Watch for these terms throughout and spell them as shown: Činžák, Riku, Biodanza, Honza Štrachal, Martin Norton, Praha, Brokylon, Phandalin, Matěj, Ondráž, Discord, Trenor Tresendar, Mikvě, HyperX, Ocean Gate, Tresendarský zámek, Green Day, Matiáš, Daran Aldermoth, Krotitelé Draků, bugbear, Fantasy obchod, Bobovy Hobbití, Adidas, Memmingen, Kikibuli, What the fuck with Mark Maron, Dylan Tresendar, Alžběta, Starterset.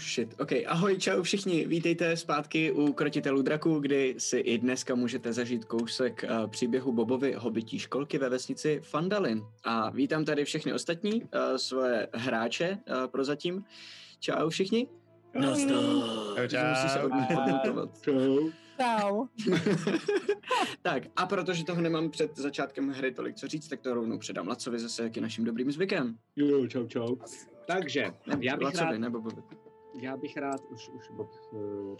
Shit, ok. Ahoj, čau všichni, vítejte zpátky u Krotitelů Draků, kdy si i dneska můžete zažít kousek příběhu Bobovy Hobbití školky ve vesnici Phandalin. A vítám tady všechny ostatní, svoje hráče prozatím. Čau všichni. No stop. Čau. Čau. Tak, a protože toho nemám před začátkem hry tolik co říct, tak to rovnou předám Lacovi zase, jak je naším dobrým zvykem. Jo, čau, čau. Takže, já bych rád, už Bob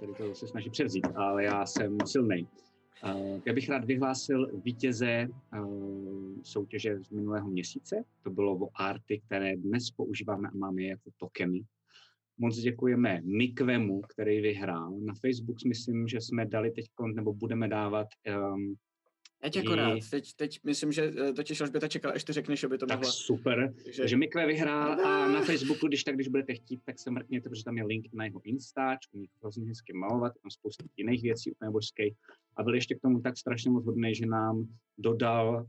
tady to se snaží převzít, ale já jsem silnej. Já bych rád vyhlásil vítěze soutěže z minulého měsíce. To bylo o arty, které dnes používáme a máme je jako tokeny. Moc děkujeme Mikvemu, který vyhrál. Na Facebook myslím, že jsme dali teď, nebo budeme dávat... Teď myslím, že totiž Alžběta čekala, až ty řekneš, aby to mohla. Tak super, že Mikve vyhrál a na Facebooku, když budete chtít, tak se mrkněte, protože tam je link na jeho Instačku, umí hrozně hezky malovat, tam spoustu jiných věcí, úplně božský. A byl ještě k tomu tak strašně moc hodný, že nám dodal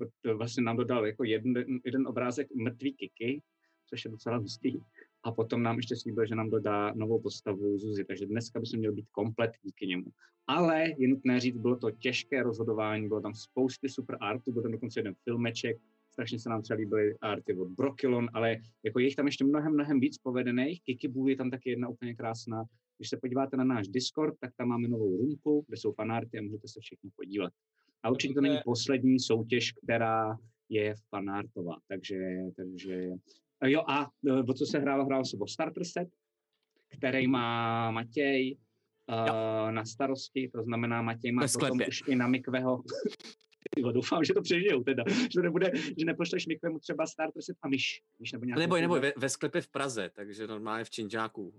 jako jeden obrázek mrtvý Kiky, což je docela hustý. A potom nám ještě slíbil, že nám dodá novou postavu Zůzi, takže dneska by se měl být komplet díky němu. Ale je nutné říct, bylo to těžké rozhodování, bylo tam spousty super artů, byl tam dokonce jeden filmeček, strašně se nám třeba líbily arty od Brokylon, ale jako je jich tam ještě mnohem víc povedených. Kikibuli je tam taky jedna úplně krásná. Když se podíváte na náš Discord, tak tam máme novou roomku, kde jsou fanarty a můžete se všichni podívat. A určitě to není poslední soutěž, která je fanartová, takže jo, a o co se hrál se o Starterset, který má Matěj na starosti, to znamená Matěj má potom už i na Mikveho. Doufám, že to přežijou teda, že nepošleš Mikvemu třeba Starterset a myš. Neboj, ve sklepě v Praze, takže normálně v Činžáku.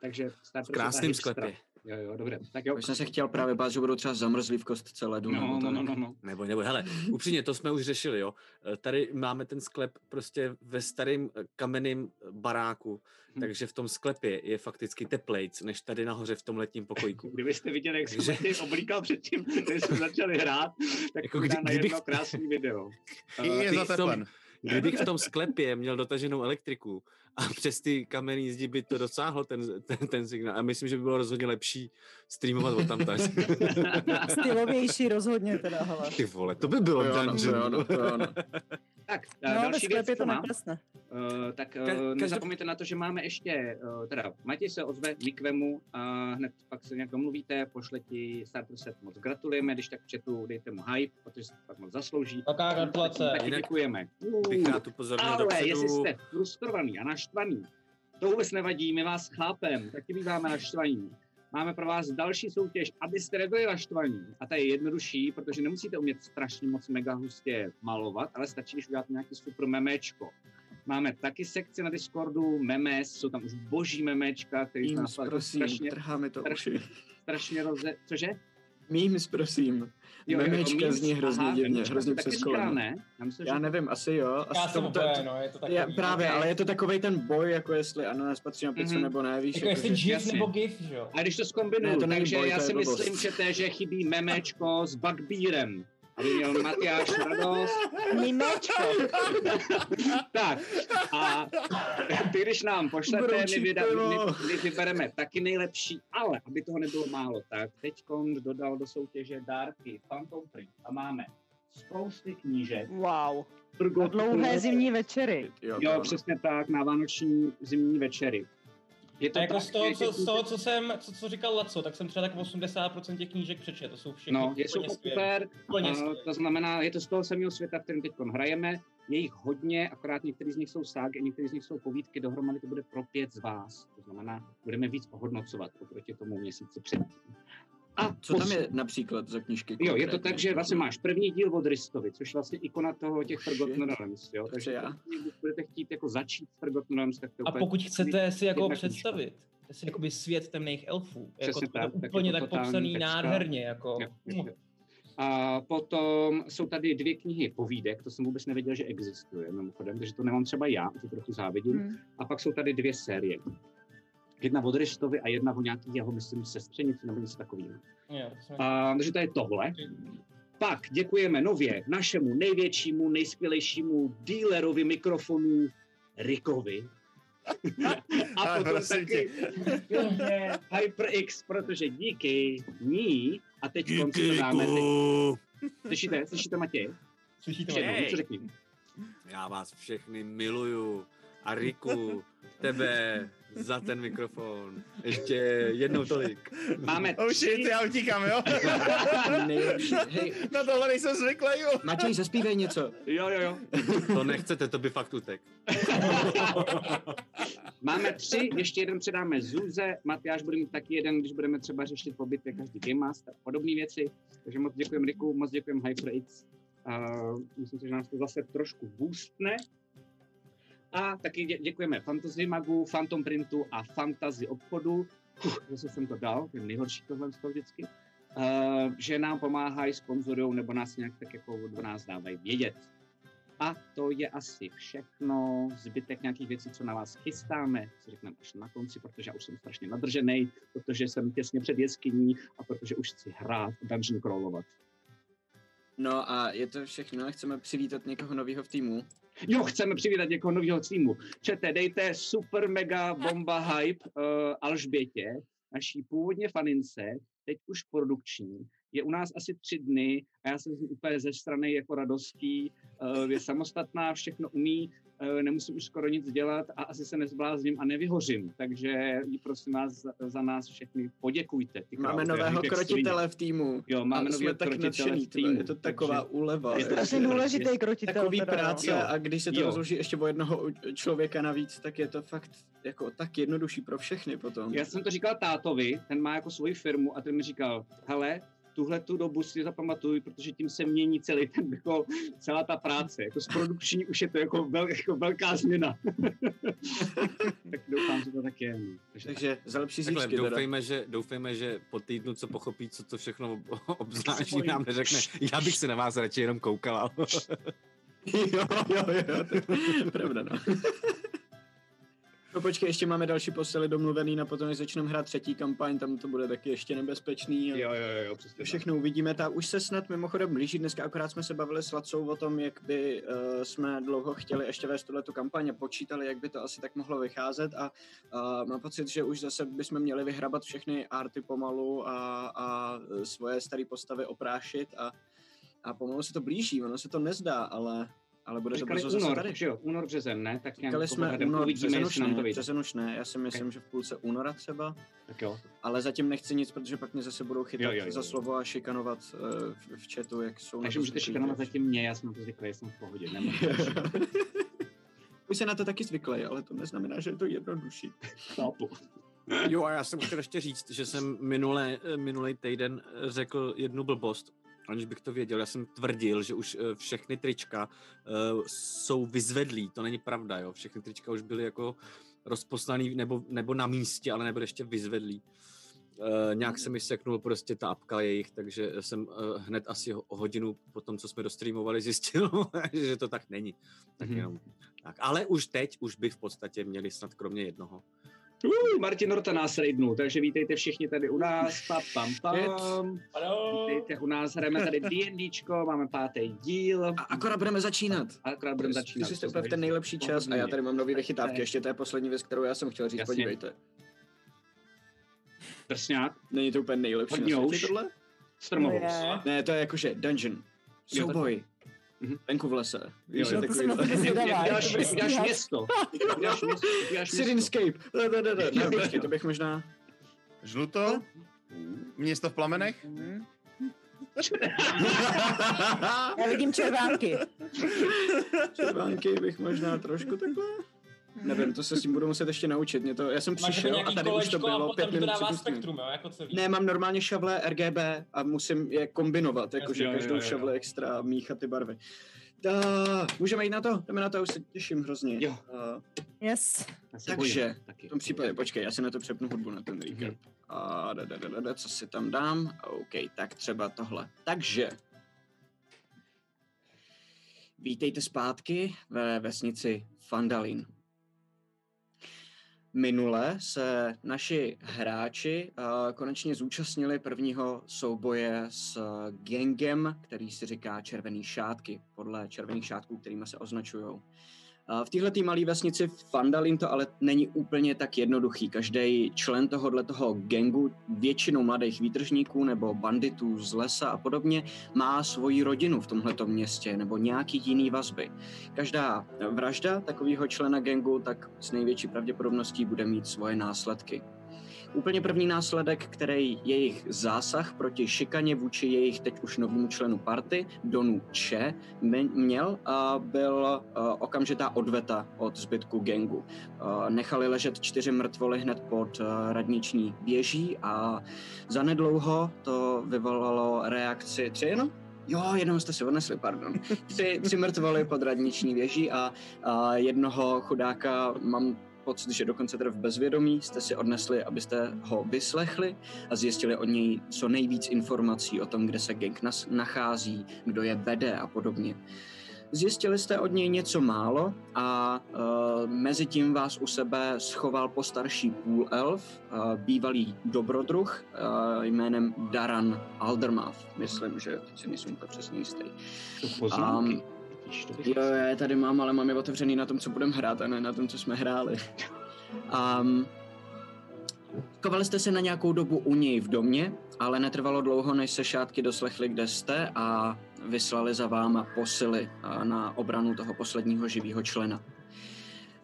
Takže v krásném sklepě. Jo, dobře. Tak jo. Já jsem se chtěl právě bát, že budou třeba zamrzlí v kostce ledu. No. Neboj. Hele, upřímně, to jsme už řešili, jo. Tady máme ten sklep prostě ve starém kamenném baráku, takže v tom sklepě je fakticky teplejc, než tady nahoře v tom letním pokojíku. Kdybyste viděli, jak jsem se oblíkal předtím, než jsme začali hrát, tak jako na jedno krásný video. Kdybych v tom sklepě měl dotaženou elektriku a přes ty kamenný zdi by to dosáhlo ten signál. A myslím, že by bylo rozhodně lepší streamovat odtamtaž. Stylovější rozhodně teda, hele. Ty vole, to by bylo dungeon. Tak, další věc, co mám. Tak nezapomeňte na to, že máme ještě, teda Matěj se ozve Mikvemu a hned pak se nějak domluvíte, pošle ti Starterset, moc gratulujeme, když tak v chatu dejte mu hype, protože se pak moc zaslouží. Taká gratulace. Taky děkujeme. Ale jestli jste frustrovaný a naštvaný, to vůbec nevadí, my vás chápeme, taky býváme naštvaní. Máme pro vás další soutěž, abyste nebyli naštvaní. A ta je jednodušší, protože nemusíte umět strašně moc mega hustě malovat, ale stačí, když uděláte nějaký super memečko. Máme taky sekci na Discordu, memes, jsou tam už boží memečka, který nás strašně... trháme to uši. Strašně roze... Cože? Memes, prosím. Jo, memečka z ní hrozně divně, hrozně přeskoleno. Já nevím, asi jo. Já jsem je to takový. Právě, ale je to takovej ten boj, jako jestli ano, nás patří na pizzu nebo ne, víš. Jako jestli GIF nebo GIF, jo. A když to zkombinuju, takže já si myslím, že chybí memečko s bugbearem. Aby měl Matiáš radost. Mimečko. Tak. A ty, když nám pošlete, my vybereme taky nejlepší, ale aby toho nebylo málo, tak teďkon dodal do soutěže dárky Phantom Print a máme spousty knížek. Wow. Dlouhé zimní večery. Jo, přesně tak, na vánoční zimní večery. Je to jako tak, z toho, co říkal Laco, tak jsem třeba tak 80% těch knížek přečet, to jsou všechny. No, je super, to znamená, je to z toho samého světa, v kterém teď hrajeme, je jich hodně, akorát některý z nich jsou ságy, některý z nich jsou povídky, dohromady to bude pro 5 z vás, to znamená, budeme víc ohodnocovat oproti tomu měsíci předtím. A co tam je například za knížky? Jo, je to tak, že vlastně máš první díl od Ristovi, což vlastně ikona toho těch Frgotnodalens, jo, takže když budete chtít jako začít Frgotnodalens, tak to. A pokud chcete si jako představit, to si jakoby svět temných elfů, jako to úplně tak popsaný nádherně, jako. A potom jsou tady 2 knihy povídek, to jsem vůbec nevěděl, že existuje, mimochodem, takže to nemám třeba já, to trochu závidím. A pak jsou tady 2 série. Jedna od Ristovi a jedna o nějaký jeho, myslím, sestřenici nebo něco takového. Takže to je tohle. Pak děkujeme nově našemu největšímu, nejskvělejšímu dealerovi mikrofonů Rikovi. A potom taky filmě HyperX, protože díky ní, a teď koncernáme... Slyšíte? Slyšíte Matěj? Slyšíte Matěj? Co řekni? Já vás všechny miluju. A Riku, tebe za ten mikrofon. Ještě jednou tolik. Máme tři. Uši, já utíkám, jo? Na tohle nejsem zvyklý, jo? Matěj, zaspívej něco. Jo. To nechcete, to by fakt utek. Máme tři, ještě jeden předáme Zůze. Matiáš bude mít taky jeden, když budeme třeba řešit pobyty každý Game Master a podobné věci. Takže moc děkujem Riku, moc děkujem HyperX. Myslím si, že nás to zase trošku boostne. A taky děkujeme Fantasy Magu, Phantom Printu a Fantasy obchodu, zase jsem to dal, ten nejhorší tohle z toho vždycky, že nám pomáhají, sponzorujou nebo nás nějak tak jako od nás dávají vědět. A to je asi všechno, zbytek nějakých věcí, co na vás chystáme, si řekneme až na konci, protože já už jsem strašně nadržený, protože jsem těsně před jeskyní a protože už chci hrát dungeon crawlovat. No a je to všechno, chceme přivítat někoho nového v týmu. Jo, chceme přivítat někoho nového týmu. Čete, dejte super mega bomba hype Alžbětě, naší původně fanince, teď už produkční. Je u nás asi 3 dny a já jsem úplně ze strany jako radostí. Je samostatná, všechno umí, nemusím už skoro nic dělat a asi se nezblázním a nevyhořím. Takže prosím vás, za nás všechny poděkujte. Máme nového krotitele v týmu. Jo, máme nového krotitele v týmu. Je to taková úleva. Je to asi důležitý krotitel. Takový práce a když se to rozloží ještě o jednoho člověka navíc, tak je to fakt jako tak jednodušší pro všechny potom. Já jsem to říkal tátovi, ten má jako svoji firmu a ten mi říkal, hele, tuhle tu dobu si zapamatuju, protože tím se mění celý ten, jako, celá ta práce. Jako z produkční už je to jako velká změna. Tak doufám, že to tak je. Takže za lepší získy. Doufejme, že po týdnu, co pochopí, co to všechno obznáší, nám neřekne, já bych se na vás radši jenom koukala. Jo, to pravda, no. No počkej, ještě máme další postely domluvený na potom, než začneme hrát 3. kampaň, tam to bude taky ještě nebezpečný. Jo, přesně. Všechno uvidíme. Ta už se snad mimochodem blíží. Dneska akorát jsme se bavili s Lacou o tom, jak by jsme dlouho chtěli ještě vést tuhletu kampaň a počítali, jak by to asi tak mohlo vycházet a mám pocit, že už zase bychom měli vyhrabat všechny arty pomalu a svoje staré postavy oprášit a pomalu se to blíží, ono se to nezdá, ale bude to brzo zase tady. Jo, únor, březen, ne? Tak říkali jsme únor, březen už ne, já si myslím, že v půlce února třeba. Tak jo. Ale zatím nechci nic, protože pak mě zase budou chytat za slovo a šikanovat v chatu, jak jsou... Takže můžete šikanovat zatím mě, já jsem to zvyklý, jsem v pohodě. Už se na to taky zvyklý, ale to neznamená, že je to jednodušší. Chápu. Jo, a já jsem chtěl ještě říct, že jsem minulý týden řekl jednu blbost. Aniž bych to věděl, já jsem tvrdil, že už všechny trička jsou vyzvedlí, to není pravda, jo, všechny trička už byly jako rozposlaný nebo na místě, ale nebyly ještě vyzvedlí. Nějak se mi seknul prostě ta apka jejich, takže jsem hned asi hodinu po tom, co jsme dostreamovali, zjistil, že to tak není. Tak jenom, tak. Ale už teď, už by v podstatě měli snad kromě jednoho. Martin Norton nás raidnul, takže vítejte všichni tady u nás, pam. Vítejte u nás, hrajeme tady D&Dčko, máme 5. díl. A akorát budeme začínat. Vy jste v ten nejlepší čas a já tady mám nový vychytávky, ještě to je poslední věc, kterou já jsem chtěl říct, jasně. Podívejte. Drsňák. Není to úplně nejlepší. Podňouš. Strmohous. Ne, to je jakože dungeon, souboj. Venku v lese. Uděláš město. Sirinscape. To bych možná... Žluto? Město v plamenech? Já vidím červánky. Červánky bych možná trošku takhle... Nevím, to se s tím budu muset ještě naučit. Já jsem přišel a tady už to bylo 5 minut předtím. Ne, mám normálně šavle RGB a musím je kombinovat, jakože každou šavle extra míchat ty barvy. Můžeme jít na to? Jdeme na to, už se těším hrozně. Jo. Yes. Takže, v tom případě, počkej, já si na to přepnu hudbu na ten recap. Co si tam dám? OK, tak třeba tohle. Takže... Vítejte zpátky ve vesnici Phandalin. Minule se naši hráči konečně zúčastnili prvního souboje s gengem, který si říká Červený šátky, podle červených šátků, kterými se označují. V této malé vesnici Phandalin to ale není úplně tak jednoduchý. Každý člen tohoto gangu, většinou mladých výtržníků nebo banditů z lesa a podobně, má svoji rodinu v tomto městě nebo nějaký jiný vazby. Každá vražda takového člena gangu tak s největší pravděpodobností bude mít svoje následky. Úplně první následek, který jejich zásah proti šikaně vůči jejich teď už novému členu party, Donu Che, měl, byl okamžitá odveta od zbytku gangu. Nechali ležet 4 mrtvoly hned pod radniční věží a zanedlouho to vyvolalo reakci 3, no? Jo, jednoho jste si odnesli, pardon. 3 mrtvoly pod radniční věží a jednoho chudáka mám pocit, že dokonce teda v bezvědomí jste si odnesli, abyste ho vyslechli a zjistili od něj co nejvíc informací o tom, kde se gang nachází, kdo je vede a podobně. Zjistili jste od něj něco málo a mezi tím vás u sebe schoval postarší půlelf, bývalý dobrodruh jménem Daran Aldermoth. Myslím, že si nejsem úplně přesně jistý. Jo, já tady mám, ale mám je otevřený na tom, co budeme hrát, a ne na tom, co jsme hráli. Kovali jste se na nějakou dobu u něj v domě, ale netrvalo dlouho, než se šátky doslechli, kde jste, a vyslali za váma posily na obranu toho posledního živého člena.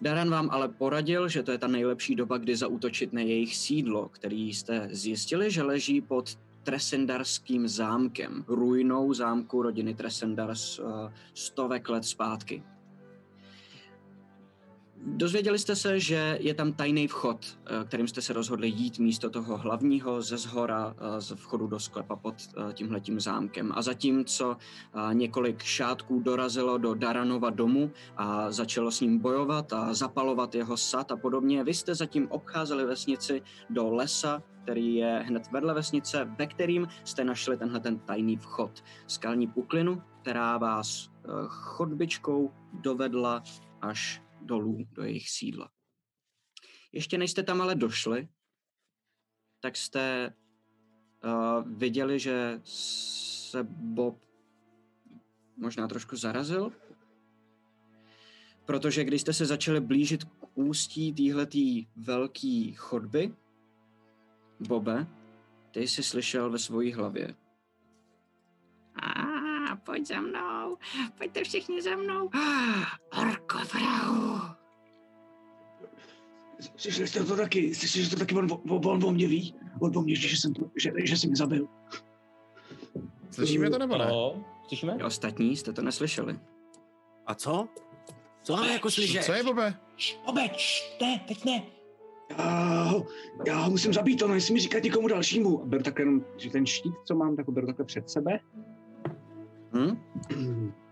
Daran vám ale poradil, že to je ta nejlepší doba, kdy zaútočit na jejich sídlo, který jste zjistili, že leží pod Tresendarským zámkem, ruinou zámku rodiny Tresendar z stovek let zpátky. Dozvěděli jste se, že je tam tajný vchod, kterým jste se rozhodli jít místo toho hlavního ze zhora z vchodu do sklepa pod tímhletím zámkem. A zatímco několik šátků dorazilo do Daranova domu a začalo s ním bojovat a zapalovat jeho sad a podobně, vy jste zatím obcházeli vesnici do lesa, který je hned vedle vesnice, ve kterým jste našli tenhle ten tajný vchod. Skalní puklinu, která vás chodbičkou dovedla až dolů do jejich sídla. Ještě než jste tam ale došli, tak jste viděli, že se Bob možná trošku zarazil, protože když jste se začali blížit k ústí téhletý velký chodby, Bobe, ty jsi slyšel ve svojí hlavě: pojď za mnou, pojďte všichni za mnou. Orkovrahu. Slyšeli jste to taky? Slyšeli jste to taky? On o mě ví? On o mě ví, že jsem mě zabil. Slyšíme to, nebo ne? No, slyšíme? I ostatní jste to neslyšeli. A co? Co máme jako slyšet? Co je, Bobe? Bobe, ne, teď ne. Já ho musím zabít, ono nesmí říkat nikomu dalšímu. Beru tak jenom, že ten štít, co mám, tak ho beru takhle před sebe.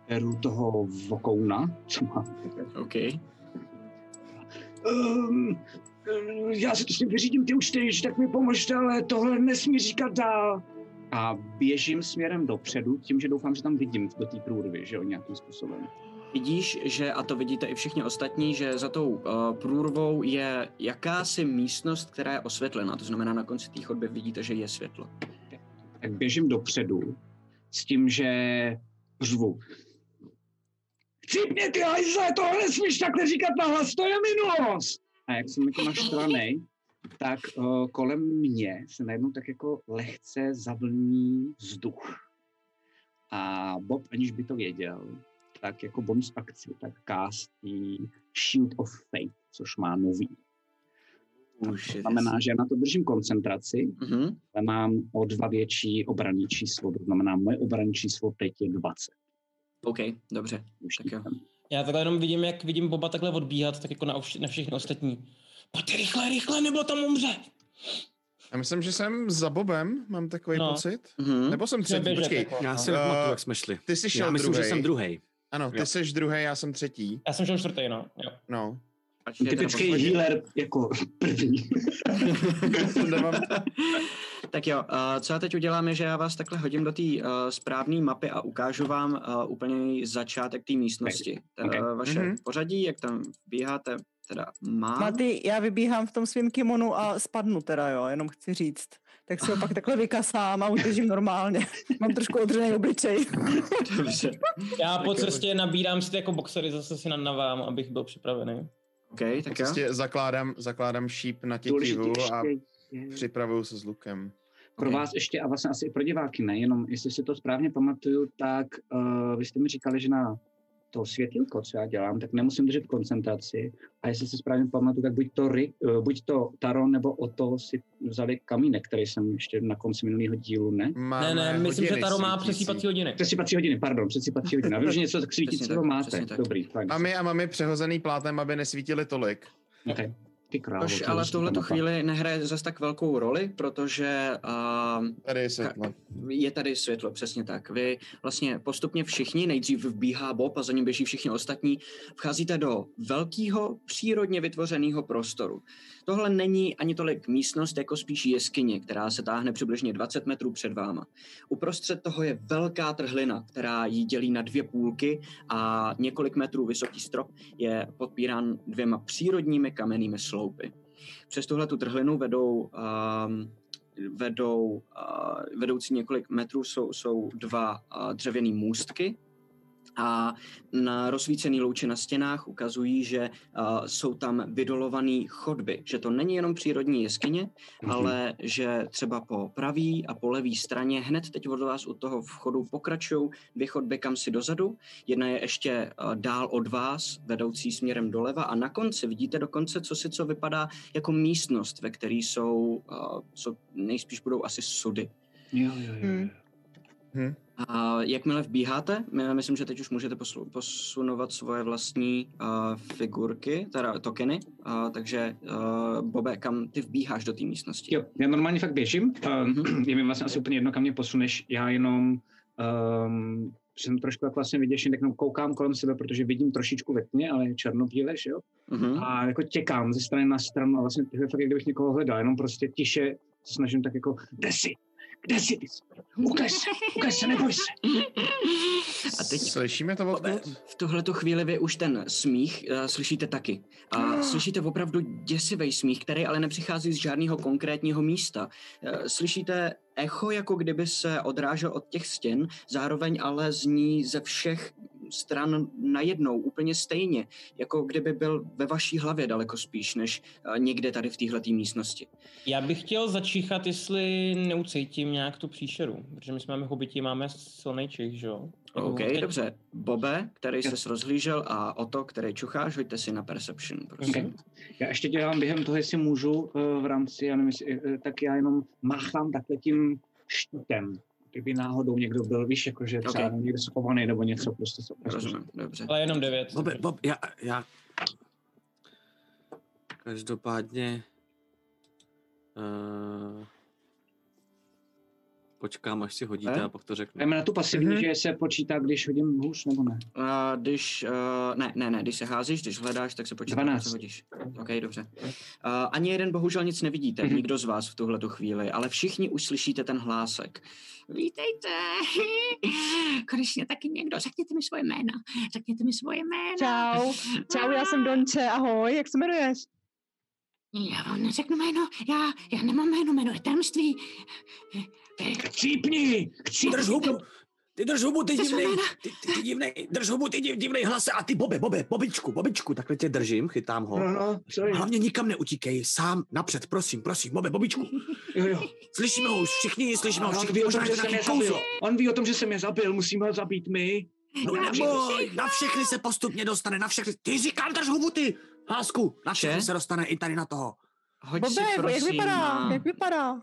Beru toho vokouna, co má. OK. Já si to s ním vyřídím, ty už tak mi pomožte, ale tohle nesmí říkat dál. A běžím směrem dopředu, tím, že doufám, že tam vidím do té průrvy, že jo, nějakým způsobem. Vidíš, že, a to vidíte i všichni ostatní, že za tou průrvou je jakási místnost, která je osvětlená, to znamená na konci té chodby vidíte, že je světlo. Tak běžím dopředu s tím, že řvu. Chcípně, ty hajzle, tohle nesmíš takhle říkat nahlas, to je minulost! A jak jsem jako naštvanej, tak kolem mě se najednou tak jako lehce zavlní vzduch. A Bob, aniž by to věděl, tak jako bonus akci, tak castí Shield of Fate, což má nový. To znamená, že já na to držím koncentraci, ale mám o 2 větší obranné číslo, to znamená moje obranné číslo teď je 20. OK, dobře. Tak jo. Já takhle jenom vidím, jak vidím Boba takhle odbíhat, tak jako na všechny ostatní. Pojďte rychle, nebo tam umře! Já myslím, že jsem za Bobem, mám takový pocit. Nebo jsem třetí, počkej. Já si nepamatuju, jak jsme šli. Ty jsi šel druhej. Já myslím, že jsem druhej. Ano, ty jsi druhej, já jsem třetí. Já jsem šel čtvrtý, no. Typický healer jako první. Tak jo, co já teď udělám je, že já vás takhle hodím do té správné mapy a ukážu vám úplně začátek té místnosti. Vaše pořadí, jak tam běháte, teda má. Maty, já vybíhám v tom svým kimonu a spadnu teda, jo, jenom chci říct. tak si ho pak takhle vykasám a už držím normálně. Mám trošku odřený obličej. Dobře. Já po cestě nabírám si ty jako boxery, zase si nadnavám, abych byl připravený. Okay, tak po cestě zakládám šíp na tětivu a připravuju se s lukem. Pro vás ještě, a vlastně asi i pro diváky, ne, jenom jestli si to správně pamatuju, tak vy jste mi říkali, že na to světýlko, co já dělám, tak nemusím držet koncentraci. A jestli si správně pamatuju, tak buď to Taron nebo Otto si vzali kamínek, který jsem ještě na konci minulého dílu, ne? Ne, myslím, že Taron má přesýpací hodiny. Přesýpací hodiny. A vy už něco tak svítit, co máte. Dobrý, fajn. A máme přehozený plátem, aby nesvítili tolik. Okay. Což ale v tuhletu chvíli nehraje zase tak velkou roli, protože tady je světlo. Je tady světlo, přesně tak. Vy vlastně postupně všichni, nejdřív vbíhá Bob a za ním běží všichni ostatní, vcházíte do velkého přírodně vytvořeného prostoru. Tohle není ani tolik místnost, jako spíš jeskyně, která se táhne přibližně 20 metrů před váma. Uprostřed toho je velká trhlina, která ji dělí na dvě půlky a několik metrů vysoký strop je podpírán dvěma přírodními kamennými sloupy. Přes tuhletu trhlinu vedoucí několik metrů jsou dva dřevěný můstky, a na rozsvícený louče na stěnách ukazují, že jsou tam vydolované chodby. Že to není jenom přírodní jeskyně, ale že třeba po pravý a po levý straně hned teď od vás u toho vchodu pokračují dvě chodby kam si dozadu. Jedna je ještě dál od vás, vedoucí směrem doleva a na konci vidíte dokonce cosi, co vypadá jako místnost, ve které jsou, co nejspíš budou asi sudy. Jo. A jakmile vbíháte, myslím, že teď už můžete posunovat svoje vlastní figurky, teda tokeny, takže Bobe, kam ty vbíháš do té místnosti? Jo, já normálně fakt běžím, je mi vlastně asi úplně jedno, kam mě posuneš, já jenom jsem trošku tak vlastně vyděšen, tak koukám kolem sebe, protože vidím trošičku ve tmě, ale černobíle, že jo? A jako těkám ze strany na stranu a vlastně fakt, kdybych někoho hledal, jenom prostě tiše snažím tak jako, kde jsi? Ukaž se, neboj se. A teď slyšíme to odkud? V tohleto chvíli vy už ten smích slyšíte taky. Slyšíte opravdu děsivý smích, který ale nepřichází z žádného konkrétního místa. Slyšíte echo, jako kdyby se odrážel od těch stěn, zároveň ale zní ze všech stran najednou, úplně stejně, jako kdyby byl ve vaší hlavě daleko spíš, než někde tady v téhletý místnosti. Já bych chtěl začíchat, jestli neucítím nějak tu příšeru, protože my jsme máme hobiti, máme silnej čich, že jo? Dobře. Bobe, který se rozhlížel a Otto, který čucháš, hoďte si na Perception, prosím. Okay. Já ještě dělám během toho, jestli můžu v rámci, já nevím, tak já jenom máchám takhle tím štítem. Kdyby náhodou někdo byl, víš, jakože třeba někdo schovaný nebo něco, prostě se rozumím, dobře. Ale jenom 9. Bob, já... Každopádně... počkám, až si hodíte a pak to řeknu. Jdeme na tu pasivní, že se počítá, když hodím hůř, nebo ne? Ne, když se házíš, když hledáš, tak se počítá, když se hodíš. Okay, dobře. Ani jeden bohužel nic nevidíte, nikdo z vás v tuhletu chvíli, ale všichni už slyšíte ten hlásek. Vítejte, konečně taky někdo, řekněte mi svoje jména. Čau, já jsem Donče, ahoj, jak se jmenuješ? Já vám neřeknu jméno, já nemám jméno je tajemství. Chcípni! Drž hubu, ty divnej hlase. A ty Bobičku, takhle tě držím, chytám ho. Hlavně nikam neutíkej, sám napřed, prosím, Bobe, Bobičku. Jo. Slyšíme ho už všichni. On ví o tom, že jsem je zabil, musíme ho zabít my. No neboj, na všechny se postupně dostane, ty říkám, drž hubu, ty! Hásku, na všechny se dostane i tady na toho. Bobe, jak vypadá?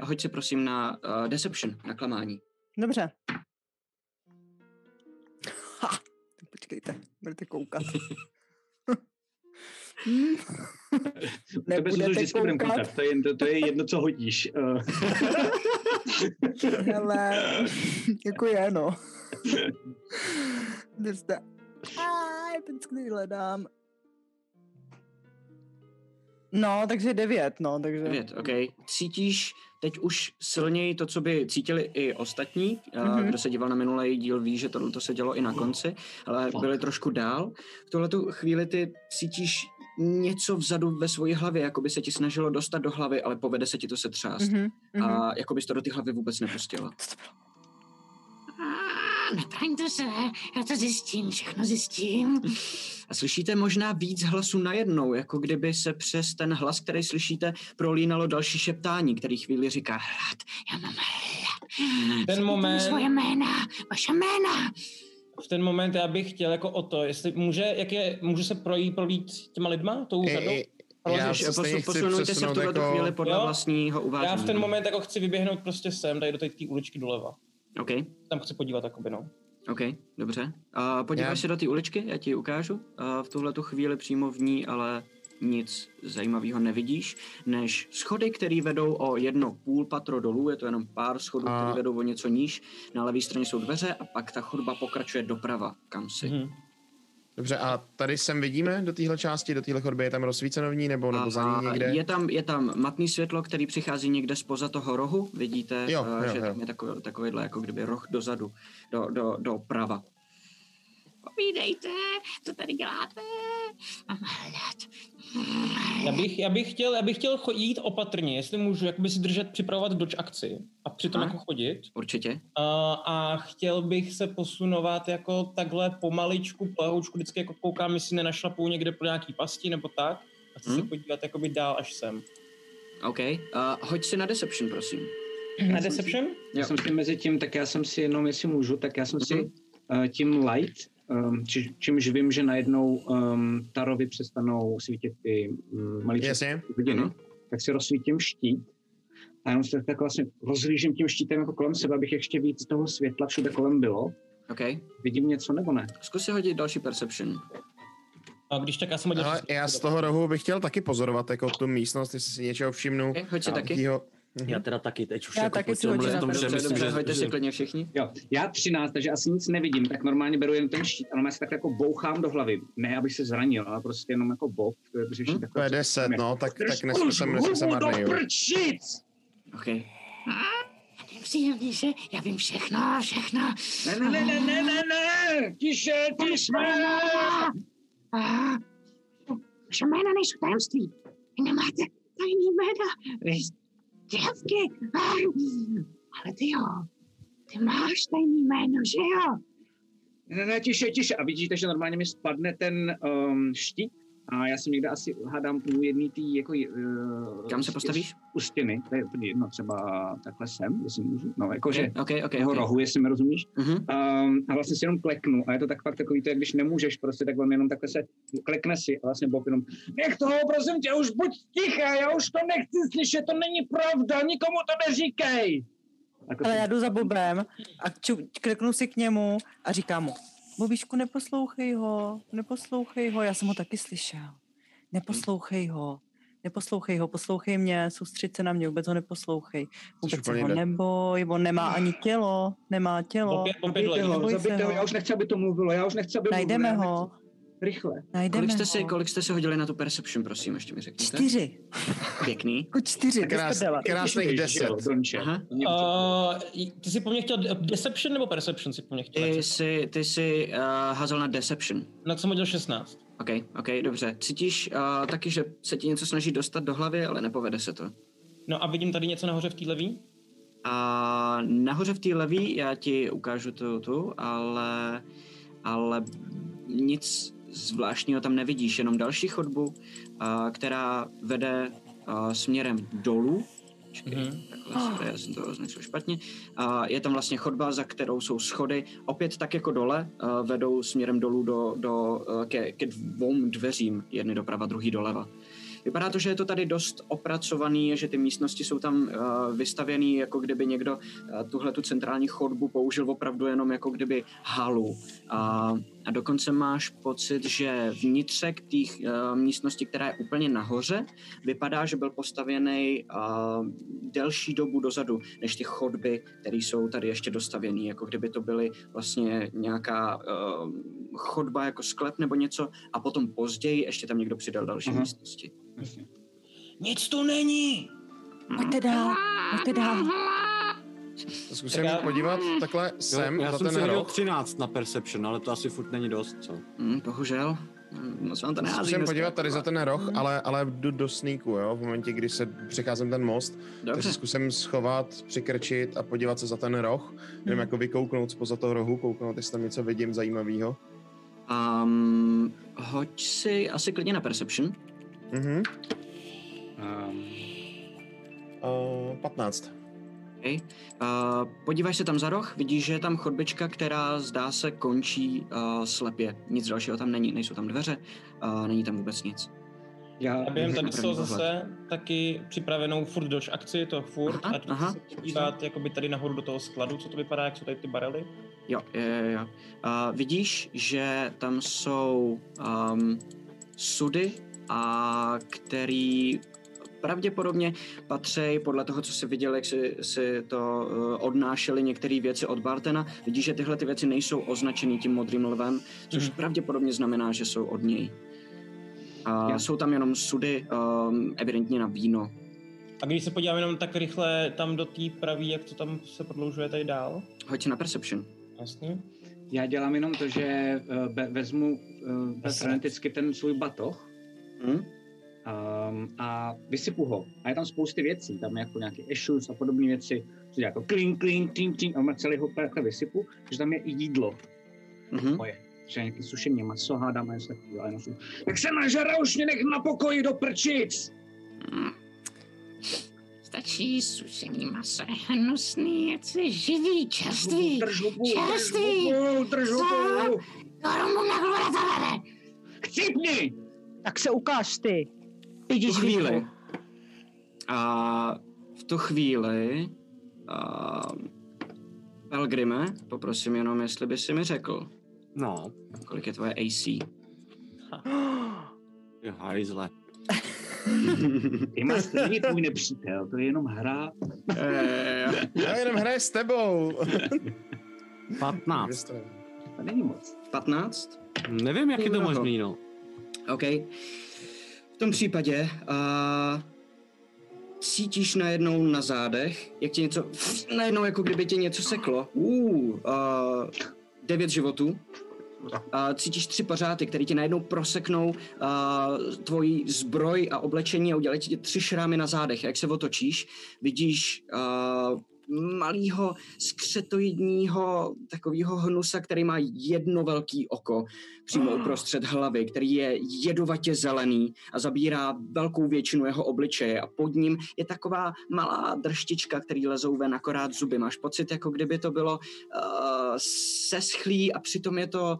Hoď si prosím na deception, na klamání. Dobře. Počkejte, budete koukat. Nebudete koukat. To je jedno, co hodíš. Hele, jako je, no. Vždycky hledám. No, takže 9, no, takže... 9, okej. Cítíš teď už silněji to, co by cítili i ostatní, kdo se díval na minulý díl, ví, že to se dělo i na konci, ale byli trošku dál. V tuhletu chvíli ty cítíš něco vzadu ve svoji hlavě, jako by se ti snažilo dostat do hlavy, ale povede se ti to setřást. A jako bys to do ty hlavy vůbec nepustila. Netraňte se, já to zjistím, všechno zjistím. A slyšíte možná víc hlasů najednou, jako kdyby se přes ten hlas, který slyšíte, prolínalo další šeptání, který chvíli říká hlad, já mám hlad. Ten moment... Svoje jména, vaše jména. V ten moment já bych chtěl jako o to, jestli může, jak je, může se projít těma lidma, tou zadou? Posunujte se v tuhle jako... chvíli podle vlastního uvážení. Já v ten moment jako chci vyběhnout prostě sem, tady do té uličky doleva. Okay. Tam chci podívat jakoby, no. OK, dobře. Podíváš se do té uličky, já ti ukážu. V tuhletu chvíli přímo v ní, ale nic zajímavého nevidíš, než schody, které vedou o jedno půl patro dolů, je to jenom pár schodů, které vedou o něco níž. Na levé straně jsou dveře a pak ta chodba pokračuje doprava, kam si. Dobře, a tady sem vidíme do téhle části, do téhle chodby, je tam rozsvíceno v ní, nebo za ní někde? Je tam matný světlo, který přichází někde spoza toho rohu, vidíte, jo. Tam je takovýhle jako kdyby roh dozadu, do prava. Povídejte, co tady děláte? Já bych chtěl jít opatrně, jestli můžu jakoby si připravovat dodge akci a přitom jako chodit. Určitě. A chtěl bych se posunovat jako takhle pomaličku, plahoučku, vždycky jako koukám, jestli nenašlapuju někde pro nějaký pasti nebo tak a chci se podívat jakoby dál až sem. OK, hoď si na deception, prosím. Na deception? Já jsem si mezi tím, tak já jsem si jenom, jestli můžu, tak já jsem si tím light, čímž vím, že najednou tarovi přestanou svítit ty maličké hodiny, tak si rozsvítím štít a jenom se tak vlastně rozhlížím tím štítem jako kolem sebe, abych ještě víc toho světla všude kolem bylo. Okay. Vidím něco nebo ne? Zkus si hodit další perception. A když tak já jsem hodil... Já z toho rohu bych chtěl taky pozorovat jako tu místnost, jestli si něčeho všimnu. Okay, hoď si taky. Já teda taky, teď už já jako taky hoďte si klidně všichni. Jo, já 13, takže asi nic nevidím, tak normálně beru jen ten štít, ale já se tak jako bouchám do hlavy, ne abych se zranil, ale prostě jenom jako bok. To je 10, no, tak nesmysl marný. Okej. Nepříjemnější, já vím všechno. Ne, tiše. Vaše jména nejsou tajemství, vy nemáte tajný jména. Děvky, ale ty máš tajný jméno, že jo? Ne, tiše. A vidíte, že normálně mi spadne ten štít a já jsem někde asi hádám u jedný tý, jako... Kam se postavíš? U stěny, to je úplně jedno, třeba takhle sem, jestli můžu, no jakože toho rohu, jestli mi rozumíš. A vlastně si jenom kleknu a je to tak fakt takový, to je, když nemůžeš prostě, tak vám jenom takhle se klekne si a vlastně bok jenom nech toho, prosím tě, už buď tichá, já už to nechci slyšet, to není pravda, nikomu to neříkej. Ale já jdu za Bobem a kleknu si k němu a říkám mu, Bobišku, neposlouchej ho, já jsem ho taky slyšel. Neposlouchej ho, poslouchej mě, soustřed se na mě, vůbec ho neposlouchej. Vůbec ho neboj, on nemá ani tělo, Zabijte ho, já už nechci, aby to mluvilo, Najdeme ho. Rychle. Kolik jste si hodili na tu perception, prosím, ještě mi řekněte. 4. Pěkný. 4. Krásných 10. Ty jsi po mně chtěl deception nebo perception si po mně chtěl? Ty jsi házel na deception. No, jsem hodil 16. OK, dobře. Cítíš taky, že se ti něco snaží dostat do hlavy, ale nepovede se to. No a vidím tady něco nahoře v té levý? Nahoře v té levý, já ti ukážu tu, ale nic zvláštního tam nevidíš, jenom další chodbu, která vede směrem dolů. Takhle, já jsem to označil špatně. Je tam vlastně chodba, za kterou jsou schody. Opět tak jako dole vedou směrem dolů ke 2 dveřím, jedny doprava, druhý doleva. Vypadá to, že je to tady dost opracovaný, že ty místnosti jsou tam vystavěný, jako kdyby někdo tuhle tu centrální chodbu použil opravdu jenom jako kdyby halu. A dokonce máš pocit, že vnitřek té místnosti, která je úplně nahoře, vypadá, že byl postavěný delší dobu dozadu, než ty chodby, které jsou tady ještě dostavěný, jako kdyby to byly vlastně nějaká chodba jako sklep nebo něco a potom později ještě tam někdo přidal další místnosti. Nic tu není! Pojďte dál. Zkusím podívat takhle sem. Já jsem si hodil 13 na perception, ale to asi furt není dost, co? Bohužel. moc vám to nehází. Musím podívat tady za ten roh, ale jdu do sníku, jo, v momentě, kdy se přecházím ten most, dobře, tak se zkusím schovat, přikrčit a podívat se za ten roh, nevím, jako vykouknout spoza toho rohu, kouknout, jestli tam něco vidím zajímavého. Hoď si asi klidně na Perception. 15. Okay. Podíváš se tam za roh, vidíš, že je tam chodbička, která zdá se končí slepě. Nic dalšího tam není, nejsou tam dveře, není tam vůbec nic. Já během tady jsou zase taky připravenou furt doš akci, to furt, a dívat jakoby tady nahoru do toho skladu, co to vypadá, jak jsou tady ty barely. Jo. Vidíš, že tam jsou sudy, a který pravděpodobně patří podle toho, co jsi viděl, jak si to odnášeli některé věci od Bartena. Vidíš, že tyhle ty věci nejsou označený tím modrým lvem, což pravděpodobně znamená, že jsou od něj. A jsou tam jenom sudy, evidentně na víno. A když se podívám jenom tak rychle tam do té pravý, jak to tam se prodloužuje tady dál? Hoď na Perception. Jasně. Já dělám jenom to, že vezmu freneticky ten svůj batoh a vysypu ho. A je tam spousty věcí, tam jako nějaký issues a podobné věci, co dělá jako klink, a celý ho takhle vysypu, takže tam je i jídlo moje. Že nějaké sušené maso, hádáme, jestli ale nosu. Tak se nažera, už mě nech na pokoji do prčic! Stačí sušený maso, je hnusný, jak se živí, čerstvý, čerstvý! Drž hubu! Korumbu na hluda zavede! Chcipni! Tak se ukáž ty. Vidíš chvíli. A v tu chvíli Pelgrime, poprosím jenom, jestli by si mi řekl. No. Kolik je tvoje AC? Ty hajzle. Ty máš stejně tvůj nepřítel, to je jenom hra. Já jenom hraje s tebou. 15. To není moc. 15? Nevím, jak je to možný, no. OK. V tom případě cítíš najednou na zádech, jak ti něco, najednou jako kdyby tě něco seklo. 9 životů. Cítíš 3 pařáty, které ti najednou proseknou tvojí zbroj a oblečení a udělají ti 3 šrámy na zádech. Jak se otočíš, vidíš malýho skřetoidního takového hnusa, který má jedno velký oko přímo uprostřed hlavy, který je jedovatě zelený a zabírá velkou většinu jeho obličeje a pod ním je taková malá drštička, který lezou ven akorát zuby. Máš pocit, jako kdyby to bylo seschlý a přitom je to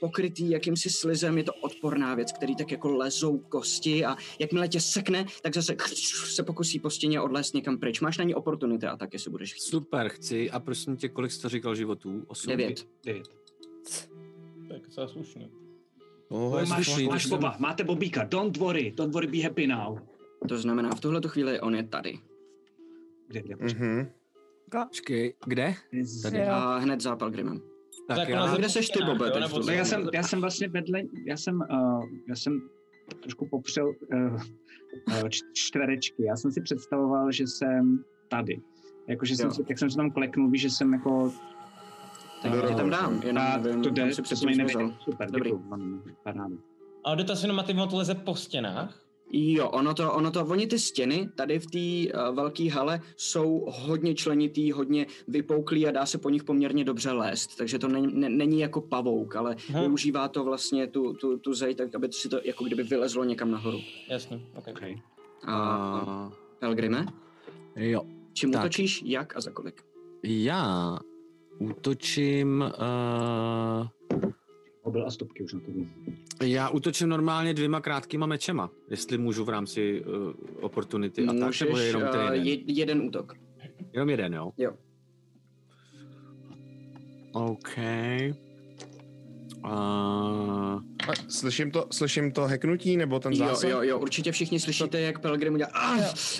pokrytý jakýmsi slizem, je to odporná věc, který tak jako lezou kosti a jakmile tě sekne, tak zase se pokusí po stěně odlézt někam pryč. Máš na ní oportunity a taky si budeš chtít. Super, chci. A prosím tě, kolik jsi to říkal životů? 8? 9. Tak to je slušný. Máš boba, máte bobíka, don't worry, be happy now. To znamená, v tuhleto chvíli on je tady. Kde? Kde? Tady. A hned za Pelgrimem. Tak já. Kde seš ty, Bobe? Já jsem vlastně vedle, já jsem trošku popřel čtverečky. Já jsem si představoval, že jsem tady. Jakože jsem se tam kleknul, víš, že jsem jako... Tak tě tam dám, jenom to jde, to se mi nevěděl. Super, dobrý. Paráda. A jde to asi jenom, Matěj, to leze po stěnách? Jo, oni ty stěny tady v té velké hale jsou hodně členitý, hodně vypouklý a dá se po nich poměrně dobře lézt, takže to není jako pavouk, ale využívá to vlastně tu zej, tak aby to si to jako kdyby vylezlo někam nahoru. Jasně, okay. A Pelgrime? Jo. Čím tak útočíš, jak a za kolik? Já útočím... Byl a stopky už na to. Já útočím normálně 2 krátkýma mečema, jestli můžu v rámci opportunity. Můžeš, a tak, je jenom jeden útok. Jenom jeden, jo? Jo. OK. Slyším to heknutí, nebo ten zásah? Jo, určitě všichni slyšíte, jak Pelgrim udělá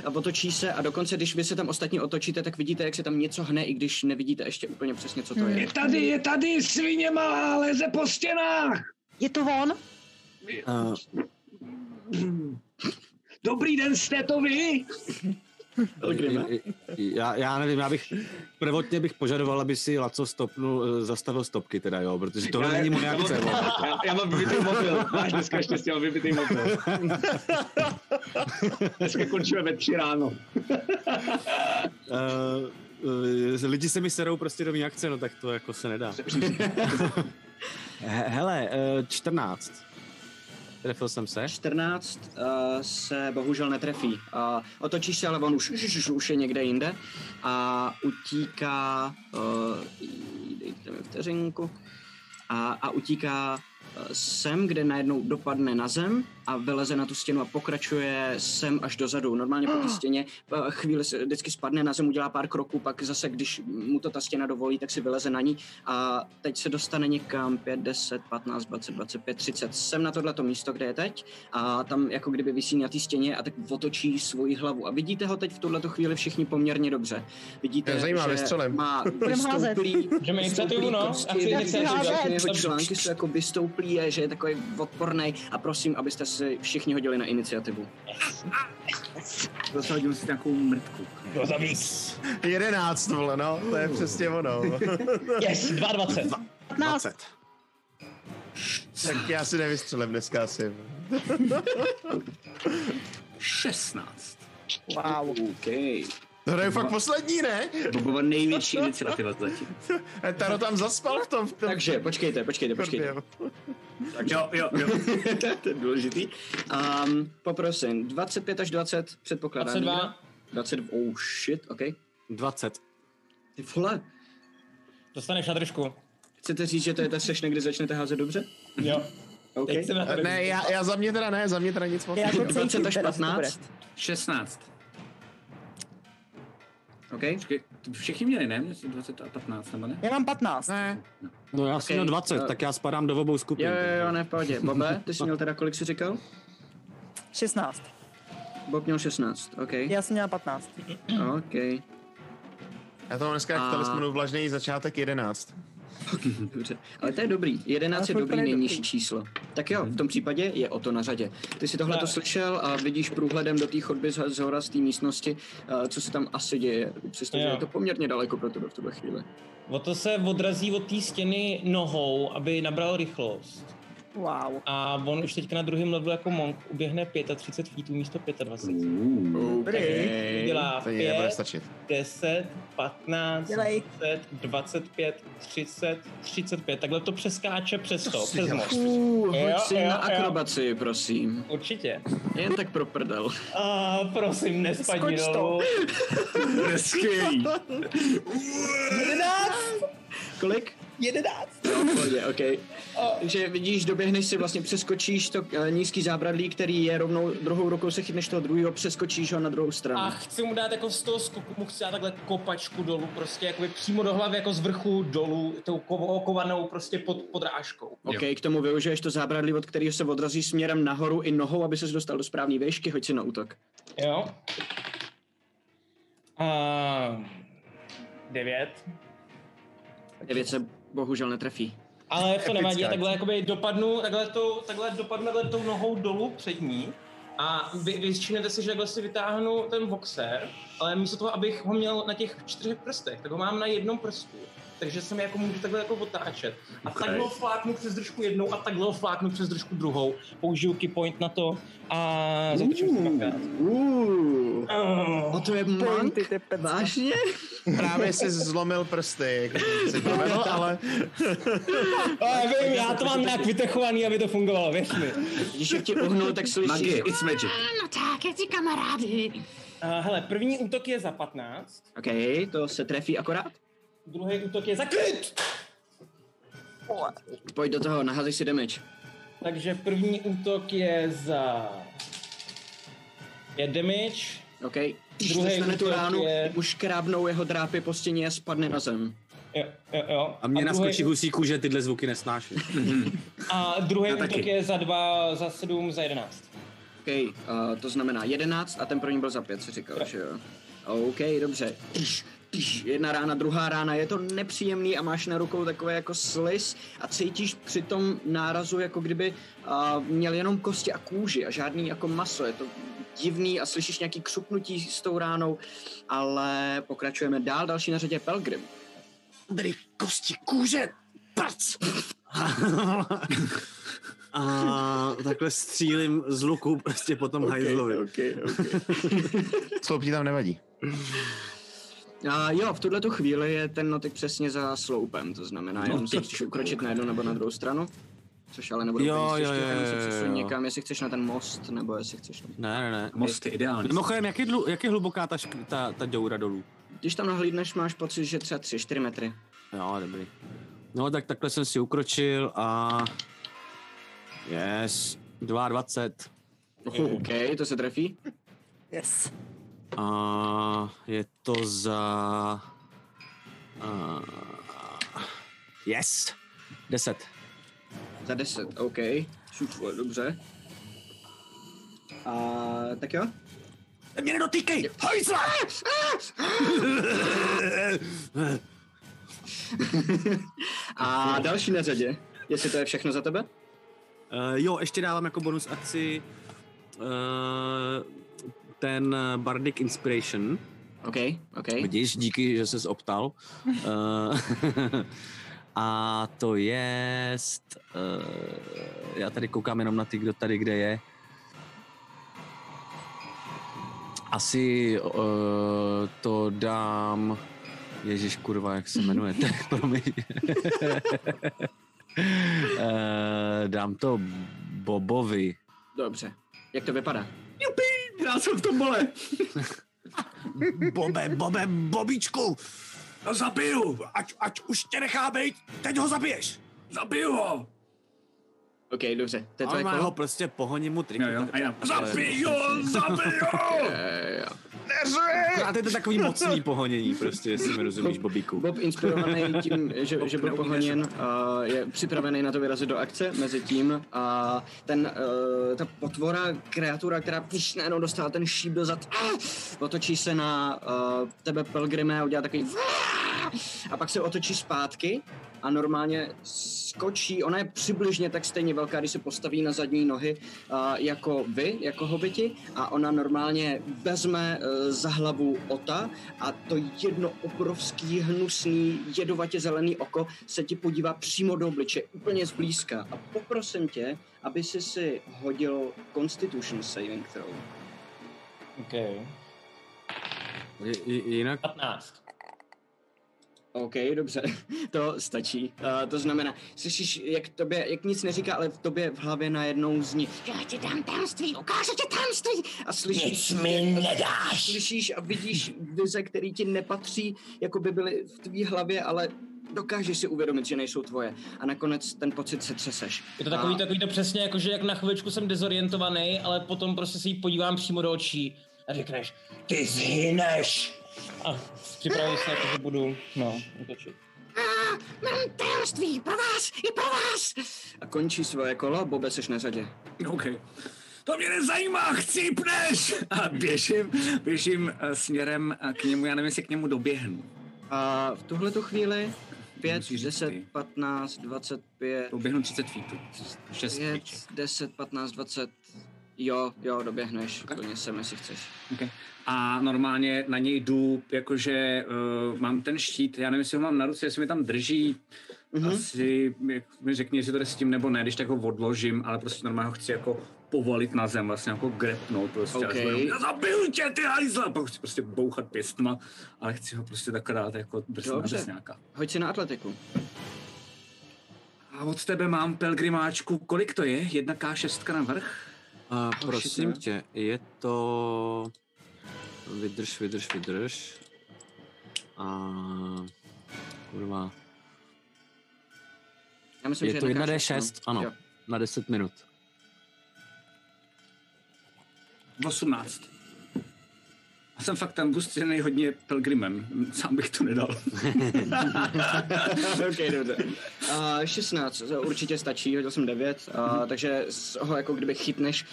a otočí se a dokonce, když vy se tam ostatní otočíte, tak vidíte, jak se tam něco hne, i když nevidíte ještě úplně přesně, co to je. Je tady, svině malá, leze po stěnách! Je to on? Dobrý den, jste to vy? Já nevím, prvotně bych požadoval, aby si Laco zastavil stopky teda, jo, protože tohle není moje akce. Já mám vybitý mobil, máš dneska štěstí, mám vybitý mobil. Dneska končíme ve 3 ráno. Lidi se mi serou prostě do mý akce, no tak to jako se nedá. Hele, 14. Trefil jsem se. 14 se bohužel netrefí. Otočíš se, ale on už je někde jinde a utíká, dejte mi vteřinku, a utíká sem, kde najednou dopadne na zem a vyleze na tu stěnu a pokračuje sem až dozadu. Normálně po té stěně chvíli se vždycky spadne na zem, udělá pár kroků, pak zase, když mu to ta stěna dovolí, tak si vyleze na ní a teď se dostane někam 5, 10, 15, 20, 25, 30. Sem na tohleto místo, kde je teď a tam jako kdyby visí na té stěně a tak otočí svoji hlavu. A vidíte ho teď v tuhleto chvíli všichni poměrně dobře. Vidíte, že má články jsou jako vystouplí, že je takový odpornej a prosím, abyste si všichni hodili na iniciativu. Zase hodil si nějakou mrtku. 11, vole, no, to je přesně ono. Yes, 22. 20. Tak já si nevystřelím dneska asi. 16. Wow, okej. To je fakt poslední, ne? Bobova největší iniciativa zatím. Taro tam zaspal v tom. Takže, počkejte. Tak jo. To je důležitý. Poprosím, 25 až 20 předpokládám. 22. 22, oh shit, okej. 20. Ty vole. Dostaneš na držku. Chcete říct, že to je ta sešna, kdy začnete házet dobře? Jo. Okay. Ne, já za mě teda nic moc. 20 až 15. 16. Okay. Všichni měli, ne? 20 a 15, nebo ne? Já mám 15. Ne. No já jsem měl 20, tak já spadám do obou skupin. Jo, ne, v pohodě. Bobe, ty jsi měl teda, kolik jsi říkal? 16. Bob měl 16, ok. Já jsem měl 15. Ok. Já to mám dneska jak talismanu vlažný začátek 11. Dobře, ale to je dobrý. 11 je dobrý nejnižší číslo. Tak jo, v tom případě je o to na řadě. Ty si tohle to slyšel a vidíš průhledem do té chodby z hora z té místnosti, co se tam asi děje. Přestože je to poměrně daleko pro tebe v tuhle chvíli. O to se odrazí od té stěny nohou, aby nabral rychlost. Wow. A on už teďka na druhém levelu jako monk uběhne 35 feetů místo 25. Okay. Udělá 5, 10, 15, 20, 25, 30, 35. Takhle to přeskáče přes to, přes most. Hoď si na akrobaci, prosím. Určitě. Jen tak pro prdel. Prosím, nespadni dolů. Neskej. 11. Kolik? 11. Okay. Že vidíš, doběhneš si, vlastně přeskočíš to nízký zábradlí, který je rovnou, druhou rukou se chytneš toho druhého, přeskočíš ho na druhou stranu. A chci mu dát jako z toho skoku, mu chci dát takhle kopačku dolů, prostě jakoby přímo do hlavy, jako z vrchu dolů, tou kovanou prostě pod podrážkou. K tomu využiješ to zábradlí, od kterého se odrazí směrem nahoru i nohou, aby ses dostal do správné výšky, hoď si na útok. 9. 9 se bohužel netrefí. Ale to nevadí, já takhle jakoby dopadnu, takhle dopadnu tou nohou dolů před ní a vyčínete si, že takhle si vytáhnu ten boxer, ale místo toho, abych ho měl na těch 4 prstech, tak ho mám na jednom prstu, takže se mi jako můžu takhle jako otáčet. A takhle ho fláknu přes držku jednou a takhle ho fláknu přes držku druhou. Použiju key point na to a zatočím si dvakrát. A to je monk? Vážně? Právě si zlomil prsty, si provedl, ale... já to mám nějak vytechovaný, aby to fungovalo, věř mi. Když jak ti uhnul, tak slyšíš... Magie, it's magic. No tak, jak ti kamarády. Hele, první útok je za 15. Okej, to se trefí akorát. Druhý útok je za kryt! Pojď do toho, naházej si damage. Takže první útok je za... 5 damage. Okej. Když dostane tu ránu, už krábnou jeho drápy po stěně a spadne na zem. Jo. A mě naskočí husíku, že tyhle zvuky nesnáším. A druhý útok je za 2, za 7, za 11. Okej, to znamená 11 a ten první byl za 5, si říkal, že jo. Okej, dobře. Jedna rána, druhá rána, je to nepříjemný a máš na rukou takové jako sliz a cítíš při tom nárazu, jako kdyby měl jenom kosti a kůži a žádný jako maso, je to divný a slyšíš nějaký křupnutí s tou ránou, ale pokračujeme dál, další na řadě Pelgrim. Byly kosti, kůže, prc! A takhle střílím z luku prostě po tom hajzlovi. Sloupí tam nevadí. A jo, v tuhletu chvíli je ten notek přesně za sloupem, to znamená, že musíš ukročit na jednu nebo na druhou stranu. Což ale nebudu úplně stěžit, jenom se přesuň někam, jestli chceš na ten most, nebo jestli chceš na... Ne. Most je ideální. Mimochodem, jak je hluboká ta děura dolů? Když tam nahlídneš, máš pocit, že třeba 3-4 metry. Jo, dobrý. No, tak takhle jsem si ukročil a... Yes, 22. OK, to se trefí. Yes. A je to za... Yes, 10. Za 10, OK. Super, dobře. A tak jo. Mě nedotýkej! Hojzla! A další na řadě. Jestli to je všechno za tebe? Jo, ještě dávám jako bonus akci ten Bardic Inspiration. OK. Vidíš, díky, že ses optal. A to je... já tady koukám jenom na ty, kdo tady kde je. Asi to dám... Ježíš, kurva, jak se jmenuje? Promiň. Dám to Bobovi. Dobře. Jak to vypadá? Jupi, já jsem v tom bole. Bobe, Bobičku. No zabiju, ať už tě nechá bejt, teď ho zabiješ. Zabiju ho. OK, dobře. To je tvoje kolo? Ho prostě pohoním mu triky. Jo. Zabiju! Jo. A to je to takový mocný pohonění, prostě, jestli mi rozumíš, Bobíku. Bob inspirovaný tím, že byl pohoněn, je připravený na to vyrazit do akce. Mezitím ta potvora, kreatura, která píš najednou dostala ten šíp do zad, otočí se na tebe, Pelgrime, a udělá takový a pak se otočí zpátky a normálně skočí. Ona je přibližně tak stejně velká, když se postaví na zadní nohy jako vy, jako hobiti, a ona normálně vezme za hlavu Ota a to jedno obrovský, hnusný, jedovatě zelený oko se ti podívá přímo do obliče, úplně zblízka. A poprosím tě, aby si hodil Constitution saving throw. OK. Jinak? 15. OK, dobře, to stačí. To znamená, slyšíš, jak nic neříká, ale v tobě v hlavě najednou zní: já ti dám tajemství, ukážu ti tajemství! A slyšíš, nic mi nedáš! Slyšíš a vidíš vize, které ti nepatří, jako by byly v tvý hlavě, ale dokážeš si uvědomit, že nejsou tvoje. A nakonec ten pocit se třeseš. Je to takový to přesně, jakože jak na chvíličku jsem dezorientovaný, ale potom prostě si ji podívám přímo do očí a řekneš: ty zhyneš! A připravil se, že budu, utočit. Mám tajemství, pro vás! A končí svoje kolo, Bobe, seš na řadě. OK. To mě nezajímá, chcípneš! A běžím směrem k němu, já nevím, jestli k němu doběhnu. A v tuhletu chvíli 5, 10, 15, 25... Doběhnu 30 feetů. 6 feetů. 10, 15, 20... Jo, doběhneš, plně sem, jestli chceš. Okay. A normálně na něj jdu, jakože mám ten štít, já nevím, jestli ho mám na ruce, jestli mi tam drží, asi, jak mi řekni, jestli to jde s tím nebo ne, když tak ho odložím, ale prostě normálně ho chci jako povolit na zem, vlastně jako grepnout prostě. Okay. Já zabiju tě, ty hajzla! Pak chci prostě bouchat pěstma, ale chci ho prostě tak dát jako drsňáka. Hoď si na atletiku. A od tebe mám, Pelgrimáčku, kolik to je? 1K6 na vrch? Prosím tě, je to... Vydrž. Kurva. Já myslím, je to 1D6, ano, jo. Na 10 minut. 18. Já jsem fakt tam bustřený hodně Pelgrimem, sám bych to nedal. OK, dobře. 16, určitě stačí, hodil jsem 9, takže ho jako kdyby chytneš.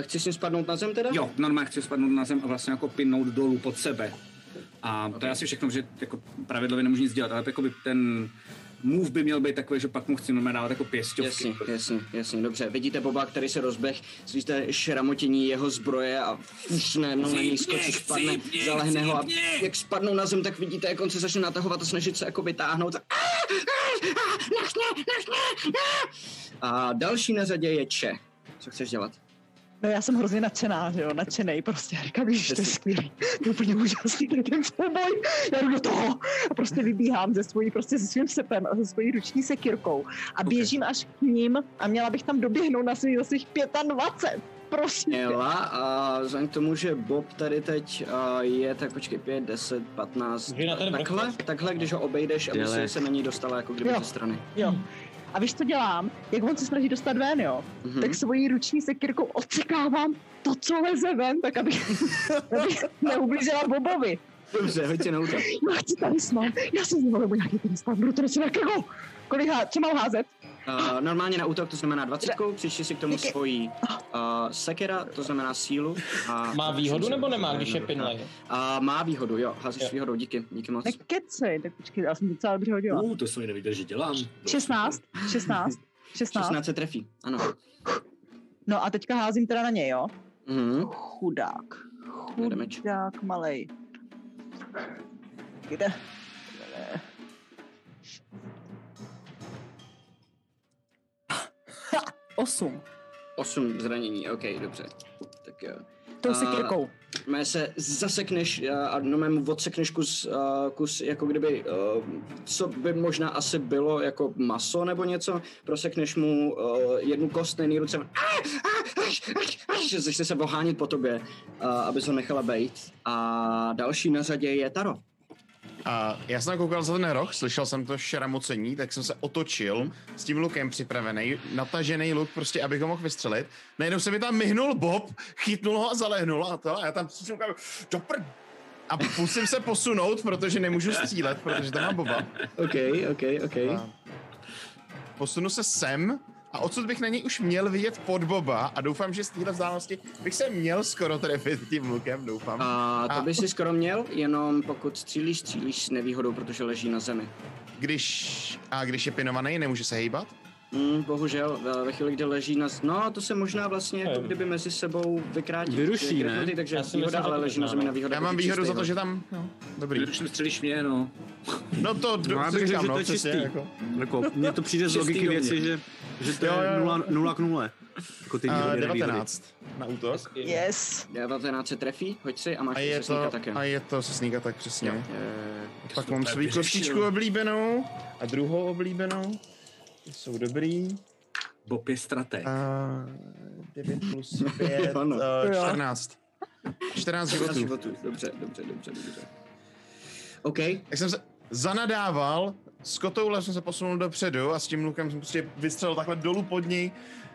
Chci s ním spadnout na zem teda? Jo, normálně chci spadnout na zem a vlastně jako pinnout dolů pod sebe. A to je asi všechno, že jako pravidlově nemůžu nic dělat, ale jako by ten... move by měl být takový, že pak mu chci dávat jako pěstovky. Jasně, dobře. Vidíte Boba, který se rozběh, slyšíte šramotění jeho zbroje a už najednou na něj skočí, spadne, zalehne ho a jak spadnou na zem, tak vidíte, jak on se začne natahovat a snažit se jako vytáhnout. A další na řadě je Če. Co chceš dělat? No já jsem hrozně nadšená, že jo, nadšenej prostě, já říkám, víš, to je skvělý, to je úplně úžasný, tady ten souboj, já jdu do toho a prostě vybíhám ze svojí, prostě se svým sepem a se svojí ruční sekírkou a běžím až k ním a měla bych tam doběhnout na svých 25, prosím. Měla a vzhledem k tomu, že Bob tady teď je, tak počkej, 5, 10, 15, takhle, když ho obejdeš, aby se na ní dostala jako kdyby ze strany. Jo. A víš, co dělám? Jak on se snaží dostat ven, jo? Mm-hmm. Tak svojí ruční sekírkou odsekávám to, co leze ven, tak abych neublížila Bobovi. Dobře, hoď tě na útok. Já chci talisman, já jsem zvolil nějaký talisman, budu to dočinat krkou. Co mám házet? Normálně na útok, to znamená 20, přičti si k tomu svoji sekera, to znamená sílu. A má výhodu nebo nemá, když je pinlej? Má výhodu, jo, házíš výhodou, díky moc. Nekecej, tak počkej, já jsem docela dobře hodila. To se mi nevíte, že dělám. 16 se trefí, ano. No a teďka házím teda na něj, jo? Mm-hmm. Chudák malej. Kde? Ha! 8 zranění, okej, dobře. Tak jo. Tou sekírkou. Mě se zasekneš a mému odsekneš kus jako kdyby, co by možná asi bylo jako maso nebo něco, prosekneš mu jednu kost nejný ruce. Začne se bohánit po tobě, aby ho nechala bejt. A další na řadě je Taro. Já jsem koukal za ten roh, slyšel jsem to šramocení, tak jsem se otočil s tím lukem připravený, natažený luk prostě, abych ho mohl vystřelit. Najednou se mi tam myhnul Bob, chytnul ho a zalehnul a to, a já tam říkám, a musím se posunout, protože nemůžu střílet, protože tam mám Boba. Okej. Posunu se sem a odsud bych na něj už měl vidět pod Boba a doufám, že z téhle vzdálenosti bych se měl skoro trefit tím lukem, doufám. To by si skoro měl, jenom pokud střílíš s nevýhodou, protože leží na zemi. Když je pinovaný, nemůže se hejbat? Bohužel, ve chvíli, kdy leží na zemi, to se možná vlastně jako kdyby mezi sebou vykrátí. Vyruší, ne? Takže výhoda, ale leží na zemi na výhodu. Já mám výhodu za to, že tam, dobrý. Když střílíš mě, to je čistý. Jako, mně to přijde z logiky věci, že to je 0 k 0. Jako 19 na útok. Yes. 19 se trefí, hoď si a máš se sníkat také. A je to se sníkat tak přesně. Pak mám svou kostičku oblíbenou a druhou oblíbenou. Jsou dobrý. Bob je strateg. 9 plus 5, 14. 14 životů. Dobře. OK. Jak jsem se zanadával, s kotoulem jsem se posunul dopředu a s tím lukem jsem prostě vystřelil takhle dolů pod něj,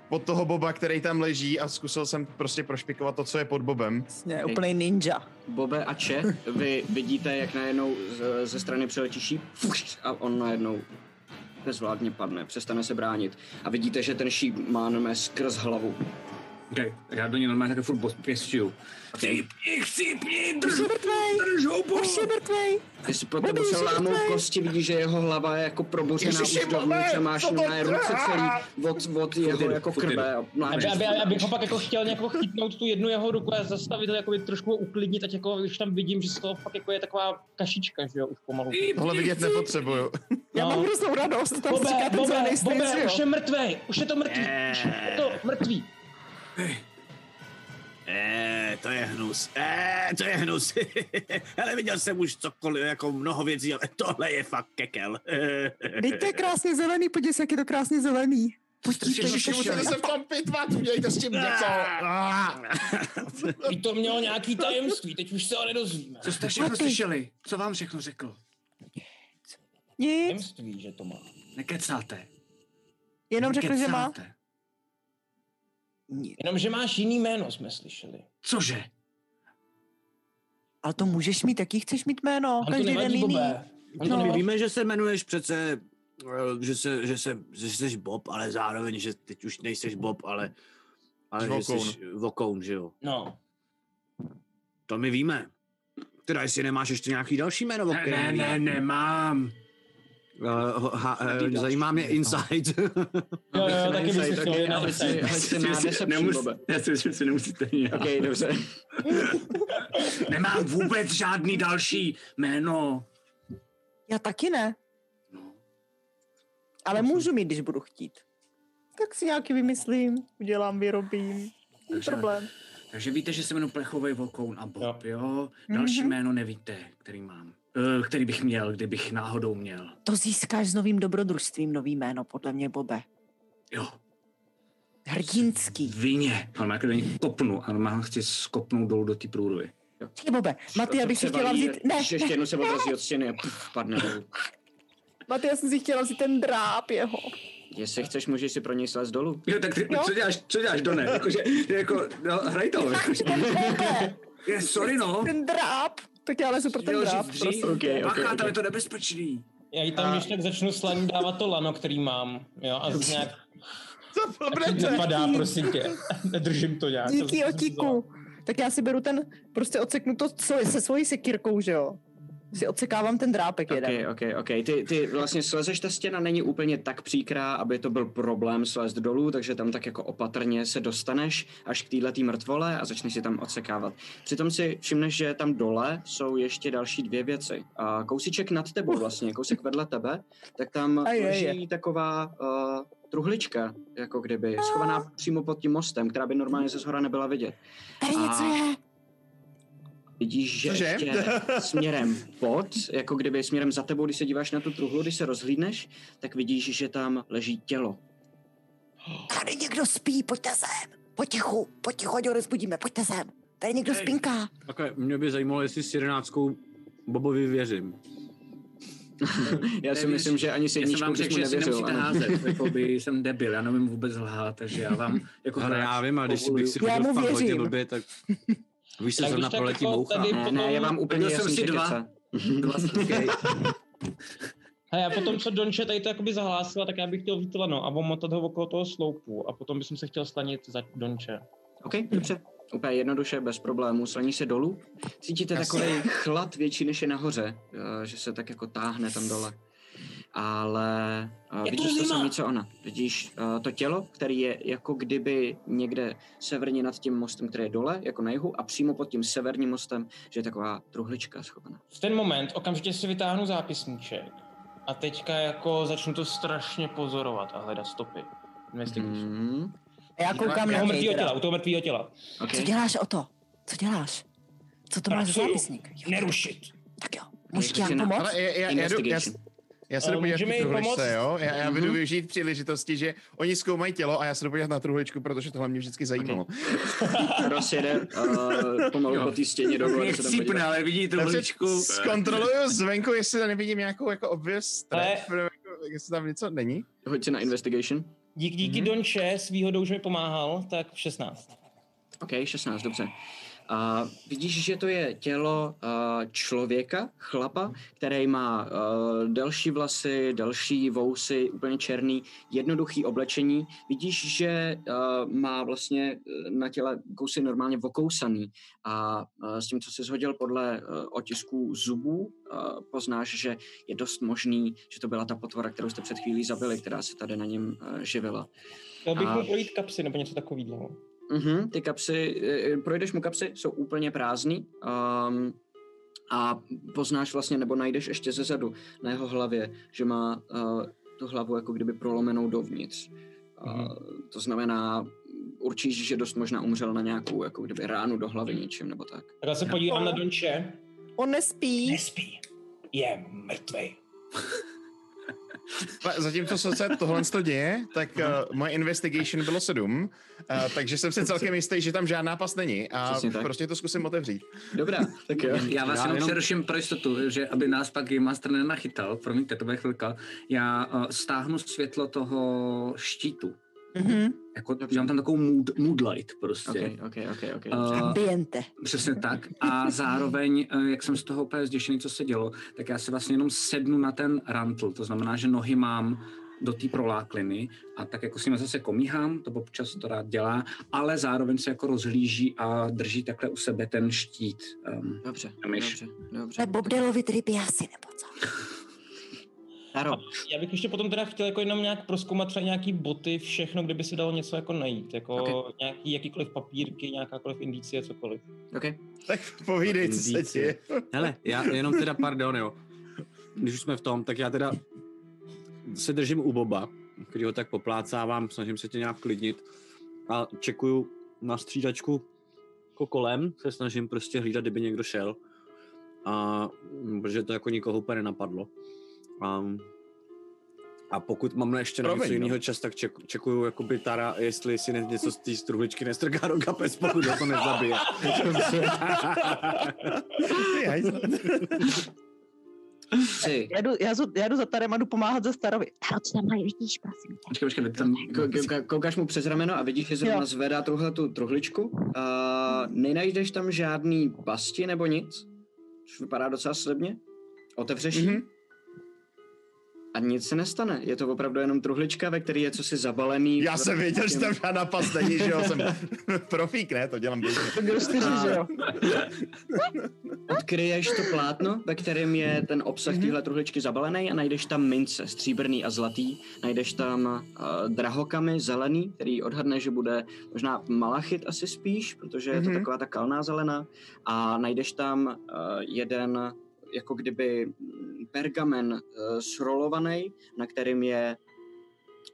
pod toho Boba, který tam leží a zkusil jsem prostě prošpikovat to, co je pod Bobem. Jasně, úplnej ninja. Bobe a Če, vy vidíte, jak najednou ze strany přiletí šíp a on najednou nezvládně padne, přestane se bránit a vidíte, že ten šíp má normálně skrz hlavu. Okay. Já do něj normálně tak furt pěstuju. Chcípni, drž houbu! Už je mrtvej! Jestli pro tebe se lámou kosti, vidíš, že jeho hlava je jako probořená už dovnitř a máš na ruce celý od jeho jako krve. Abych ho pak jako chtěl nějak chytnout tu jednu jeho ruku a zastavit, jakoby trošku ho uklidnit, ať jako už tam vidím, že z toho fakt jako je taková kašička, že jo, už pomalu. Tohle vidět nepotřebuju. Já mám hroznou radost, tam říká ten zelený stejc, jo. Už je mrtvej, už je to mrtvý, Hej. To je hnus. Ale viděl jsem už cokoliv, jako mnoho věcí, ale tohle je fakt kekel. Dej to je krásně zelený, podívej se, jak je to krásně zelený. Musíte se v tom pitvat, udělejte s tím něco. To mělo nějaký tajemství, teď už se ho nedozvíme. Co jste všechno slyšeli? Co vám všechno řekl? Nic. Tajemství, že to má. Nekecáte. Jenom řekl, že má. Jenomže máš jiný jméno, jsme slyšeli. Cože? Ale to můžeš mít, jaký chceš mít jméno? Každý den jiný. My víme, že se jmenuješ přece, že jsi Bob, ale zároveň, že teď už nejseš Bob, ale že jsi Vokoun, že jo? No. To my víme. Teda, jestli nemáš ještě nějaký další jméno, Vokoun. Ne, nemám. Zajímá mě insight. Jo, taky bych chtěl jedna si nemusíte nějak. Okej, dobře. Nemám vůbec žádný další jméno. Já taky ne. Ale můžu mít, když budu chtít. Tak si nějaký vymyslím, udělám, vyrobím. Není problém. Takže víte, že se jmenuji Plechovej Vokoun a Bob, jo? Další jméno nevíte, který mám. Který bych měl, kdybych náhodou měl. To získáš s novým dobrodružstvím nový jméno, podle mě, Bobe. Jo. Hrdinský. Vině. Ale má když kopnu, ale mám chtěl skopnout dolů do té průrovy. Čekaj, Bobe, Matěj, bych si chtěla vzít... Ne, ještě jednou se odrazí od stěny a padne. Matěj, já jsem si chtěla vzít ten dráp jeho. Jestli chceš, můžeš si pro něj slézt dolů. Jo, tak ty, co děláš, Doné? Hraj to. Sorry, no. Ten dráp. Tak já lezu pro ten dráp. Bacha, tam je to nebezpečný. Já ji tam ještě začnu slaní dávat to lano, který mám. Jo, a z nějak... Co blbnete? Zapadá, prosím tě. Nedržím to nějak. Díky, Otíku. Tak já si beru ten, prostě odseknu to se svojí sekírkou, že jo? Si odsekávám ten drápek jeden. Okay. Ty vlastně slezeš, ta stěna není úplně tak příkrá, aby to byl problém slézt dolů, takže tam tak jako opatrně se dostaneš až k této mrtvole a začneš si tam odsekávat. Přitom si všimneš, že tam dole jsou ještě další dvě věci. A kousíček nad tebou vlastně, kousek vedle tebe, tak tam leží taková truhlička, jako kdyby, schovaná přímo pod tím mostem, která by normálně ze shora nebyla vidět. Tady něco je. Vidíš, že ještě směrem pod, jako kdyby směrem za tebou, když se díváš na tu truhlu, když se rozhlídneš, tak vidíš, že tam leží tělo. Tady někdo spí, pojďte sem. Potichu, ať ho rozbudíme, pojďte sem. Tady někdo spinká. Okay, mě by zajímalo, jestli s 11 Bobovi věřím. Já si myslím, že ani se jedničkou mu nevěřil. Jsem debil, já nevím vůbec lhát, takže já vám... Já vím, ale když bych si chodil v hodě blbě, tak... Víš, se zrovna proletí moucha. Ne, já vám úplně jasný, že keca. Já potom, co Donče tady to jakoby zahlásila, tak já bych chtěl vít lano a omotat ho okolo toho sloupu a potom bych se chtěl slanit za Donče. OK, dobře. Úplně jednoduše, bez problémů. Slaní se dolů. Cítíte takový chlad větší, než je nahoře, že se tak jako táhne tam dole. Ale vidíš to samé, co ona. Vidíš to tělo, které je jako kdyby někde severně nad tím mostem, který je dole, jako na jihu, a přímo pod tím severním mostem, že je taková truhlička schovaná. V ten moment okamžitě si vytáhnu zápisníček a teďka jako začnu to strašně pozorovat a hledat stopy. A já koukám na toho mrtvýho těla. Okay. Co děláš? Co to máš za zápisník? Nerušit. Tak jo, můžete nám pomoct? Já se jdu podívat na truhličce, jo? Já budu využít příležitosti, že oni zkoumají tělo a já se jdu podívat na truhličku, protože tohle mě vždycky zajímalo. Rozjede pomalu po té stěně do hlavy. Chcípne, ale vidí truhličku. Zkontroluju zvenku, jestli tam nevidím nějakou jako obvious tref, jestli tam něco není. Hoďte na investigation. Díky Donče, s výhodou, že mi pomáhal, tak 16. OK, 16, dobře. Vidíš, že to je tělo člověka, chlapa, který má delší vlasy, delší vousy, úplně černý, jednoduchý oblečení. Vidíš, že má vlastně na těle kousy normálně okousaný a s tím, co jsi shodil podle otisků zubů, poznáš, že je dost možný, že to byla ta potvora, kterou jste před chvílí zabili, která se tady na něm živila. Chtěl bych mu projít kapsy nebo něco takového. Ty kapsy, projdeš mu kapsy, jsou úplně prázdný a poznáš vlastně, nebo najdeš ještě zezadu na jeho hlavě, že má tu hlavu jako kdyby prolomenou dovnitř. To znamená, určíš, že dost možná umřel na nějakou jako kdyby ránu do hlavy něčím, nebo tak. Tak já se podívám na Donče. On nespí. Je mrtvý. Zatímco se tohle děje, tak moje investigation bylo 7, takže jsem se celkem jistý, že tam žádná pas není a prostě to zkusím otevřít. Dobrá, tak jo. Já vás jenom přeruším pro jistotu, že aby nás pak Game Master nenachytal, promiňte, to bude chvilka, já stáhnu světlo toho štítu. Jako, dělám tam takovou mood light prostě. Okay. Ambiente. Přesně tak. A zároveň, jak jsem z toho úplně zděšený, co se dělo, tak já si vlastně jenom sednu na ten rantl. To znamená, že nohy mám do té prolákliny a tak jako s ním zase komíhám, to občas to rád dělá, ale zároveň se jako rozhlíží a drží takhle u sebe ten štít. Dobře. Bob Dylovi triby asi, nebo co? Ano. Já bych ještě potom teda chtěl jako jenom nějak prozkoumat třeba nějaký boty, všechno, kdyby se dalo něco jako najít, jako okay. Nějaký, jakýkoliv papírky, nějakákoliv indicie, cokoliv. Okay. Tak povídej, co se děje. Hele, já jenom teda, pardon, jo. Když už jsme v tom, tak já teda se držím u Boba, který ho tak poplácávám, snažím se tě nějak klidnit a čekuju na střídačku jako kolem, se snažím prostě hlídat, kdyby někdo šel, a protože to jako nikoho úplně nenapadlo. A pokud mám ještě na něco jiného čas, tak čekuju jakoby Tara, jestli si něco z té struhličky nestrká do kapes, pokud ho to nezabije. Já jdu za Tarem a jdu pomáhat za Starovi. Taro, co tam mají, vidíš, prosím. Počkej, koukáš mu přes rameno a vidíš, že zrovna zvedá tuhle tu truhličku. Nenajdeš tam žádný pasti nebo nic, což vypadá docela slibně. Otevřeš ji a nic se nestane. Je to opravdu jenom truhlička, ve které je cosi zabalený. Já jsem věděl, že tam žádná past není, že jo, jsem profík, ne, to dělám běžně. Odkryješ to plátno, ve kterém je ten obsah téhle truhličky zabalený, a najdeš tam mince, stříbrný a zlatý. Najdeš tam drahokamy zelený, který odhadne, že bude možná malachit asi spíš, protože je to taková ta kalná zelená. A najdeš tam jeden jako kdyby pergamen srolovaný,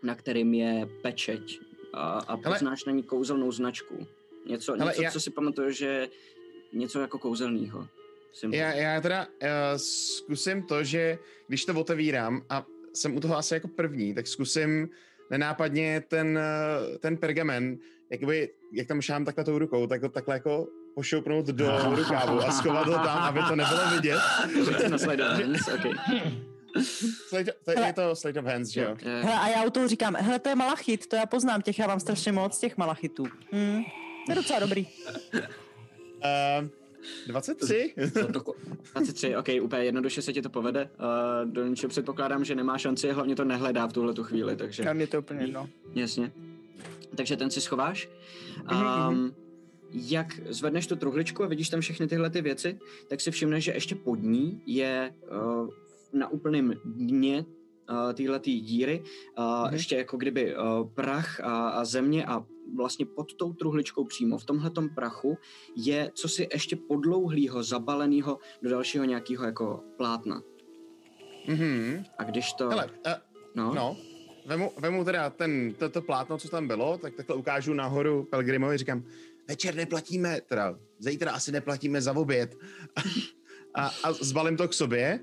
na kterým je pečeť a poznáš na ní kouzelnou značku. Něco, co si pamatuje, že něco jako kouzelného. Já teda zkusím to, že když to otevírám a jsem u toho asi jako první, tak zkusím nenápadně ten pergamen, jakoby, jak tam šám takhle tou rukou, tak to takhle jako pošoupnout do rukávu a schovat ho tam, aby to nebylo vidět. Je to slide of hands, že jo? Hele, a já u toho říkám, hele, to je malachit, to já poznám, těch já mám strašně moc, těch malachitů. To je docela dobrý. 23? 23, ok, úplně jednoduše se ti to povede. Do ničeho předpokládám, že nemá šanci, hlavně to nehledá v tuhletu chvíli, takže... Já mě to úplně jedno. Jasně. Takže ten si schováš. Jak zvedneš tu truhličku a vidíš tam všechny tyhle ty věci, tak si všimneš, že ještě pod ní je na úplném dně téhletý díry ještě jako kdyby prach a země, a vlastně pod tou truhličkou přímo v tomhletom prachu je cosi ještě podlouhlýho, zabaleného do dalšího nějakého jako plátna. A když to... Hele, Vemu teda to plátno, co tam bylo, tak takhle ukážu nahoru Pelgrimovi, říkám, večer neplatíme, teda zítra asi neplatíme za oběd. A zbalím to k sobě.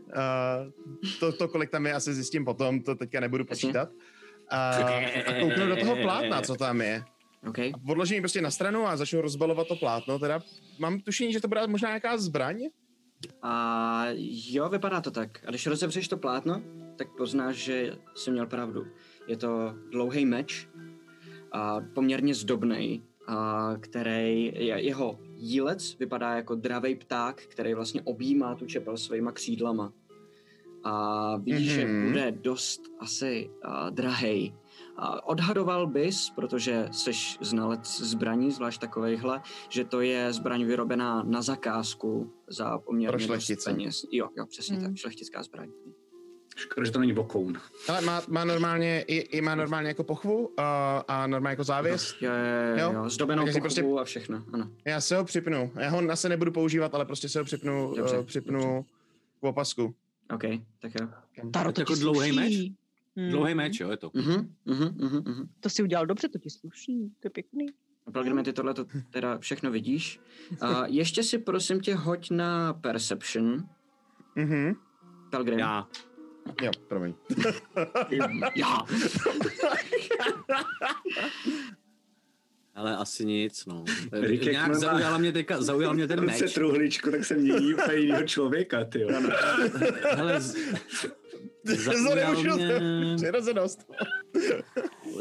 To, kolik tam je, asi zjistím potom, to teďka nebudu počítat. A kouknu do toho plátna, co tam je. Okay. Odložím prostě na stranu a začnu rozbalovat to plátno. Teda mám tušení, že to bude možná nějaká zbraň? Jo, vypadá to tak. A když rozevřeš to plátno, tak poznáš, že jsi měl pravdu. Je to dlouhý meč, a poměrně zdobnej, který jeho jílec vypadá jako dravej pták, který vlastně objímá tu čepel svýma křídlama. A vidíš, že bude dost asi drahej. Odhadoval bys, protože jsi znalec zbraní, zvlášť takovejhle, že to je zbraň vyrobená na zakázku za poměrně dost peněz. Jo, přesně tak, šlechtická zbraň. Škoda, že to není vokoun. Ale má normálně jako pochvu a normálně jako závěs. Jo, zdobenou pochvu prostě, a všechno, ano. Já se ho připnu. Já ho asi nebudu používat, ale prostě se ho připnu k opasku. OK, tak jo. Taro, to jako dlouhý meč? Dlouhý meč, jo, je to. To si udělal dobře, to ti sluší, to je pěkný. Pelgrime, ty tohle teda všechno vidíš. Ještě si prosím tě hoď na Perception. Pelgrime. Já. Jo, promiň. Já. Ale asi nic, no. Nějak zaujal mě ten meč. Se truhličku, tak se mění na jinýho člověka, ty jo. Hele, zaujal mě... Přirozenost.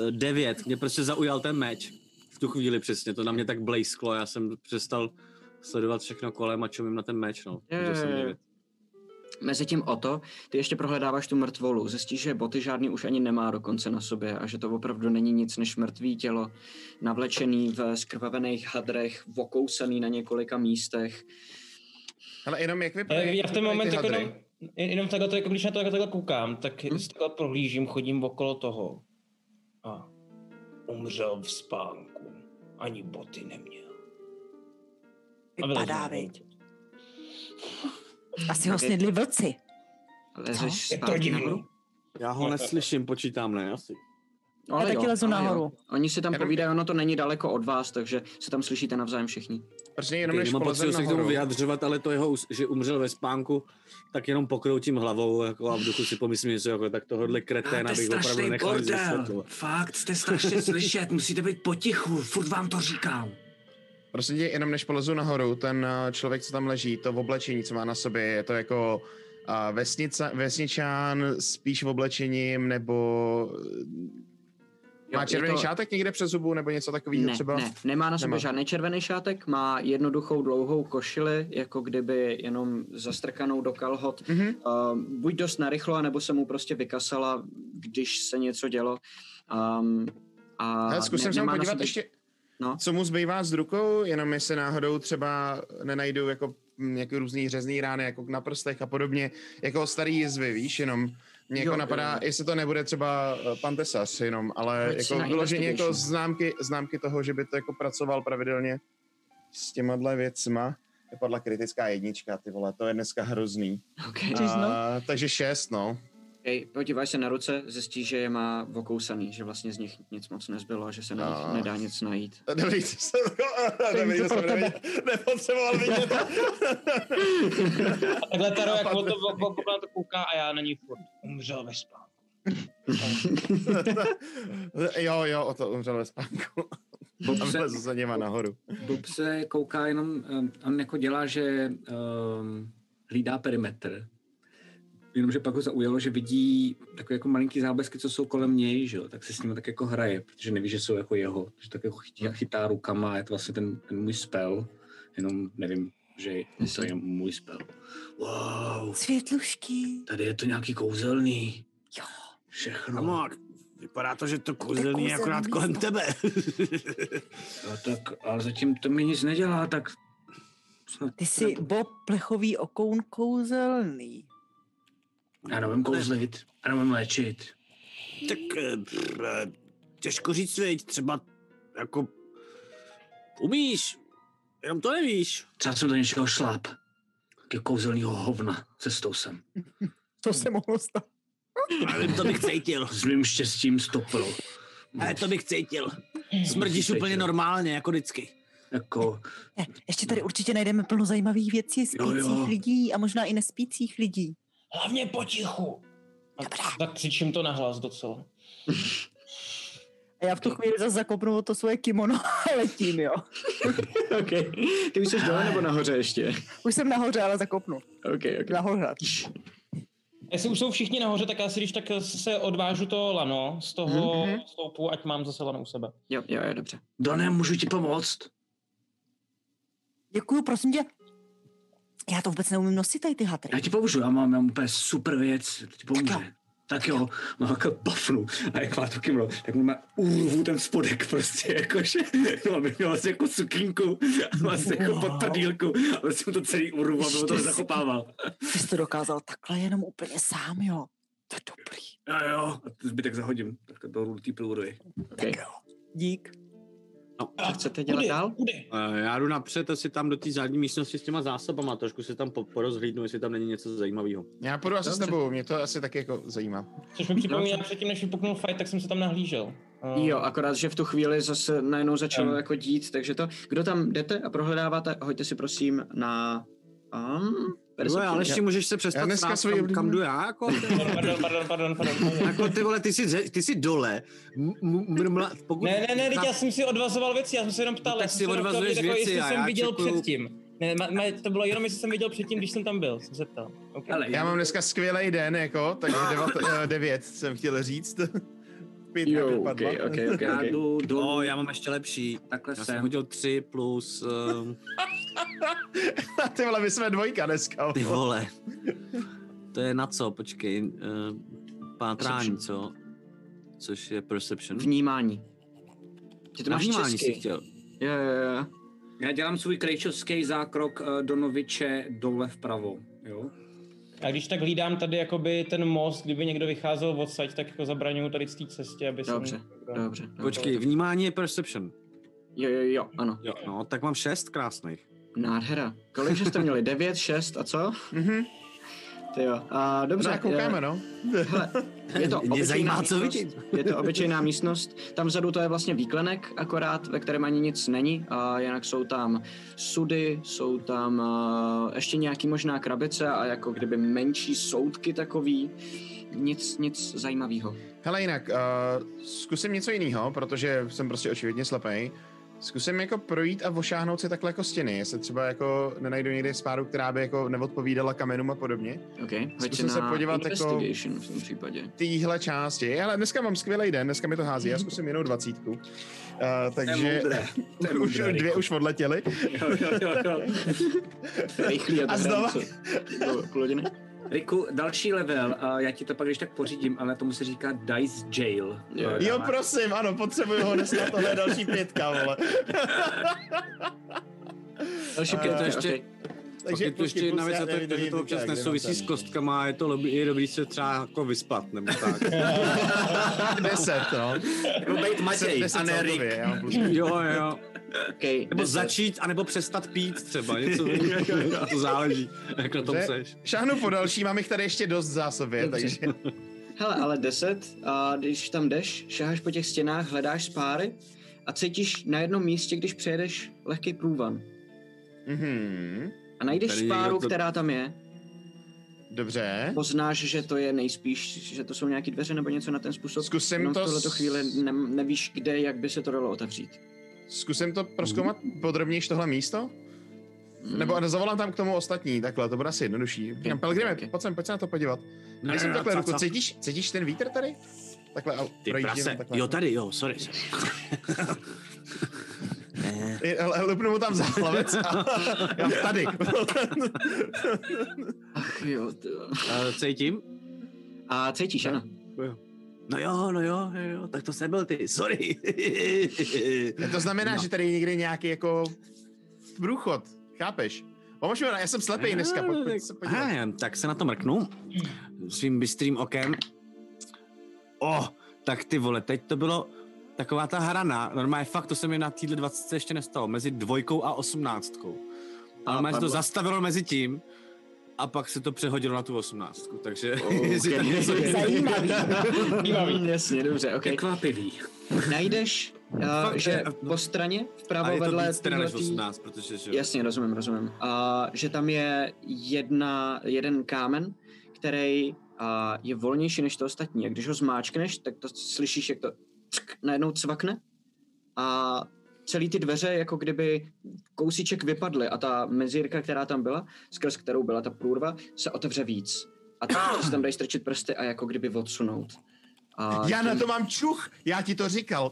9, mě prostě zaujal ten meč. V tu chvíli přesně, to na mě tak blejsklo, já jsem přestal sledovat všechno kolem a čumím na ten meč, no. Mezitím Oto, ty ještě prohledáváš tu mrtvolu, zjistíš, že boty žádný už ani nemá dokonce na sobě a že to opravdu není nic než mrtvé tělo, navlečený v skrvavených hadrech, okousaný na několika místech. Ale jenom jak vypadají ty hadry? Jenom takhle, to, jako když na to takhle koukám, tak si takhle prohlížím, chodím okolo toho. A umřel v spánku. Ani boty neměl. Vypadá, viď? Asi ho snědli vlci. Lezeš zpátky nahoru? Já ho neslyším, počítám, ne, asi. Ale já taky lezu nahoru. Jo. Oni si tam povídají, ono to není daleko od vás, takže se tam slyšíte navzájem všichni. Protože jenom než polezem nahoru. Se k tomu vyjadřovat, ale to jeho, že umřel ve spánku, tak jenom pokroutím hlavou jako, a v duchu si pomyslím něco, jako, tak tohohle kreténa bych opravdu nechal vysvětlovat. Fakt, jste strašně slyšet, musíte být potichu, furt vám to říkám. Prosím tě, jenom než polezu nahoru, ten člověk, co tam leží, to v oblečení, co má na sobě, je to jako vesničán spíš v oblečením, nebo... Má červený šátek někde přes zubu nebo něco takového třeba? Ne, nemá na sobě žádný červený šátek, má jednoduchou dlouhou košili, jako kdyby jenom zastrkanou do kalhot. Mm-hmm. Buď dost narychlo, nebo se mu prostě vykasala, když se něco dělo. Zkusím se mu podívat sobě... ještě, co mu zbývá s rukou, jenom jestli náhodou třeba nenajdou jako nějaké různý řezný rány, jako na prstech a podobně, jako starý jizvy, víš, jenom... Mě jako napadá, jestli to nebude třeba pantesař jenom, ale jako vyloženě jako známky toho, že by to jako pracoval pravidelně s těma věcma. Vypadla kritická jednička, ty vole, to je dneska hrozný. Okay. Takže 6, no. Okay, podíváš se na ruce, zjistíš, že je má okousaný, že vlastně z nich nic moc nezbylo, že se na nich nedá nic najít. Nepotřeboval vidět. Takhle Taro, jak on to kouká a já na ní furt. Umřel ve spánku. Jo, o to umřel ve spánku. A vlezu se něma nahoru. Bub se kouká jenom, on jako dělá, že hlídá perimetr. Jenomže pak ho zaujalo, že vidí takové jako malinký záblesky, co jsou kolem něj, že jo, tak se s ním tak jako hraje, protože neví, že jsou jako jeho, že tak jako chytá rukama, je to vlastně ten můj spell, jenom nevím, že to je můj spell. Wow. Světlušky. Tady je to nějaký kouzelný. Jo. Všechno. Amor, vypadá to, že to kouzelný je akorát kolem tebe. Jo, tak, ale zatím to mi nic nedělá, tak... Ty jsi Bob plechový okoun kouzelný. Já nevím kouzlit, já nevím léčit. Tak těžko říct, věď, třeba jako umíš, jenom to nevíš. Třeba jsem do něčeho šláp, ke kouzelnýho hovna cestou sem. To se mohlo stát. Ale to bych cítil. S mým štěstím stopil. Ale to bych cítil. Smrdíš úplně normálně, jako vždycky. Jako... Ještě tady určitě najdeme plno zajímavých věcí, spících lidí a možná i nespících lidí. Hlavně potichu. Tak křičím to nahlas docela. A já v tu chvíli zase zakopnu to svoje kimono a letím, jo. Okay. Ty už jsi dole nebo nahoře ještě? Už jsem nahoře, ale zakopnu. Okay. Nahoře. Jestli už jsou všichni nahoře, tak já si když tak se odvážu to lano z toho stoupu, ať mám zase lano u sebe. Jo, dobře. Dané, můžu ti pomoct? Děkuju, prosím tě. Já to vůbec neumím nosit tady ty hatry. Já ti pomůžu, já mám úplně super věc, ti pomůžu. Tak jo, mám jako bafnu a jak má to kymlo, tak mu má urvu ten spodek prostě, jakože, no bych měl asi jako sukínku a vlastně jako podprdílku a vlastně mu to celý urvu a bylo to zakopával. Ty jsi to dokázal takhle jenom úplně sám, jo, to je dobrý. Jo, a zbytek zahodím, tak do té pilurvy. Okay. Tak jo, dík. No, co chcete dělat dál? Já jdu napřed asi tam do té zadní místnosti s těma zásobama, trošku se tam porozhlídnu, jestli tam není něco zajímavého. Já půjdu asi s tebou, mě to asi taky jako zajímá. Což mi připomíná, předtím, než vypuknul fight, tak jsem se tam nahlížel. Jo, akorát, že v tu chvíli zase najednou začalo jako dít, takže to, kdo tam jdete a prohledáváte, hoďte si prosím na... No, ale ještě můžeš se přestat stát, kam jdu já, jako? Pardon. Jako ty vole, ty jsi dole. Pokud... Ne, já jsem si odvazoval věci, já jsem se jenom ptal. No, tak si odvazuješ věci, jestli jsem viděl předtím. Ne, to bylo jenom, jestli jsem viděl předtím, když jsem tam byl, jsem se ptal. Okay. Ale já mám dneska skvělej den, jako, takže 9 jsem chtěl říct. Jo, okay. No, já mám ještě lepší. Takhle já jsem hodil 3 plus... Ty vole, my jsme dvojka dneska. Ty vole. To je na co, počkej. Pátrání, co? Což je perception. Vnímání. Ty to máš vnímání česky. Si chtěl. Jo. Já dělám svůj krejčovský zákrok do Noviče dole vpravo. Jo? A když tak hlídám tady jakoby ten most, kdyby někdo vycházel odsaď, tak jako zabraňuju tady z té cestě, aby dobře, jsem... Dobře, počkej, vnímání je perception. Jo, ano. Jo, no, tak mám 6 krásných. Nádhera. Kolik jste měli? 9, 6 a co? Mhm. Jo. A dobře, tak koukáme, no. Hele, je to obyčejná místnost, Tam vzadu to je vlastně výklenek akorát, ve kterém ani nic není. A jinak jsou tam sudy, jsou tam ještě nějaký možná krabice a jako kdyby menší soudky takový. Nic zajímavého. Hele, jinak zkusím něco jiného, protože jsem prostě očividně slepej. Zkusím jako projít a ošáhnout si takhle jako stěny, jestli třeba jako nenajdu někde spáru, která by jako neodpovídala kamenům a podobně. Okay, zkusím se podívat jako v tom případě. Týhle části. Ale dneska mám skvělý den, dneska mi to hází, já zkusím jinou 20. Takže dvě už odletěly. A znova. Riku, další level, já ti to pak když tak pořídím, ale tomu se říká Dice Jail. Jo, prosím, ano, potřebuju ho dneska, tohle je další 5, vole. Další 5, to ještě... Okay. Takže to ještě jedna věc, protože to občas nesouvisí s kostkama, je to dobrý se třeba jako vyspat, nebo tak. 10, no. Nebo bejt Matěj, a ne Rik. Jo. Okay, nebo začít, anebo přestat pít třeba, něco, to záleží, jak na tom seš. Šáhnu po další, mám jich tady ještě dost v zásobě, takže... Hele, ale 10, a když tam jdeš, šáháš po těch stěnách, hledáš spáry a cítíš na jednom místě, když přejedeš lehký průvan. Mhm. A najdeš spáru, která tam je. Dobře. Poznáš, že to je nejspíš, že to jsou nějaké dveře nebo něco na ten způsob. Zkusím to... V tohleto chvíli nevíš, kde, jak by se to dalo otevřít. Zkusím to prozkoumat podrobnějš tohle místo? Nebo zavolám tam k tomu ostatní, takhle, to bude asi jednodušší. Okay. Pelgrime, okay. Pojď se na to podívat. Já jsem takhle ruku, cítíš ten vítr tady? Takhle a projíždím takhle. Jo, tady, jo, sorry. Lupnu mu tam za hlavec a já tady. Ach jo, cítím? A cítíš, ano. No jo, tak to jsem byl ty, sorry. To znamená, že tady je někde nějaký jako průchod, chápeš? Pomož mi, já jsem slepej dneska, pojď se podívat. Tak se na to mrknu svým bystrým okem. Tak ty vole, teď to bylo... Taková ta hrana, normálně fakt, to se mi na téhle 20 ještě nestalo, mezi 2 a 18. Ale se to zastavilo mezi tím a pak se to přehodilo na tu 18, takže... Zajímavý. Jasně, dobře, ok. Překvapivý. Najdeš, že po straně, vpravo vedle... Ale je to víc teda než 18, protože... Že... Jasně, rozumím. Že tam je jeden kámen, který je volnější než to ostatní. A když ho zmáčkneš, tak to slyšíš, jak to... najednou cvakne a celý ty dveře, jako kdyby kousíček vypadly a ta mezírka, která tam byla, skrz kterou byla ta průrva, se otevře víc. A tam se tam dají strčit prsty a jako kdyby odsunout. Já na to mám čuch, já ti to říkal.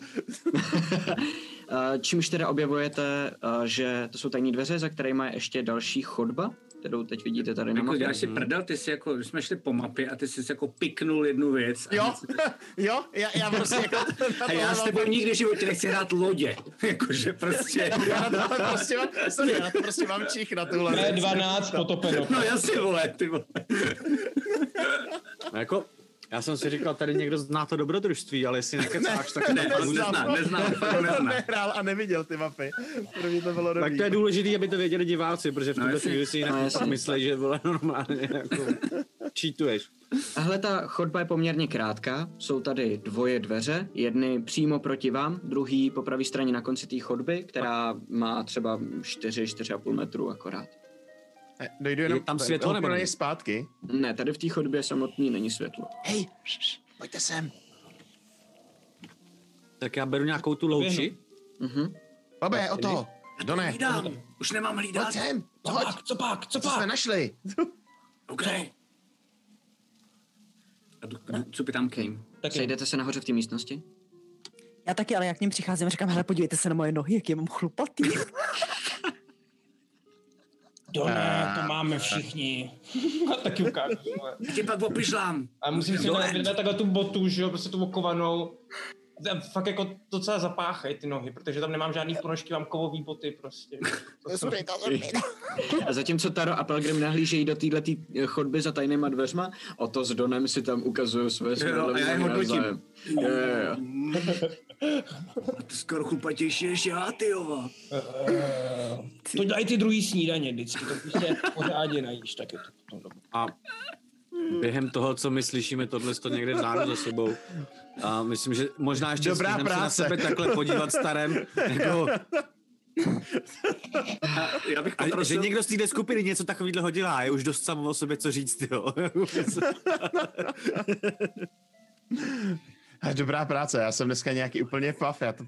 Čímž teda objevujete, že to jsou tajní dveře, za kterými je ještě další chodba, kterou teď vidíte tady na mapě. Děláš si prdel, ty jsi jako, jsme šli po mapě a ty jsi jako piknul jednu věc. Já prostě jako... A já s tebou nikdy v životě nechci hrát lodě. Jakože prostě... já to prostě mám čich na tuhle věc. Ne, 12 potopeno. No jasně, vole, ty vole. No jako... Já jsem si říkal, tady někdo zná to dobrodružství, ale jestli nekecáš, tak neznám. Nehrál a neviděl ty mapy. První to bylo dobrý. Tak to je důležité, aby to věděli diváci, protože v tuto chvíli si jinak myslej, že bylo normálně jako čítuješ. Tahle ta chodba je poměrně krátká. Jsou tady 2 dveře, jedny přímo proti vám, druhý po pravé straně na konci té chodby, která má třeba 4,5 metru akorát. Je tam světlo nebo není zpátky? Ne, tady v té chodbě samotný není světlo. Hej, pojďte sem. Tak já beru nějakou tu louči. Babe, o to. Done. Hlídám, už nemám hlídat. Pojď sem, co pak? Co jsme našli? OK. Cupitám k ním. Sejdete se nahoře v té místnosti? Já taky, ale jak k ním přicházím, říkám, hele, podívejte se na moje nohy, jak je mám chlupatý. Jo, ne, to máme všichni. A taky ukážu. Tě pak opišlám. A musím si dát takhle tu botu, že jo, prostě tu okovanou. fakt jako docela zapáchají ty nohy, protože tam nemám žádný ponožky, mám kovový boty prostě. A zatímco Taro a Pelgrim nahlížejí do této chodby za tajnýma dveřma, Oto s Donem si tam ukazují své směrové zájem. To skoro chlupatější než já, tyjova. To dělají ty druhý snídaně vždycky, to když se pořádně najíš, tak je to v tom dobu. A během toho, co my slyšíme, tohle to někde vzadu za sebou. A myslím, že možná ještě stihneme se na sebe takhle podívat starém. Jako... Já bych poprosil... že někdo z té skupiny něco takového dělá, je už dost samo o sobě co říct, jo. Dobrá práce, já jsem dneska nějaký úplně paf, já to...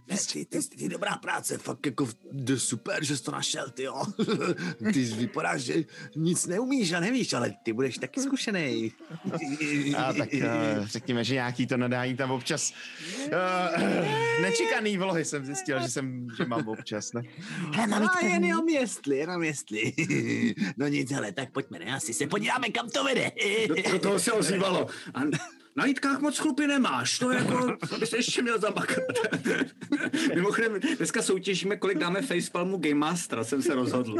Ty dobrá práce, fakt jako super, že jsi to našel, ty jo. Ty vypadáš, že nic neumíš a nevíš, ale ty budeš taky zkušený. A tak řekněme, že nějaký to nadání tam občas... nečekaný vlohy jsem zjistil, že mám občas, ne? Jenom jestli. No nic, hele, tak pojďme, ne? Asi se podíváme, kam to vede. Do toho se ozývalo. Na jítkách moc chlupy nemáš, to jako bys ještě měl zabakat. Mimochodem, dneska soutěžíme, kolik dáme facepalmu Game Mastera, jsem se rozhodl.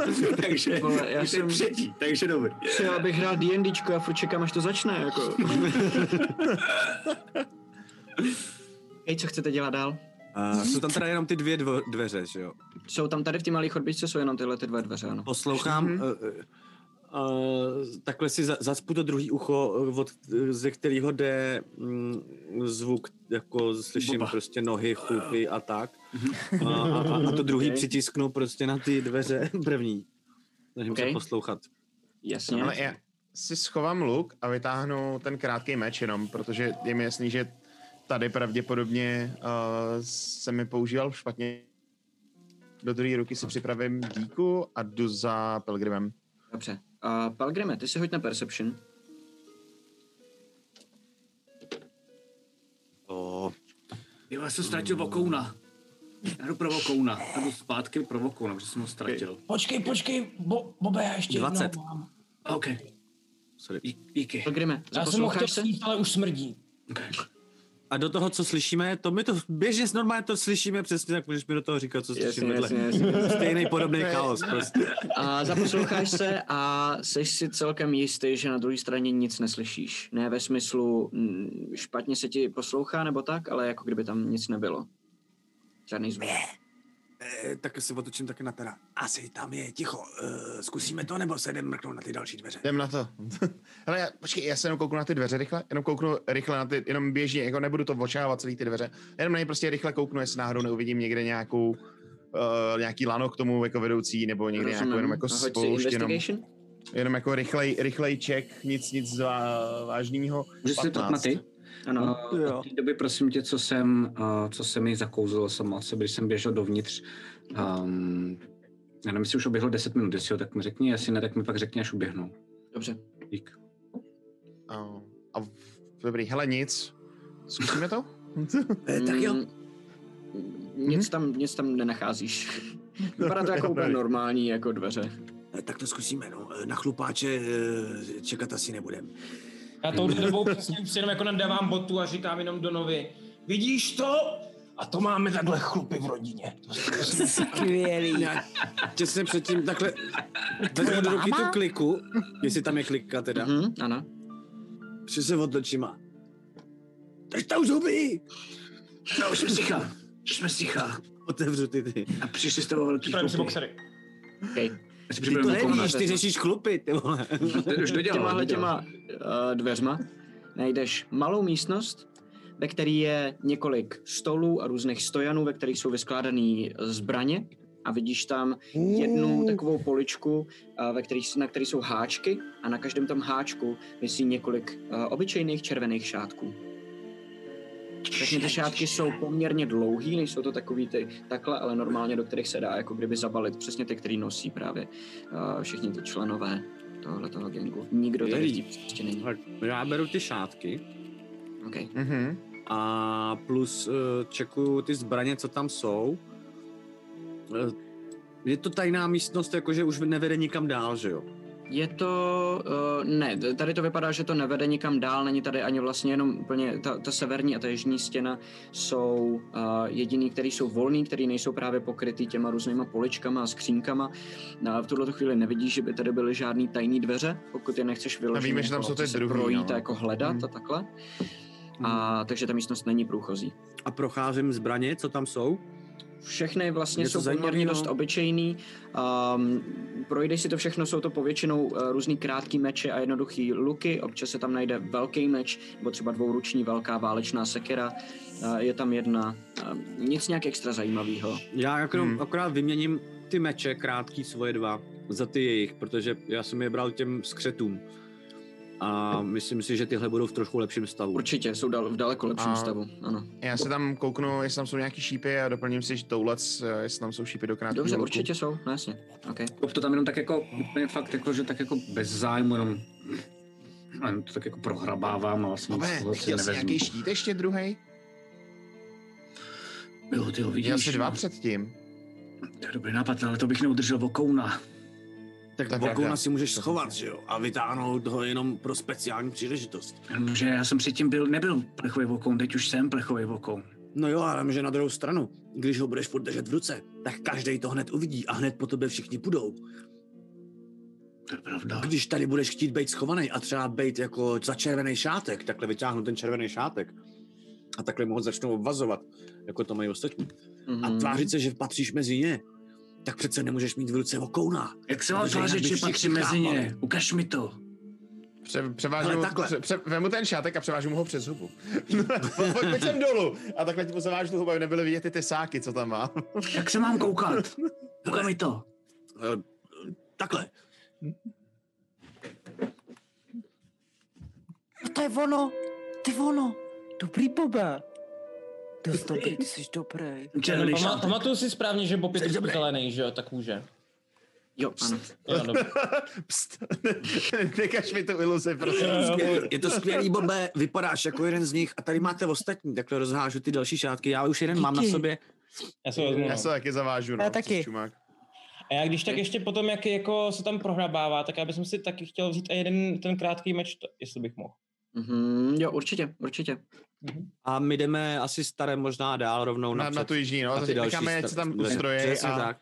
Takže já jsem třetí, takže dobrý. Já bych hrál D&Dčko, já furt čekám, až to začne, jako. Hej, co chcete dělat dál? Jsou tam teda jenom ty dvě dveře, že jo? Jsou tam tady v té malé chodbičce, jsou jenom tyhle ty dvě dveře, ano. Poslouchám... takhle si zacpu to druhý ucho, ze kterého jde zvuk, jako slyším Boba. Prostě nohy, chůpy a tak. A to druhý přitisknu prostě na ty dveře první. Snažím se poslouchat. Jasně. Ale já si schovám luk a vytáhnu ten krátký meč jenom, protože je mi jasný, že tady pravděpodobně se mi používal špatně. Do druhé ruky si připravím díku a jdu za Pelgrimem. Dobře. Pelgrime, ty si hoď na Perception. Jo, já jsem ztratil vokouna. Já jdu pro vokouna. Já jdu zpátky pro vokouna, protože jsem ho ztratil. Počkej, Bobe, já ještě 20. jednou mám. OK. Díky. Pelgrime, já jsem ho chtěl snít, ale už smrdí. Okay. A do toho, co slyšíme, to my to běžně normálně to slyšíme přesně, tak můžeš mi do toho říkat, co slyšíme. Stejný podobný chaos prostě. A zaposloucháš se a jsi si celkem jistý, že na druhé straně nic neslyšíš. Ne ve smyslu špatně se ti poslouchá nebo tak, ale jako kdyby tam nic nebylo. Žádný zvuk. Tak se otočím taky na teda. Asi tam je ticho. Zkusíme to, nebo se jdem mrknout na ty další dveře? Jdem na to. Hele, počkej, já se jenom kouknu na ty dveře rychle. Jenom kouknu rychle na ty, jenom běžně, jako nebudu to očávat celý ty dveře. Jenom na ně prostě rychle kouknu, jestli náhodou neuvidím někde nějakou, nějaký lano k tomu jako vedoucí, nebo někde nějakou jenom jako spoušť. Jenom jako rychlej check, nic vážnýho. Můžeš se ptát na ty? Ano, od té doby, prosím tě, co jsem mi zakouzil sama sebe, když jsem běžel dovnitř, já nevím, jestli už oběhlo 10 minut, jestli ho tak mi řekni, jestli ne, tak mi pak řekni, až uběhnou. Dobře. Dík. Dobrý, hele, nic. Zkusíme to? Tak jo. Nic tam nenacházíš. Vypadá to jako úplně normální, jako dveře. Tak to zkusíme, no. Na chlupáče čekat asi nebudem. Já tou dobou přesně už jenom jako nadávám botu a říkám jenom Donovi, vidíš to? A to máme takhle chlupy v rodině. To skvělý. Já těsně předtím takhle vezmu do ruky tu kliku, jestli tam je klika teda. Ano. Že se odločím a drž tam zuby! No, už jsme stichá. Otevřu ty. A přišli s tebou velký chlupy. Okay. Ty to nevíš, ty řešíš chlupy, ty vole. Těma dveřma najdeš malou místnost, ve které je několik stolů a různých stojanů, ve kterých jsou vyskládané zbraně a vidíš tam jednu takovou poličku, na které jsou háčky a na každém tom háčku visí několik obyčejných červených šátků. Takže ty šátky jsou poměrně dlouhý, nejsou to takový ty takhle, ale normálně do kterých se dá jako kdyby zabalit. Přesně ty, který nosí právě všichni ty členové tohoto gangu. Nikdo tady tím prostě není. Já beru ty šátky. Okay. A plus čekuju ty zbraně, co tam jsou. Je to tajná místnost, jakože už nevede nikam dál, že jo? Je to, ne, tady to vypadá, že to nevede nikam dál, není tady ani vlastně jenom úplně, ta severní a ta jižní stěna jsou jediný, který jsou volný, který nejsou právě pokrytý těma různýma poličkama a skřínkama. V tuto chvíli nevidíš, že by tady byly žádný tajný dveře, pokud je nechceš vyložit, jako, že tam jsou ty druhý, projít, no. Jako hledat a takhle. A takže ta místnost není průchozí. A procházím zbraně, co tam jsou? Všechny vlastně jsou poměrně dost obyčejný. Projdeš si to všechno, jsou to povětšinou různý krátký meče a jednoduchý luky. Občas se tam najde velký meč, nebo třeba dvouruční velká válečná sekera. Je tam jedna. Nic nějak extra zajímavého. Já akorát vyměním ty meče, krátký svoje dva, za ty jejich, protože já jsem je bral těm skřetům. A myslím si, že tyhle budou v trošku lepším stavu. Určitě, jsou v daleko lepším stavu, ano. Já se tam kouknu, jestli tam jsou nějaký šípy a doplním si, že toulec, jestli tam jsou šípy do krátkého. Dobře, určitě jsou, no jasně, okay. To tam jenom tak jako, fakt jako, že tak jako bez zájmu, jenom to tak jako prohrabávám a vlastně si nevezmu. Nějaký štít ještě druhej? Jo, ty ho vidíš. Měl jsi dva předtím. To je dobrý nápad, ale to bych neudržel vokouna. Tak vokouna si můžeš schovat, že jo? A vytáhnout ho jenom pro speciální příležitost. Že já jsem předtím nebyl plechový vokoun, teď už jsem plechový vokoun. No jo, ale že na druhou stranu, když ho budeš furt držet v ruce, tak každej to hned uvidí a hned po tobě všichni půjdou. To je pravda. Když tady budeš chtít být schovaný a třeba být jako za červený šátek, takhle vytáhnu ten červený šátek a takhle mu ho začnou obvazovat, jako to mají ostatní. A tvářit se, že patříš mezi ně. Tak přece nemůžeš mít v ruce vokouna. Jak se vám tvářit, že patří mezi ně? Ukaž mi to. Vemu ten šátek a převážu mu ho přes hubu. Pojď sem dolů. A takhle ti pozavážu tu hubu, aby nebyly vidět ty tesáky, co tam má. Jak se mám koukat? Ukaž mi to. Takhle. To je ono. Ty ono. Dobrý Boba. To dobrý, ty jsi dobrý. Pamatuju si správně, že Bob je zelený, že jo, tak může. Jo, ano. Pst, nekaž mi tu iluzi, prosím. Je to skvělý, Bobe, vypadáš jako jeden z nich a tady máte ostatní, takhle rozhážu ty další šátky, já už jeden Díky. Mám na sobě. Já se taky zavážu, no. Já taky. A já když tak ještě potom, jak jako se tam prohrabává, tak já bych si taky chtěl vzít a jeden ten krátký meč, jestli bych mohl. Jo, určitě. A my jdeme asi staré možná dál rovnou na tu jižní, no, necháme, co tam ustroje a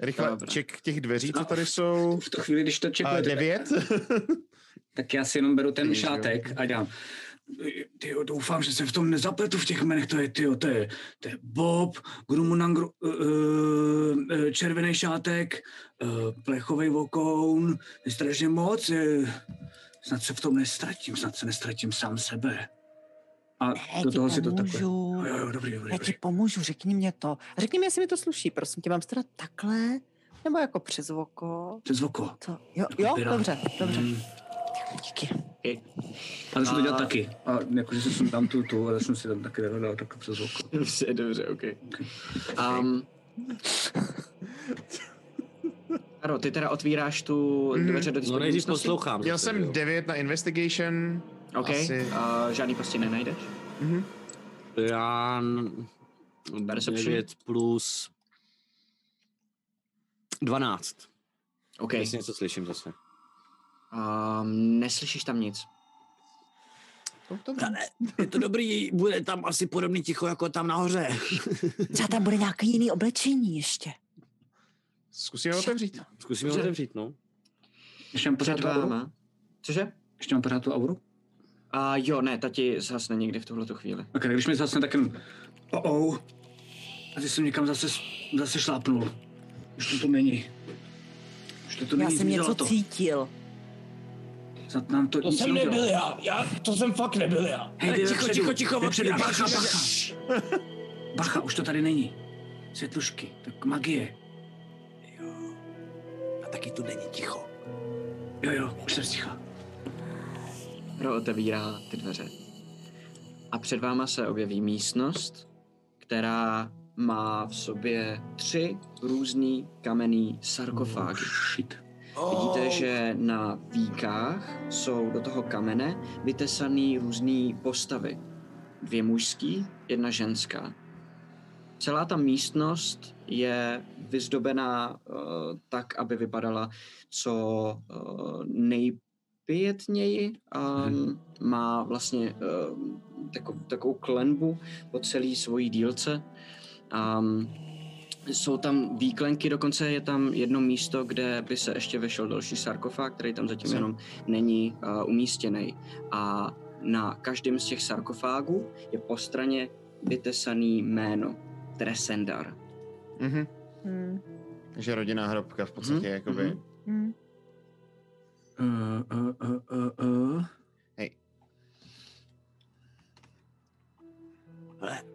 rychle ček těch dveří, co tady jsou. V tu chvíli, když to čekuje 9. Tak já si jenom beru ten šátek a dělám. Tyjo, doufám, že se v tom nezapletu v těch jmenech, to je Bob, Grumunangru, červený šátek, plechovej vokoun, je strašně moc, snad se v tom nestratím, sám sebe. A do toho si to takhle. Jo, dobrý. Já ti pomůžu, řekni mě to. Řekni mi, jestli mi to sluší, prosím tě, mám teda takhle, nebo jako přes oko? Přes oko. Jo, dobře. Díky. A začnu to dělat taky. A jakože se sundám tu a začnu si tam taky dělat takhle přes oko. Dobře, okay. Karo, ty teda otvíráš tu dveře do dispozní místnosti? No, poslouchám. Dělal jsem 9 na investigation. OK, žádný prostě nenajdeš? Já... 9 plus... 12. OK. Jestli něco slyším zase. Neslyšíš tam nic. Je to dobrý, bude tam asi podobný ticho jako tam nahoře. Třeba tam bude nějaké jiné oblečení ještě. Zkusíme otevřít, no. Ještě mám pořád tu auru. Cože? Ještě mám pořád tu auru? Jo, ne, ta ti zhasne někdy v tuhletu chvíli. Ok, když mi zhasne, tak jen... A ty jsem někam zase šlápnul. Už to není. Já jsem něco cítil. To jsem nebyl já. To jsem fakt nebyl já. Hej, ticho, bacha. Bacha, už to tady není. Světlušky, tak magie. Taky tu není ticho. Jo, už jsem ticha. Kdo otevírá ty dveře. A před váma se objeví místnost, která má v sobě 3 různý kamenný sarkofágy. Vidíte, že na víkách jsou do toho kamene vytesané různé postavy. 2 mužský, 1 ženská. Celá ta místnost je vyzdobená tak, aby vypadala co nejpětněji. Má vlastně takovou klenbu po celý svojí dílce. Jsou tam výklenky, dokonce je tam jedno místo, kde by se ještě vešel další sarkofág, který tam zatím jenom není umístěný. A na každém z těch sarkofágů je po straně vytesaný jméno Tresendar. Mm-hmm. Mm. Takže rodinná hrobka v podstatě, jakoby. Mm. Hej.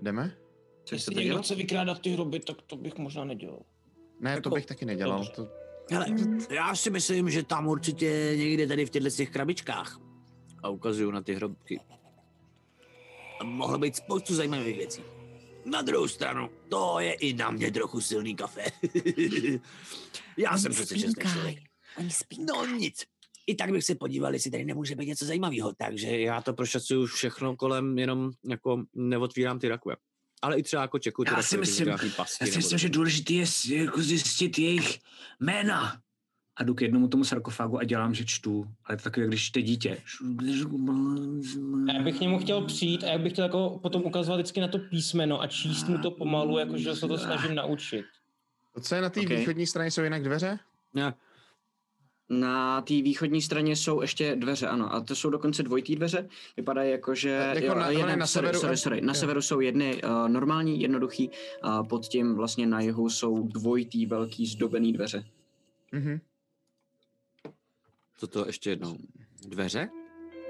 Jdeme? Jestli někdo chce vykrádat ty hroby, tak to bych možná nedělal. Ne, jako, to bych taky nedělal. To... Hele, já si myslím, že tam určitě někde tady v těchto krabičkách a ukazuju na ty hrobky. Mohlo být spoustu zajímavých věcí. Na druhou stranu, to je i na mě trochu silný kafe. Já jsem přece čestný člověk. No nic. I tak bych se podíval, jestli tady nemůže být něco zajímavého. Takže já to prošacuju všechno kolem, jenom jako neotvírám ty rakve. Ale i třeba jako čekuju. Já si myslím, že důležité je jako zjistit jejich jména. A jdu k jednomu tomu sarkofágu a dělám, že čtu, ale to takové, když čte dítě. Já bych k němu chtěl přijít a já bych chtěl jako potom ukazovat vždycky na to písmeno a číst mu to pomalu, jakože se to snažím naučit. Co je na té východní straně, jsou jinak dveře? Ne. Na té východní straně jsou ještě dveře, ano. A to jsou dokonce dvojitý dveře. Vypadá jako, že... Na severu jsou jedny normální, jednoduchý a pod tím vlastně na jihu jsou dvojitý, velký, zdobený dveře. Mhm. Toto ještě jednou. Dveře?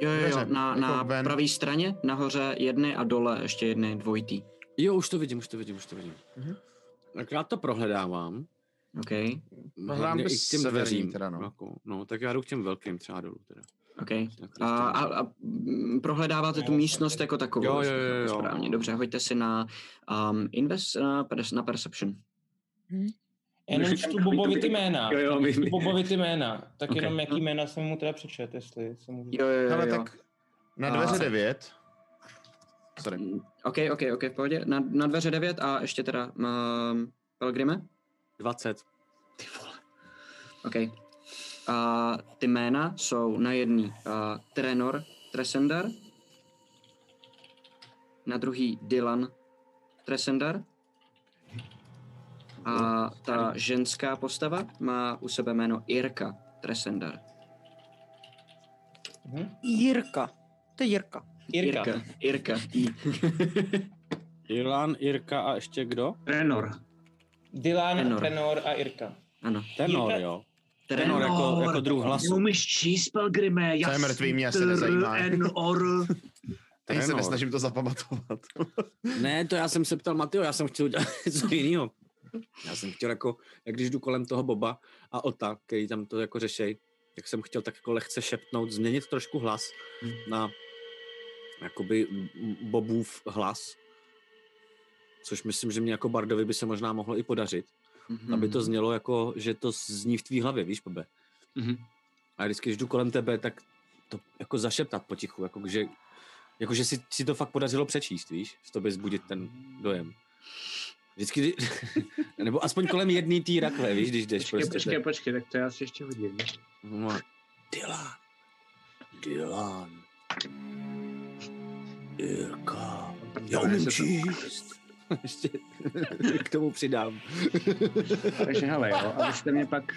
Jo, na pravé straně, nahoře jedny a dole ještě jedny dvojitý. Jo, už to vidím. Uh-huh. Tak já to prohledávám. OK. Prohledám i k těm dveřím. Teda, no. No, tak já jdu k těm velkým třeba dolů teda. OK. A prohledáváte tu místnost jako takovou? Jo. Správně, dobře, hoďte si na na Perception. Hmm. Jenom čtu Bobovi ty jména. Tak okay. Jenom jaký jména jsem mu teda přečet, jestli se můžu... Hele, tak na dveře 9. Sorry. OK, v pohodě. Na dveře 9 a ještě teda Pelgrime? 20. Ty vole. OK. Ty jména jsou na jedný Trenor Tresendar, na druhý Dylan Tresendar, a ta ženská postava má u sebe jméno Irka Tresendar. Jirka. To je Jirka. Irka. Dylan, Irka a ještě kdo? Trenor. Dylan, Trenor a Irka. Ano. Trenor, jo. Trenor jako druh hlasu. Neumíš číst, Pelgrime? To je mrtvý, mě asi nezajímá. Trenor. Teď se nesnažím to zapamatovat. Ne, to já jsem se ptal Matyho, já jsem chtěl udělat něco jiného. Já jsem chtěl jako, jak když jdu kolem toho Boba a Ota, který tam to jako řešej, tak jsem chtěl tak jako lehce šeptnout, změnit trošku hlas na jakoby Bobův hlas, což myslím, že mě jako bardovi by se možná mohlo i podařit, aby to znělo jako, že to zní v tvý hlavě, víš, Bobe. A vždycky, když jdu kolem tebe, tak to jako zašeptat potichu, jakože si to fakt podařilo přečíst, víš, z tobě zbudit ten dojem. Vždycky, nebo aspoň kolem jedný tý rakve, víš, když jdeš. Počkej, tak to já si ještě hodím. Dylan. Jirka. Já umím číst. Ještě k tomu přidám. Takže hele, jo, abyste mě pak...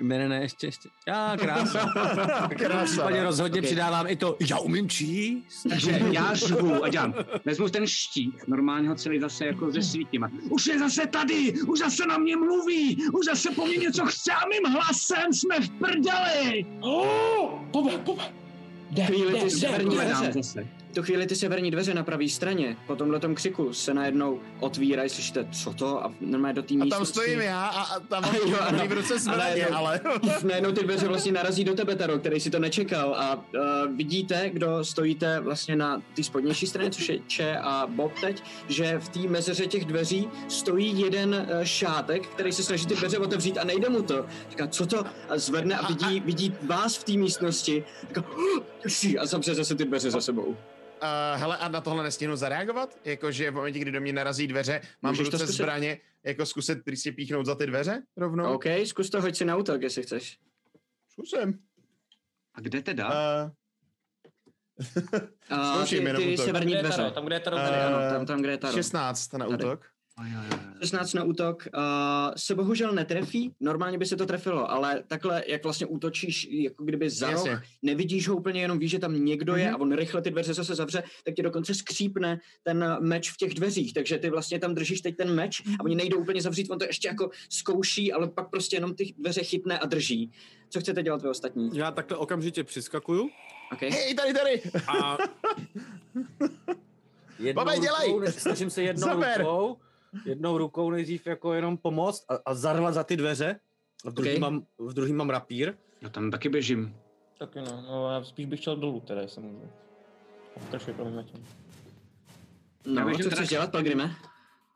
Ne, ještě. Já, krása. V případě rozhodně přidávám i to, já umím číst. Takže já žvu a dělám. Vezmu ten štít, normálně ho celý zase jako zesvítím. Už je zase tady, už zase na mě mluví, už zase po mně něco chce a mým hlasem jsme v prdeli. Tu chvíli ty severní dveře na pravý straně, po tomhletom křiku se najednou otvírají, slyšíte, co to? A normálně do té místnosti... A tam stojím já a tam mám v ruce smraně, ale... Najednou ty dveře vlastně narazí do tebe, Taro, který si to nečekal a vidíte, kdo stojíte vlastně na té spodnější straně, což je Če a Bob teď, že v té mezeře těch dveří stojí jeden šátek, který se snaží ty dveře otevřít a nejde mu to. Říká, co to? A zvedne a vidí vás v té místnosti. Říká, a zavře zase ty dveře za sebou. Hele, a na tohle nestihnu zareagovat? Jakože v momentě, kdy do mě narazí dveře, mám v ruce zbraně, jako zkusit prostě píchnout za ty dveře rovnou? OK, zkus to, hoď si na útok, jestli chceš. Zkusím. A kde teda? Ty severní dveře. Tam, kde je ta rovna. 16 na útok. 16 na útok se bohužel netrefí, normálně by se to trefilo, ale takhle, jak vlastně útočíš, jako kdyby za roh, nevidíš ho úplně, jenom víš, že tam někdo je a on rychle ty dveře zase zavře, tak ti dokonce skřípne ten meč v těch dveřích, takže ty vlastně tam držíš teď ten meč a oni nejdou úplně zavřít, on to ještě jako zkouší, ale pak prostě jenom ty dveře chytne a drží. Co chcete dělat vy ostatní? Já takhle okamžitě přiskakuju. Okay. Hej, tady! A... snažím se jednou rukou. Jednou rukou nejdřív jako jenom pomoct a zarvat za ty dveře. A v druhý mám rapír. No tam taky běžím. Taky no, já spíš bych šel dolů teda, jestli můžu. Trošku je pro mě zatím. No, co chceš dělat, Pelgrime?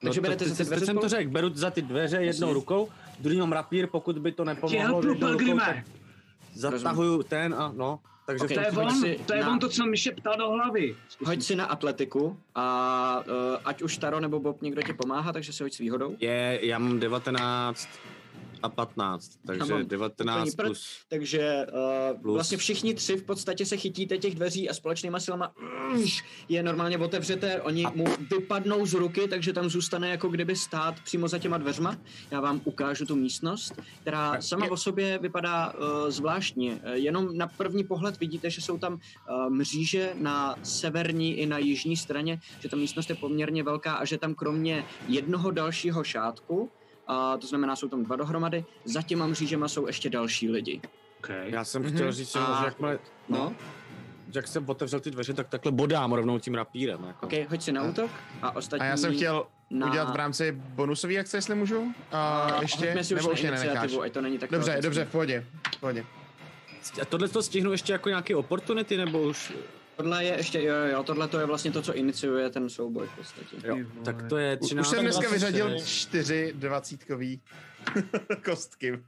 Takže berete za ty dveře spolu? Jsem to řekl, beru za ty dveře jednou rukou, druhý mám rapír, pokud by to nepomohlo. Děl pro Pelgrime! Zatahuju ten a no. Takže okay, to je on, co mi šeptal do hlavy. Hoď si na atletiku a ať už Taro nebo Bob někdo tě pomáhá, takže si hoď s výhodou. Já mám 19 a 15, takže 19 plus. Takže plus. Vlastně všichni tři v podstatě se chytíte těch dveří a společnýma silama je normálně otevřete, oni mu vypadnou z ruky, takže tam zůstane jako kdyby stát přímo za těma dveřma. Já vám ukážu tu místnost, která sama o sobě vypadá zvláštně. Jenom na první pohled vidíte, že jsou tam mříže na severní i na jižní straně, že ta místnost je poměrně velká a že tam kromě jednoho dalšího šátku, to znamená, jsou tam dva dohromady. Za těma mřížema jsou ještě další lidi. Okay. Já jsem chtěl říct, že jakmile... No? Jak jsem otevřel ty dveře, tak takhle bodám rovnou tím rapírem. Jako. OK, hoď si na útok a ostatní... A já jsem chtěl udělat v rámci bonusové akce, jestli můžu. Ještě, nebo už nenecháš. Ať to není tak dobře, teoretické. Dobře, v pohodě. V pohodě. A tohle to stihnu ještě jako nějaké opportunity, nebo už... Tohle je ještě, tohle to je vlastně to, co iniciuje ten souboj v podstatě. Jo, tak to je 13. Už jsem dneska vyřadil 4 dvacítkový kostky.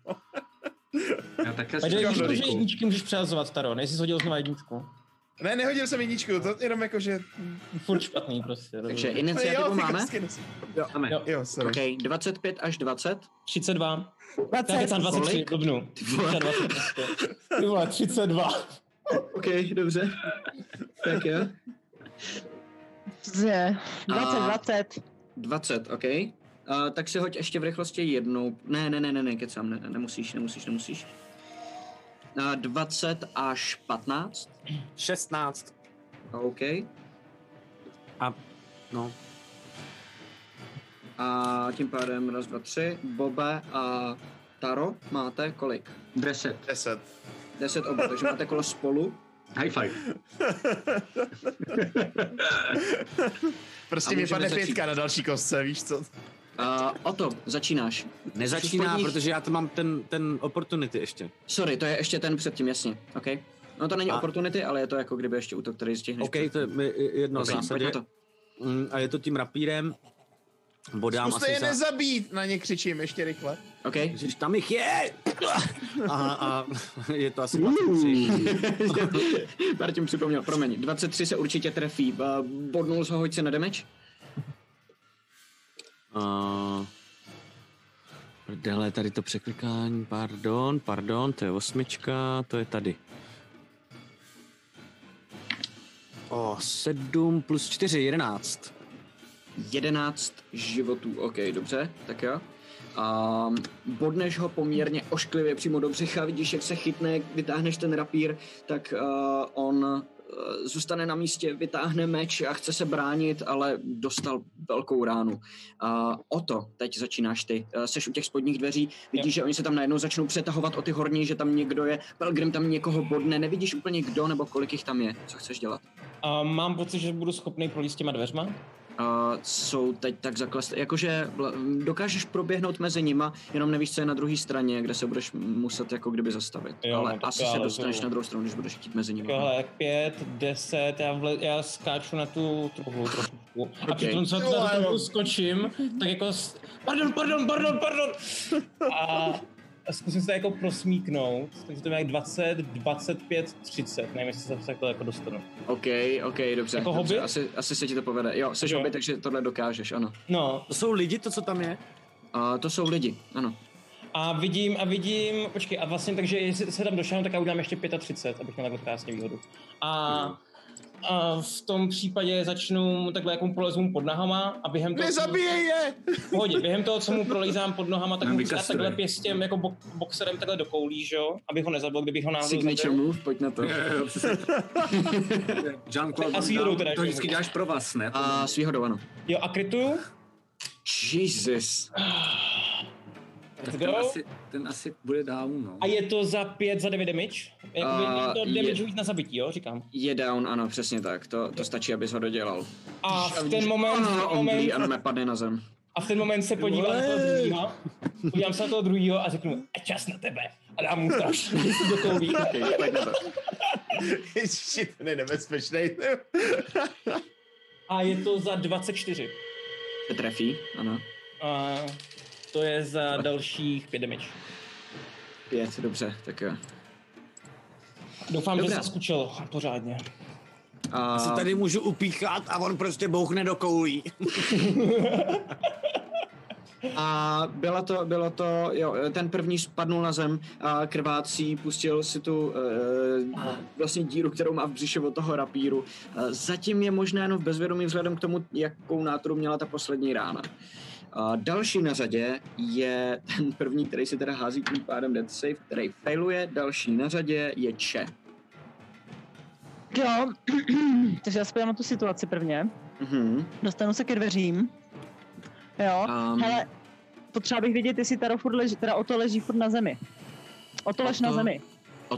Já také si říkám, že jedničky můžeš přehazovat, Taro, nejsi hodil znovu jedničku. Ne, nehodil jsem jedničku, to jenom jako, že... Furt špatný prostě. Takže iniciativu máme? Jo, máme. Jo, sorry. 25 až 20. 32. 20. Já tam 23, dobnu. 32. OK, dobře. Tak jo. 20, OK. Tak si hoď ještě v rychlosti jednou. Ne, kecám, nemusíš. 20 až 15. 16. OK. A, no. A tím pádem 1, 2, 3. Bobe a Taro máte kolik? 10 oba, takže máte kolo spolu. High five. Prostě mi padne 5 na další kostce, víš co? O to, začínáš. Nezačíná, protože já to mám ten opportunity ještě. Sorry, to je ještě ten předtím, jasně. Okay. No to není opportunity, ale je to jako kdyby ještě útok, který stihneš. OK, to je jedno v zásadě. A je to tím rapírem. Zkuste je nezabít, na ně křičím ještě rychle. OK. Ježiš, tam jich je! Aha, je to asi 23. Martin připomněl, promiň, 23 se určitě trefí. Bodnul ho, hoď se na damage. Prdele, tady to překlikání, pardon, to je 8, to je tady. 7 plus 4, 11. 11 životů, OK, dobře, tak jo. Bodneš ho poměrně ošklivě přímo do břicha, vidíš, jak se chytne, vytáhneš ten rapír, tak on zůstane na místě, vytáhne meč a chce se bránit, ale dostal velkou ránu. Oto, teď začínáš ty. Seš u těch spodních dveří, vidíš, že oni se tam najednou začnou přetahovat o ty horní, že tam někdo je, Pelgrim tam někoho bodne, nevidíš úplně kdo nebo kolik jich tam je. Co chceš dělat? Mám pocit, že budu schopný projít s těma dveřma. Jsou teď tak zaklesté, jakože dokážeš proběhnout mezi nima, jenom nevíš, co je na druhé straně, kde se budeš muset jako kdyby zastavit. Jo, ale asi se dostaneš na druhou stranu, když budeš chtít mezi nimi. Tohle, jak 5, 10, já skáču na tu truhlu trošičku. Okay. A přitom co na tu skočím, tak jako pardon! A zkusím se to jako prosmíknout, takže to je jak 20, 25, 30, nevím, jestli se takhle jako dostanu. OK, dobře. Jako dobře. Asi se ti to povede. Jo, jsi hobbit, takže tohle dokážeš, ano. No. To jsou lidi, to, co tam je? To jsou lidi, ano. A vidím, počkej, a vlastně, takže jestli se tam došel, tak já udělám ještě 35, abych měl takhle krásně výhodu. A v tom případě začnu takhle, jak mu prolezu pod nohama a během toho... Nezabíjej je! Pohodě, během toho, co mu prolejzám pod nohama, tak mu takhle pěstěm, jako boxerem takhle do koulí, že jo? Abych ho nezabil, kdybych ho náhodou zabil. Signature move, pojď na to. Jean-Claude, a s výhodou teda. To vždycky děláš pro vás, ne? A s výhodou, ano. Jo, a krytuju? Jesus. Tak ten asi bude down, no. A je to za 5, za 9 damage? Jakoby to damage na zabití, jo, říkám. Je down, ano, přesně tak. To stačí, abys ho dodělal. A v ten moment... Ano, nepadne na zem. A v ten moment se podívám na toho druhýho, podívám se na toho druhýho a řeknu, a čas na tebe. A dám mu strašně do toho víc. Pojď na to. Ještě ten je nebezpečnej. A je to za 24. Se trefí, ano. A... To je za dalších 5 damage. 5, dobře, tak jo. Doufám, dobrá, že se skučil pořádně. Já se tady můžu upíchat a on prostě bouchne do koulí. A bylo to, jo, ten první spadnul na zem a krvácí, pustil si tu vlastně díru, kterou má v břiše od toho rapíru. Zatím je možná jenom v bezvědomí vzhledem k tomu, jakou náturu měla ta poslední rána. Další na řadě je ten první, který si teda hází tím pádem death save, který failuje. Další na řadě je Če. Jo, takže já spojím na tu situaci prvně. Mm-hmm. Dostanu se ke dveřím. Jo, hele, potřeba bych vědět, jestli Taro furt leží, teda o to leží furt na zemi. O to lež na zemi. O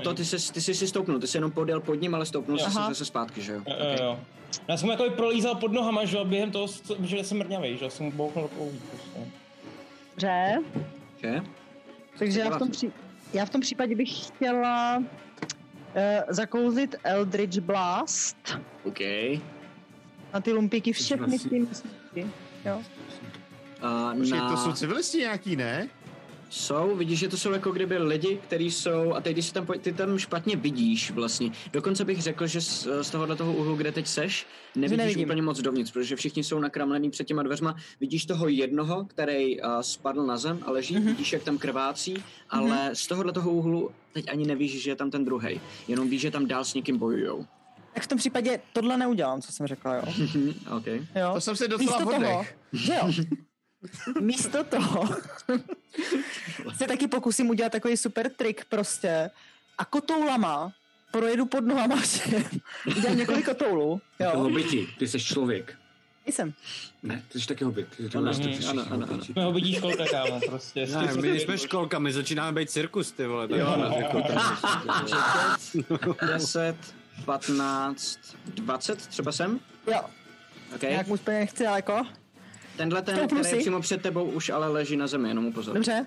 to ty jsi si stoupnul, ty jsi jenom podjel pod ním, ale stoupnul jsi zase zpátky, že jo? Jo. Já jsem mu jakoby prolízal pod nohama, že jo, během toho, že jsem mrňavej, že jo, jsem mu bouchnul takovou výpust. Dobře. Takže já v tom případě bych chtěla zakouzit Eldritch Blast. OK. Na ty lumpíky všechny v tým lumpíky, jo. To jsou civilisti nějaký, ne? Jsou, vidíš, že to jsou jako kdyby lidi, kteří jsou, a teď když ty tam špatně vidíš vlastně, dokonce bych řekl, že z tohoto úhlu, kde teď seš, nevidíš úplně moc dovnitř, protože všichni jsou nakramlený před těma dveřma, vidíš toho jednoho, který spadl na zem a leží, vidíš, jak tam krvácí, ale z tohoto úhlu teď ani nevíš, že je tam ten druhej, jenom víš, že tam dál s někým bojujou. Tak v tom případě tohle neudělám, co jsem řekla, jo? Okay. Jo. To jsem se docela hodnech. Místo toho se taky pokusím udělat takový super trik prostě a kotoulama projedu pod nohama všem. Udělám několik kotoulů. Jo. To hobiti, ty jsi člověk. Nejsem. Ne, ty jsi taky hobit. Ano. Jsme hobití školka, kámo, prostě. Ne, my nejsme školka, my začínáme být cirkus, ty vole. 10, 15, 20 třeba sem? Jo. Okay. Jak mu úplně nechci daleko. Tenhle ten, který je přímo před tebou, už ale leží na zemi, jenom upozor. Dobře.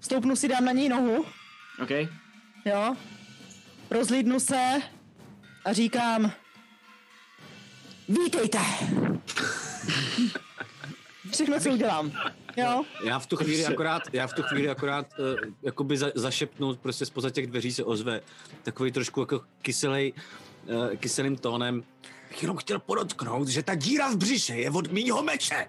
Stoupnu si, dám na něj nohu. OK. Jo. Rozlídnu se a říkám... Vítejte! Všechno, co udělám. Jo. Já v tu chvíli akorát jakoby zašepnout, prostě spoza těch dveří se ozve takový trošku jako kyselým tónem. Jenom chtěl podotknout, že ta díra v břiše je od mýho meče.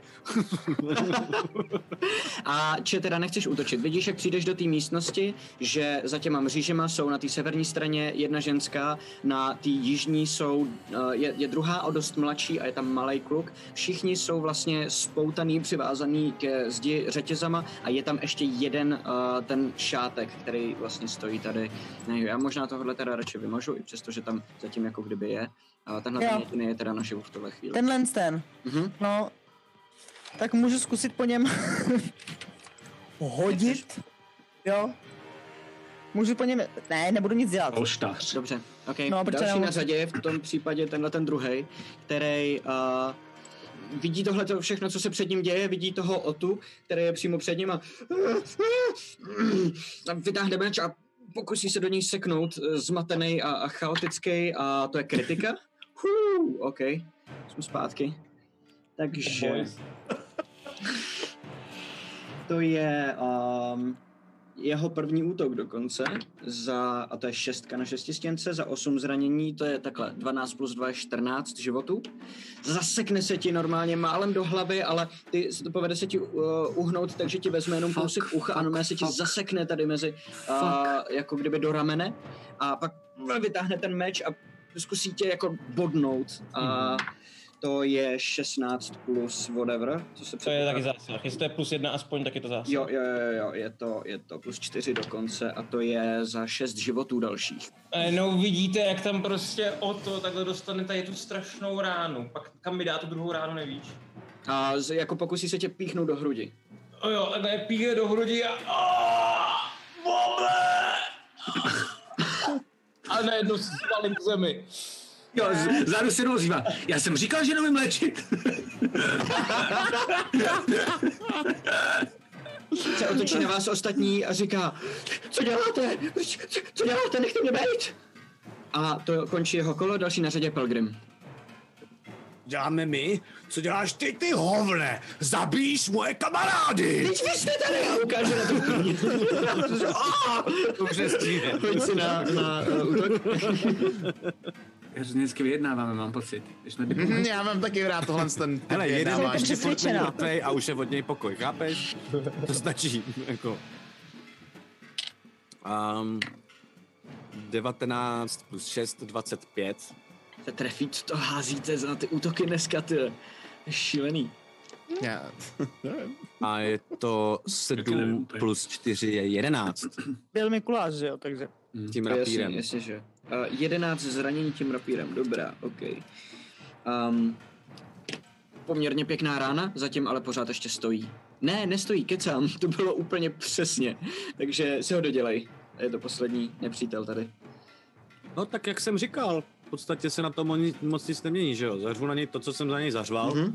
A Če, teda nechceš útočit. Vidíš, jak přijdeš do té místnosti, že za těma mřížema jsou na té severní straně jedna ženská, na té jižní jsou, je druhá o dost mladší a je tam malej kluk. Všichni jsou vlastně spoutaný, přivázaný ke zdi řetězama a je tam ještě jeden ten šátek, který vlastně stojí tady. Ne, já možná tohle teda radši vymažu, i přestože tam zatím jako kdyby je. A tenhle ten je teda naše v tohle chvíli. Tenhle ten. Mm-hmm. No, tak můžu zkusit po něm hodit. Jo. Můžu po něm... Ne, nebudu nic dělat. Polštář. Dobře, ok. No, další na řadě je v tom případě tenhle ten druhej, který... vidí tohle všechno, co se před ním děje, vidí toho Otu, který je přímo před ním a... vytáhne meč a pokusí se do něj seknout, zmatený a chaotický, a to je kritika. OK, jsme zpátky. Takže... to je jeho první útok dokonce, a to je 6 na 6stěnce, za 8 zranění, to je takhle 12 plus 2 je 14 životů. Zasekne se ti normálně málem do hlavy, ale ty se to povede se ti uhnout, takže ti vezme jenom kousek ucha a normálně se ti zasekne tady mezi, jako kdyby do ramene, a pak vytáhne ten meč a zkusí tě jako bodnout. To je 16 plus whatever, co se předpokládá. To je taky zásah, jestli to je plus 1 aspoň, tak je to zásah. Jo, je to plus 4 dokonce a to je za 6 životů dalších. No vidíte, jak tam prostě o to takhle dostane tady tu strašnou ránu, pak kam mi dá tu druhou ránu, nevíš? A jako pokusí se tě píchnout do hrudi. O jo, tak je píchne do hrudi a a najednou si svalím k zemi. Jo, zádu se rozívá. Já jsem říkal, že nemůžu léčit. Se otočí na vás ostatní a říká, co děláte? Co děláte? Nechte mě být. A to končí jeho kolo, další na řadě Pelgrim. Děláme my? Co děláš ty hovne? Zabíš moje kamarády! Teď vy jste tady! Já ukážu na tu první. Dobře stíhne. Pojď si na útok. Vždycky vyjednáváme, mám pocit. Já mám taky rád tohle ten vyjednává, ještě svědčená. A už je od něj pokoj, chápeš? To stačí, jako. 19 plus 6, 25. Se trefit, to házíte za ty útoky dneska, ty šílený. Já, a je to 7 plus 4 je 11. Byl Mikuláš, že jo, takže. Tím rapírem. Jasně, že. 11 zranění tím rapírem, dobrá, ok. Poměrně pěkná rána, zatím ale pořád ještě stojí. Ne, nestojí, kecám, to bylo úplně přesně. Takže si ho dodělej, je to poslední nepřítel tady. No tak jak jsem říkal, v podstatě se na to moc nic nemění, že jo? Zařvu na něj to, co jsem za něj zařval. Mm-hmm.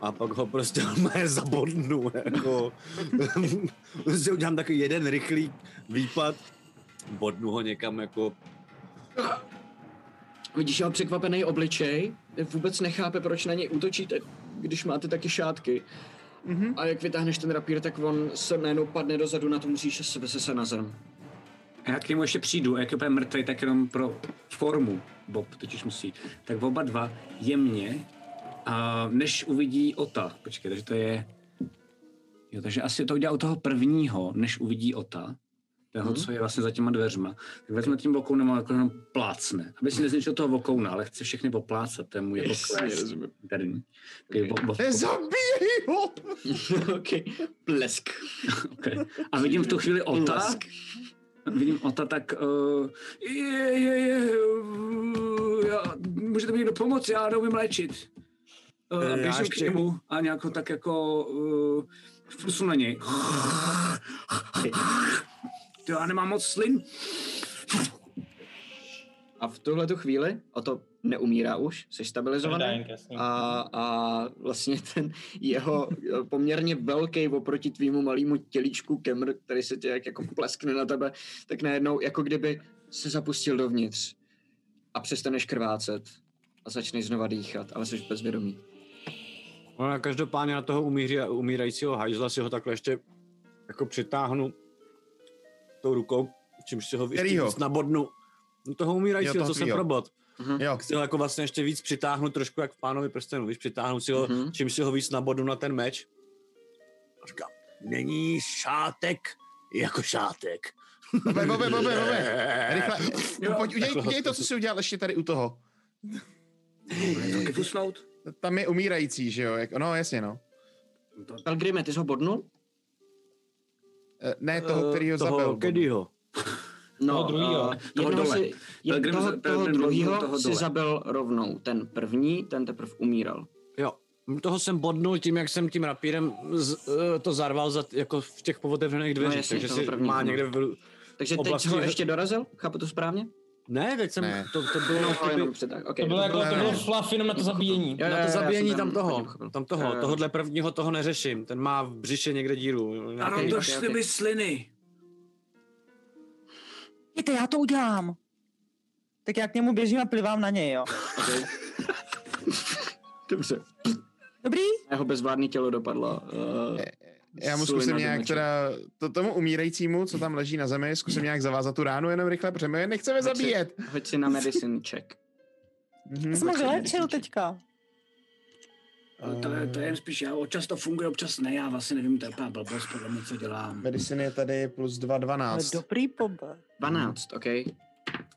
A pak ho prostě zabodnu, jako. Prostě udělám takový jeden rychlý výpad. Bodnu ho někam jako... Vidíš jeho překvapený obličej? Vůbec nechápe, proč na něj útočíte, když máte taky šátky. Mm-hmm. A jak vytáhneš ten rapír, tak on se najednou padne dozadu na tom říš a sebe se na zem. A já k němu ještě přijdu, jak je úplně mrtvej, tak jenom pro formu, Bob totiž musí. Tak oba dva jemně, a než uvidí Ota. Počkej, takže to je... Jo, takže asi to udělá u toho prvního, než uvidí Ota. Toho, co je vlastně za těma dveřma. Tak vezme tím vokounem a jako jenom plácne. Aby si nezničil toho vokouna, ale chce všechny poplácat. To je můj jako klas. Nezabíj ho! Okay. Plesk. Okay. A vidím v tu chvíli Ota. Plesk. Vidím Ota, tak... můžete mi někdo pomoct? Já neumím léčit. Běžím k němu a nějak tak jako... vplusu na něj. To já nemám moc slin. A v tuhletu chvíli Oto neumírá už, jsi stabilizovaný a vlastně ten jeho poměrně velký oproti tvýmu malýmu tělíčku kemr, který se tě jako pleskne na tebe, tak najednou jako kdyby se zapustil dovnitř a přestaneš krvácet a začneš znova dýchat, ale jsi bezvědomý. No, každopádně na toho umírajícího hajzla si ho takhle ještě jako přitáhnu tou rukou, čímž si ho víc nabodnu. No toho umírajícího, co jsem probod. Uh-huh. Chci ho jako vlastně ještě víc přitáhnout, trošku jak v Pánovi prstenu, víš, přitáhnu si ho, čímž si ho víc nabodnu na ten meč. A říkám, není šátek jako šátek. Bobe. Rychle, pojď, uděj to, co jsi udělal ještě tady u toho. Tam je umírající, že jo? No, jasně, no. Pelgrime, ty jsi ho bodnul? Ne, toho, kterýho zabil. Kedyho? No, toho druhýho si zabil rovnou. Ten první, ten teprve umíral. Jo, toho jsem bodnul tím, jak jsem tím rapírem to zarval jako v těch otevřených dveřích. No, jasně, takže si první má někde v takže oblasti... teď ho ještě dorazil? Chápu to správně? Ne, teď jsem... Ne. To bylo... No, okay. To bylo fluff jenom na to zabíjení. Na to zabíjení tam toho. Tohodle prvního toho neřeším. Ten má v břiše někde díru. Ano, došly mi sliny. Víte, já to udělám. Tak já k němu běžím a plivám na něj, jo. Okay. Dobře. Dobrý? Jeho bezvládný tělo dopadlo. Já mu zkusím nějak teda, tomu umírajícímu, co tam leží na zemi, zkusím nějak zavázat tu ránu jenom rychle, protože my nechceme zabíjet. Hoď si na medicine check. Já jsem ho léčil teďka. To je spíš, já občas to funguje, občas ne, já vlastně nevím, to je úplná blbost, podle mě, co dělám. Medicine je tady plus 2, 12. Dobrý poba. 12, ok.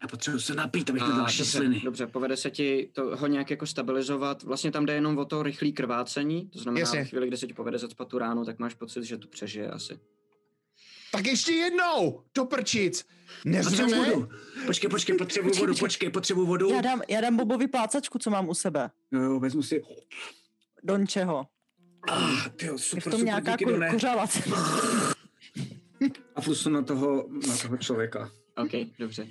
Já potřebuji se napít, abych nedal sliny. Dobře, povede se ti to, ho nějak jako stabilizovat. Vlastně tam jde jenom o to rychlé krvácení, to znamená, v chvíli, kdy se ti povede zacpat tu ránu, tak máš pocit, že to přežije asi. Tak ještě jednou, do prčic. Vodu. Počkej, potřebuji vodu, potřebuji vodu. Já dám Bobovi plácačku, co mám u sebe. Jo, vezmu si... Dončeho. Tyjo, super, je v tom nějaká kořalace. A fusu na toho člověka. OK,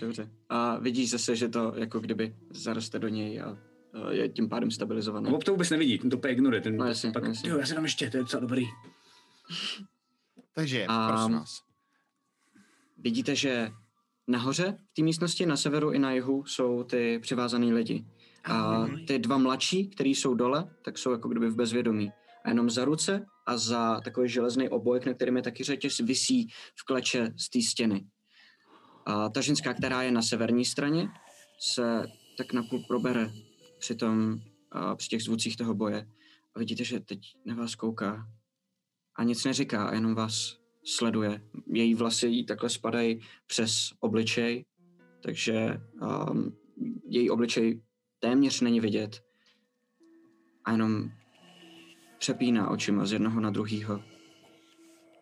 dobře. A vidíš zase, že to jako kdyby zaroste do něj a je tím pádem stabilizované. Bob to vůbec nevidí, ten to ignoruje. No jasně, Tyjo, já se tam ještě, to je docela dobrý. Takže, prosím nás. Vidíte, že nahoře v té místnosti, na severu i na jihu, jsou ty přivázaný lidi. A ty dva mladší, kteří jsou dole, tak jsou jako kdyby v bezvědomí. A jenom za ruce a za takový železný obojek, na kterém je taky řetěz, visí v kleče z té stěny. A ta ženská, která je na severní straně, se tak napůl probere při těch zvucích toho boje. A vidíte, že teď na vás kouká a nic neříká, a jenom vás sleduje. Její vlasy jí takhle spadají přes obličej, takže její obličej téměř není vidět a jenom přepíná očima z jednoho na druhýho.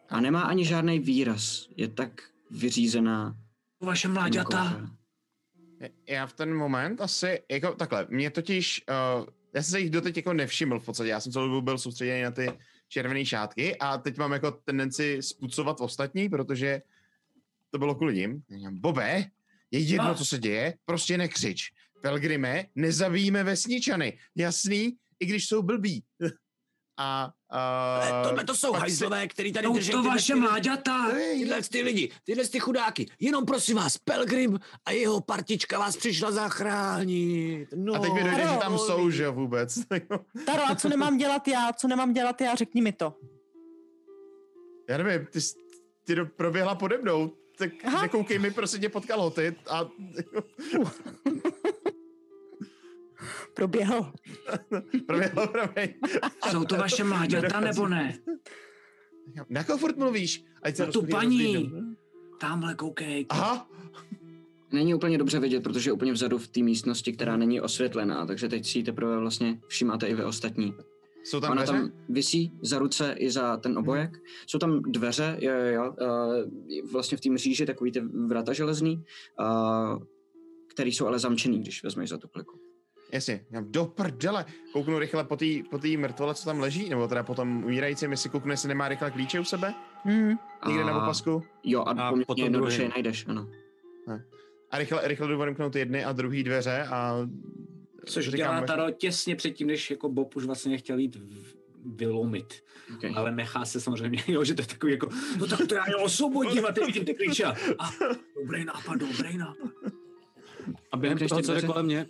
A nemá ani žádný výraz, je tak vyřízená. Vaše mláďata. Já v ten moment asi, jako takhle, mě totiž, já jsem se jich doteď jako nevšiml v podstatě, já jsem celou dobu byl soustředěný na ty červené šátky a teď mám jako tendenci spucovat ostatní, protože to bylo kvůli nim. Bobe, je jedno, co se děje, prostě nekřič. Pelgrime, nezabijíme vesničany. Jasný, i když jsou blbí. To jsou hajzlové, který tady drží. To vaše mláďata. Tyhle ty lidi, tyhle ty chudáky. Jenom prosím vás, Pelgrim a jeho partička vás přišla zachránit. No. A teď mi dojde, že tam jsou, že vůbec. Taro, a co nemám dělat já? Řekni mi to. Já nevím, ty proběhla pode mnou. Tak nekoukej mi, prosím tě, pod kalhoty. A... Proběhlo. Proběhlo. Jsou to vaše mláďata, nebo ne? Na jakou furt mluvíš? No tu paní, tamhle koukej. Aha. Není úplně dobře vidět, protože je úplně vzadu v té místnosti, která není osvětlená, takže teď si ji teprve vlastně všímáte i vy ostatní. Jsou tam dveře? Tam visí za ruce i za ten obojek. Jsou tam dveře, vlastně v té mříži takový ty vrata železný, které jsou ale zamčený, když vezmeš za tu kliku. Jasně, do prdele, kouknu rychle po té mrtvole, co tam leží, nebo teda po tom umírajícím, jestli kouknu, jestli nemá rychle klíče u sebe, někde na opasku. Jo, a poměrně jednoduše je najdeš, ano. A rychle jdu odemknout jedny a druhý dveře a... Což dělá Taro těsně předtím, než jako Bob už vlastně chtěl jít vylomit. Okay. Ale nechá se samozřejmě, že to je takový jako, no tak to já je osvobodím a teď vidím ty klíče. Dobrý nápad. A během toho, co jde kolem mě.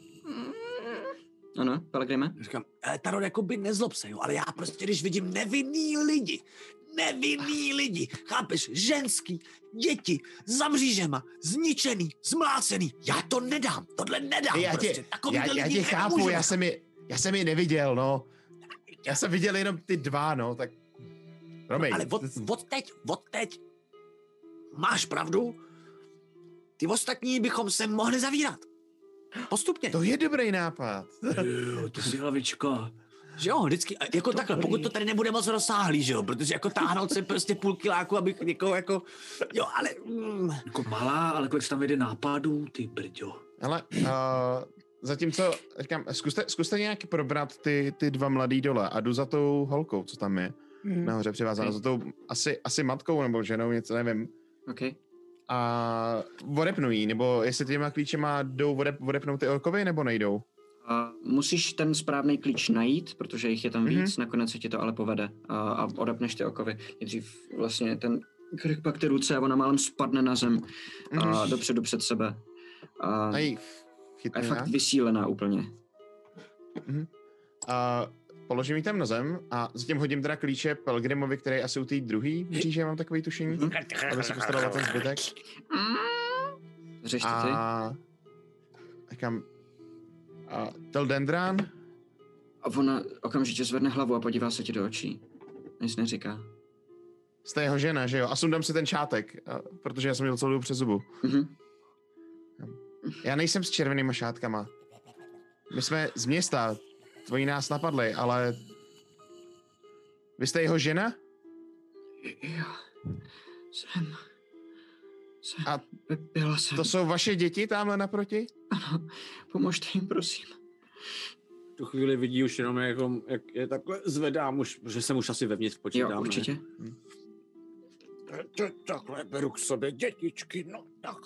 Ano, Pelgrime. Říkám, Taro, jako by nezlob se, jo, ale já prostě, když vidím nevinný lidi, chápeš, ženský, děti, za mřížema, zničený, zmlácený, já to nedám, tohle nedám, já tě chápu, já jsem je neviděl, no, já jsem viděl jenom ty dva, no, tak, promiň. No, ale od teď, máš pravdu, ty ostatní bychom se mohli zavírat. Postupně. To je dobrý nápad. Jo, to si hlavička. Že jo, vždycky, jako dobrý. Takhle, pokud to tady nebude moc rozsáhlý, že jo, protože jako táhnout se prostě půl kiláku, abych někoho jako, jo, ale... Jako malá, ale kolik tam jde nápadů, ty brďo. Hele, zatímco, říkám, zkuste nějak probrat ty dva mladý dole a jdu za tou holkou, co tam je nahoře přivázaná, za tou asi matkou nebo ženou, něco nevím. Okay. A odepnu jí, nebo jestli těma klíčema jdou odepnout ty orkovi, nebo nejdou? Musíš ten správný klíč najít, protože jich je tam víc, nakonec se ti to ale povede a odepneš ty orkovi. Nejdřív vlastně ten krk pak ty ruce a ona málem spadne na zem dopředu před sebe. A je fakt vysílená úplně. položím ji tam na zem a zatím hodím teda klíče Pelgrimovi, který je asi u té druhý mříže, mám takový tušení, aby se postaral na ten zbytek. Řeš to ty. A Teldendrán. A ona okamžitě zvedne hlavu a podívá se ti do očí. Nic neříká. Jste jeho žena, že jo? A sundám si ten čátek, protože já jsem měl celou dobu přes zubu. Mm-hmm. Já nejsem s červenýma šátkama. My jsme z města, tvoji nás napadli, ale... Vy jste jeho žena? Jo, jsem. A byla jsem. To jsou vaše děti tamhle naproti? Ano, pomožte jim, prosím. Tu chvíli vidí už jenom, jak je takhle zvedám už, že jsem už asi vevnitř počítám. Jo, určitě. Takhle beru k sobě dětičky, no tak.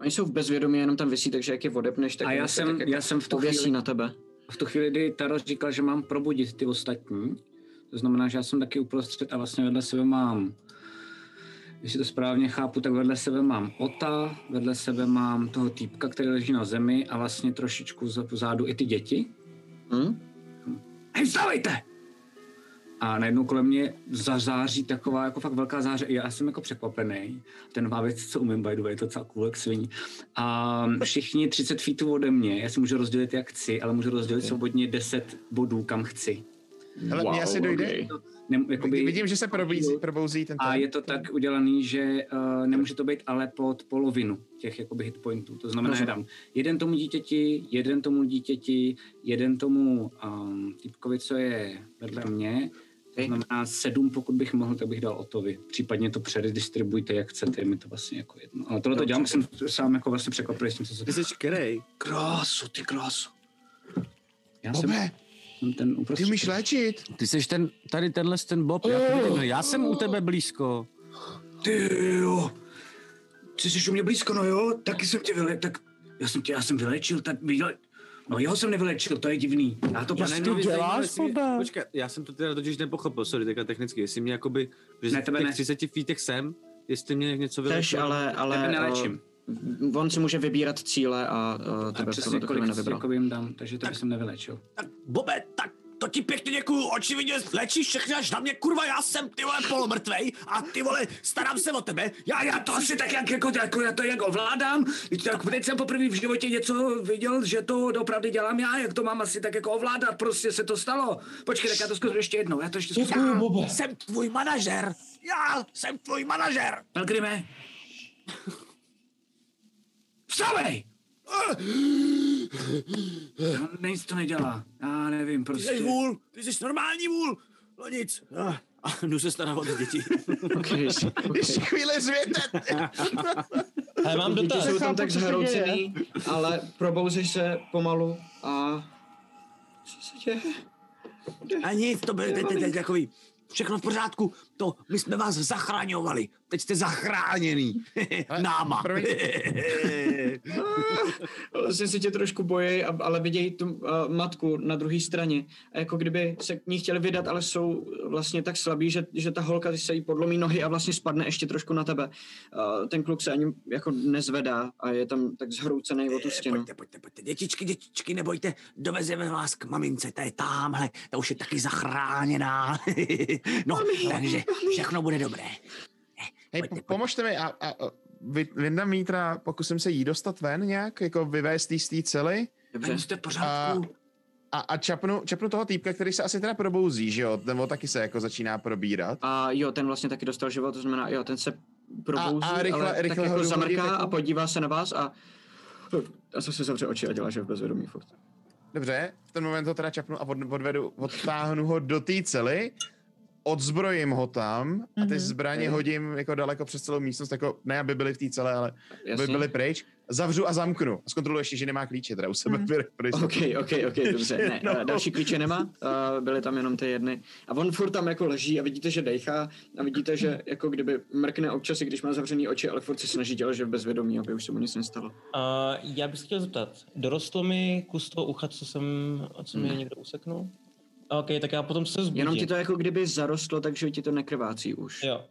Oni jsou v bezvědomí, jenom tam visí, takže jak je odepneš, tak... A já jsem v tu chvíli na tebe. V tu chvíli, kdy Taro říkal, že mám probudit ty ostatní, to znamená, že já jsem taky uprostřed a vlastně vedle sebe mám, jestli to správně chápu, tak vedle sebe mám Ota, vedle sebe mám toho týpka, který leží na zemi a vlastně trošičku zádu i ty děti. Hej, vstávejte! A najednou kolem mě zazáří taková jako fakt velká záře. Já jsem jako překvapený. Ten vávěc, co umím, by the way, je to celkově jak sviní. A všichni 30 feetů ode mě. Já si můžu rozdělit jak chci, ale můžu rozdělit svobodně 10 bodů, kam chci. Ale wow, mě asi dojde. Okay. Vidím, že se probouzí ten. A je to tak udělaný, že nemůže to být ale pod polovinu těch jakoby hitpointů. To znamená, že dám jeden tomu dítěti, jeden tomu typkovi, co je vedle mě. To znamená 7, pokud bych mohl, tak bych dal Otovi. Případně to předistribujte, jak chcete, je mi to vlastně jako jedno. Ale tohle to dělám, jsem sám jako vlastně překvapený s tím, co se... Ty jsi škerej. Krásu. Já jsem ten uprostřed. Ty umíš léčit. Ty jsi tenhle Bob. Já jsem u tebe blízko. Ty jo. Ty jsi u mě blízko, no jo. Taky jsem tě vylečil. Já jsem vylečil, tak viděl... No jeho jsem nevylečil, to je divný. Já to prostě děláš, Boba. Počkat, já jsem to teda totiž nepochopil, sorry, teďka technicky, jestli mě jakoby... Ne, tebe ne. 30 feetech sem, jestli mě něco vylečil. Tež, ale tebe nelečím. On si může vybírat cíle a tebe přesně kolik jakoby jim dám, takže tebe jsem nevylečil. Tak, Bobe, tak to ti pěkně děkuju, očividně léčíš všechny až na mě, kurva, já jsem, ty vole, polomrtvej a ty vole, starám se o tebe, já to asi tak jak to jak ovládám, tak teď jsem poprvé v životě něco viděl, že to opravdu dělám já, jak to mám asi tak jako ovládat, prostě se to stalo. Počkej, tak já to zkusím ještě jednou. Já jsem tvůj manažer, Pelgrime. Vstavej! No, nic to nedělá, já nevím prostě. Ty jsi vůl, ty jsi normální vůl, no nic. A jdu se stará o děti. Okay. Ještě chvíli zvěte. Hele, mám dotaz. Jsou tam tak zhroucený, ale probouzíš se pomalu a... Co se děje? A nic, to byl teď takový. Všechno v pořádku, to my jsme vás zachraňovali, teď jste zachráněný, náma. Vlastně si tě trošku bojí, ale vidějí tu matku na druhé straně, a jako kdyby se k ní chtěli vydat, ale jsou vlastně tak slabí, že ta holka se jí podlomí nohy a vlastně spadne ještě trošku na tebe. Ten kluk se ani jako nezvedá a je tam tak zhroucený o tu stěnu. Pojďte, dětičky, nebojte, dovezeme vás k mamince, ta je támhle, ta už je taky zachráněná. No, takže všechno bude dobré. Hej, pomožte mi a vyndám mítra, pokusím se jí dostat ven nějak, jako vyvést jí z té cely. Ven jste pořádku. A čapnu toho týpka, který se asi teda probouzí, že jo? Ten taky se jako začíná probírat. A jo, ten vlastně taky dostal život, to znamená, jo, ten se probouzí, a rychle tak jako zamrká a podívá se na vás a se zavře oči a dělá, že v bezvědomí furt. Dobře, v ten moment ho teda čapnu a odtáhnu ho do té cely. Odzbrojím ho tam a ty zbraně hodím jako daleko přes celou místnost, jako ne, aby byly v té celé, ale jasně, aby byly pryč. Zavřu a zamknu. Zkontroluji ještě, že nemá klíče, teda u sebe. Ok, dobře. Ne, no. Další klíče nemá, byly tam jenom ty jedny. A on furt tam jako leží a vidíte, že dejchá a vidíte, že jako kdyby mrkne občas, i když má zavřený oči, ale furt se snaží dělat, že v bezvědomí, aby už se mu nic nestalo. Já bych se chtěl zeptat, dorostlo mi kus toho ucha, co mi někdo useknul? OK, tak já potom se zbudím. Jenom ti to jako kdyby zarostlo, takže ti to nekrvácí už. Jo.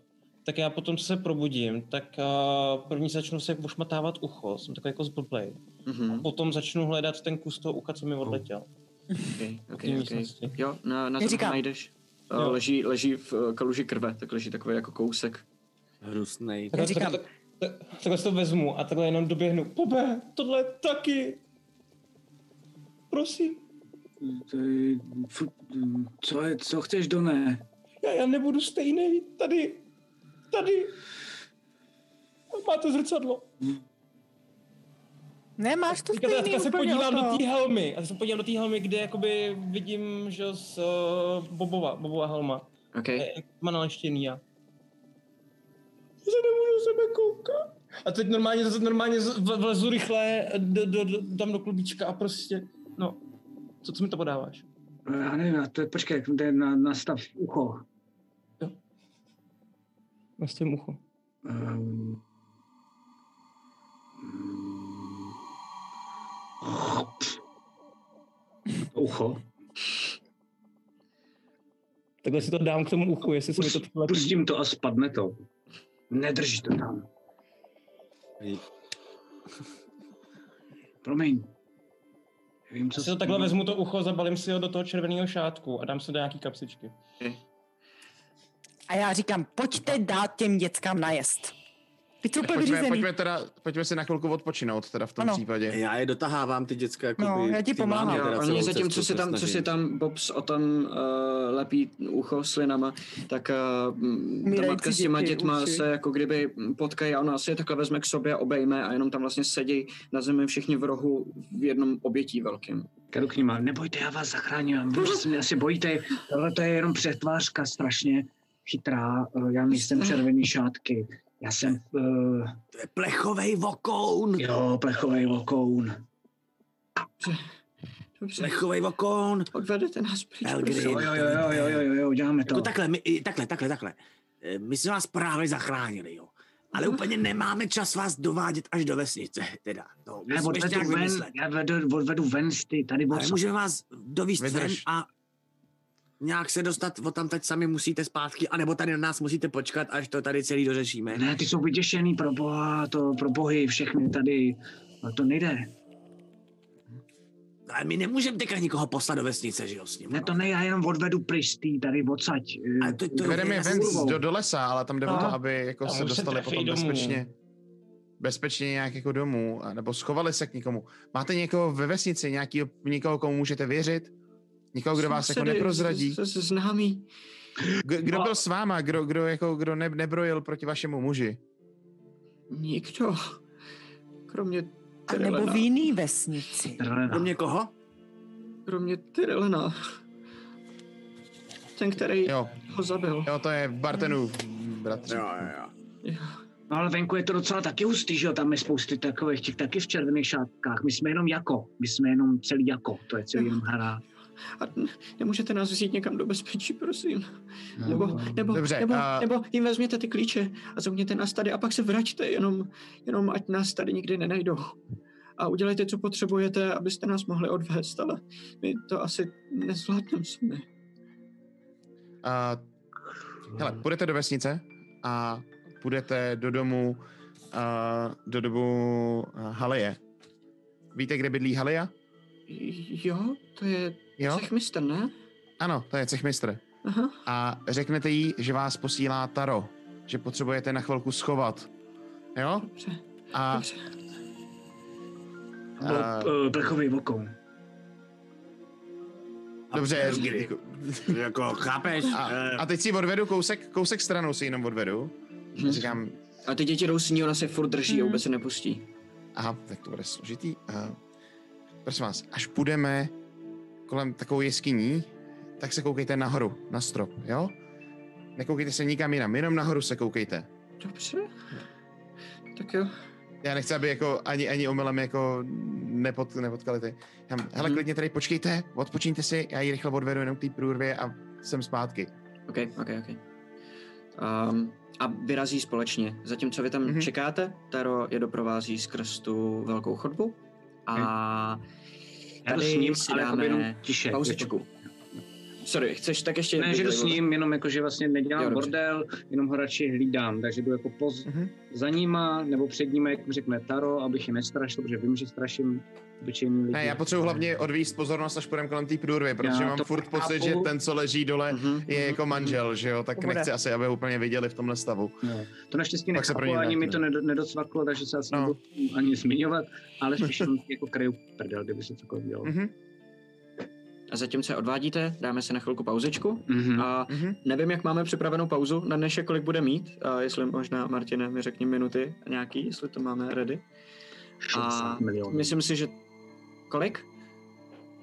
Tak já potom se probudím, tak první začnu se pošmatávat ucho, jsem takový jako zblblej. Mm-hmm. A potom začnu hledat ten kus toho ucha, co mi odletěl. Okay. Jo, na to najdeš. Leží v kaluži krve, tak leží takový jako kousek. Hrusnej. Takhle to vezmu a takhle jenom doběhnu. Pobe, tohle taky. Prosím. Co je, co chceš, Doné? Já nebudu stejný. Tady. Máte zrcadlo. Nemáš to stejný úplně. Se podívám do té helmy. A se podívám do té helmy, kde jakoby vidím, že z Bobova helma. Okay. Má naleštěný já. Já se nemůžu sebe koukat. A teď normálně vlezu rychle tam do klubička a prostě, no. Co mi to podáváš? Já nevím, počkej, jde nastav ucho. Jo. Nastavím ucho. Ucho. Takhle si to dám k tomu uchu, jestli se mi to přilepí. Pustím to a spadne to. Nedrž to tam. Promiň. Vím, co si to takhle vezmu to ucho, zabalím si ho do toho červeného šátku a dám se do nějaký kapsičky. A já říkám, pojďte dát těm děckám najest. Pojďme si na chvilku odpočinout teda v tom případě. Já je dotahávám ty děcka. No, já ti pomáhám. Oni zatím, co si tam Bobs o tom lepí ucho s linama, tak ta matka s těma dětma se jako kdyby potkají a ona si je takhle vezme k sobě a obejme a jenom tam vlastně sedí na zemi všichni v rohu v jednom obětí velkým. Kadu k nima, nebojte, já vás zachráním, prosím, asi bojíte, ale to je jenom přetvářka strašně chytrá, já nejsem červený šátky. Já jsem... To je plechovej vokoun. Jo, plechovej vokoun. Dobře. Plechovej vokoun. Odvedete nás pryč. Jo, děláme to. Jako takhle. My jsme vás právě zachránili, jo. Ale úplně nemáme čas vás dovádět až do vesnice, teda. To musíme ještě nějak vymyslet. Já odvedu ven, ty tady bosa. Ale můžeme vás dovíst ven a... Nějak se dostat od tam teď sami musíte zpátky, anebo tady na nás musíte počkat, až to tady celý dořešíme. Ne, ty jsou vyděšený pro boha, to pro bohy, všechny tady, to nejde. Ale my nemůžeme teďka nikoho poslat do vesnice, že jo, s ním. Ne, to ne, já jenom odvedu pryč tady odsať. Vedeme je ven do lesa, ale tam jde o to, aby jako se dostali potom bezpečně nějak jako domů, nebo schovali se k někomu. Máte někoho ve vesnici, někoho, komu můžete věřit? Nikoho, kdo vás jako neprozradí. Jste známý. Kdo byl s váma? Kdo nebrojil proti vašemu muži? Nikdo. Kromě Tyrelena. A nebo v jiný vesnici. Kromě koho? Kromě Tyrelena. Ten, který ho zabil. Jo, to je Bartenův bratře. Jo. No ale venku je to docela taky hustý, že jo? Tam je spousty takových těch taky v červených šátkách. My jsme jenom celý jako. To je celý jenom hra. A nemůžete nás vzít někam do bezpečí, prosím. Nebo jim vezměte ty klíče a zamkněte nás tady a pak se vraťte, jenom ať nás tady nikdy nenajdou. A udělejte, co potřebujete, abyste nás mohli odvést, ale my to asi nezvládneme sami. Hele, půjdete do vesnice a půjdete do domu Haleje. Víte, kde bydlí Haleja? Jo, to je... Cechmistr, ne? Ano, to je cechmistr. Aha. A řeknete jí, že vás posílá Taro, že potřebujete na chvilku schovat. Jo? Dobře. Plechový vokou. Dobře. Jako, chápeš? A teď si odvedu kousek stranou si jenom odvedu. Říkám... A ty děti jdou s ní, ona se furt drží a vůbec se nepustí. Aha, tak to bude složitý. Prosím vás, až půjdeme kolem takovou jeskyní, tak se koukejte nahoru, na strop, jo? Nekoukejte se nikam jinam, jenom nahoru se koukejte. Dobře, tak jo. Já nechci, aby jako ani omylem jako nepotkali ty. Hele, klidně tady počkejte, odpočíňte si, já ji rychle odvedu jenom k té průrvě a jsem zpátky. Ok. A vyrazí společně. Zatímco vy tam čekáte, Taro je doprovází skrz tu velkou chodbu a... Tady si dáme pauzičku. Sorry, chceš tak ještě... Ne, že jdu s ním, jenom jakože vlastně nedělám bordel, jenom ho radši hlídám, takže jdu jako za nima, nebo před nima, jak řekne Taro, abych je nestrašil, protože vím, že straším obyčejný lidi. Ne, já potřebuji hlavně odvíst pozornost, až půjdem kolem té průrvy, protože já mám furt pocit, že ten, co leží dole, je jako manžel, že jo, tak nechci asi, aby ho úplně viděli v tomhle stavu. No. To naštěstí nechápu, ani mi to nedocvaklo, takže se asi nebudu ani zmiňovat, ale spíš jako kraju prdel, kdyby se cokoliv dělalo. A zatímco odvádíte, dáme si na chvilku pauzičku. A nevím, jak máme připravenou pauzu na dnešek, kolik bude mít. A jestli možná, Martine, mi řekni minuty nějaký, jestli to máme ready. 60 milionů. Myslím si, že... Kolik?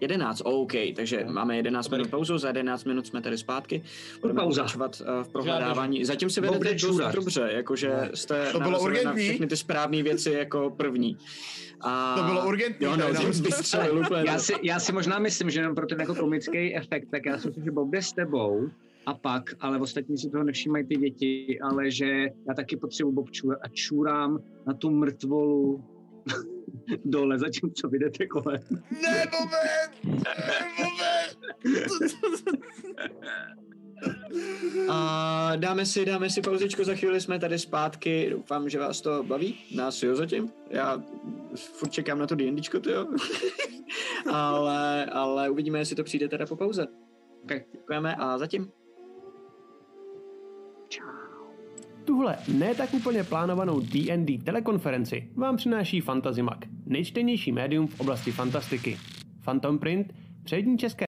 11, OK, takže máme 11 minut pauzu, za 11 minut jsme tady zpátky. Budeme pokračovat v prohledávání. Zatím si vedete dost dobře, jakože jste narazili na všechny ty správné věci jako první. A... To bylo urgentní. Jo, já si možná myslím, že jenom pro ten jako komický efekt, tak já si myslím, že Bob jde s tebou a pak, ale ostatní si toho nevšímají ty děti, ale že já taky potřebuji Bob čůrat a čůrám na tu mrtvolu dole, zatímco vy jdete kolem. Ne, moment! A dáme si pauzičku, za chvíli jsme tady zpátky, doufám, že vás to baví, nás jo zatím, já furt čekám na to D&Dčko, to jo. ale uvidíme, jestli to přijde teda po pauze. Okay. Děkujeme a zatím. Tuhle ne tak úplně plánovanou D&D telekonferenci vám přináší Fantasy Mag, nejčtenější médium v oblasti fantastiky. Phantom Print, přední české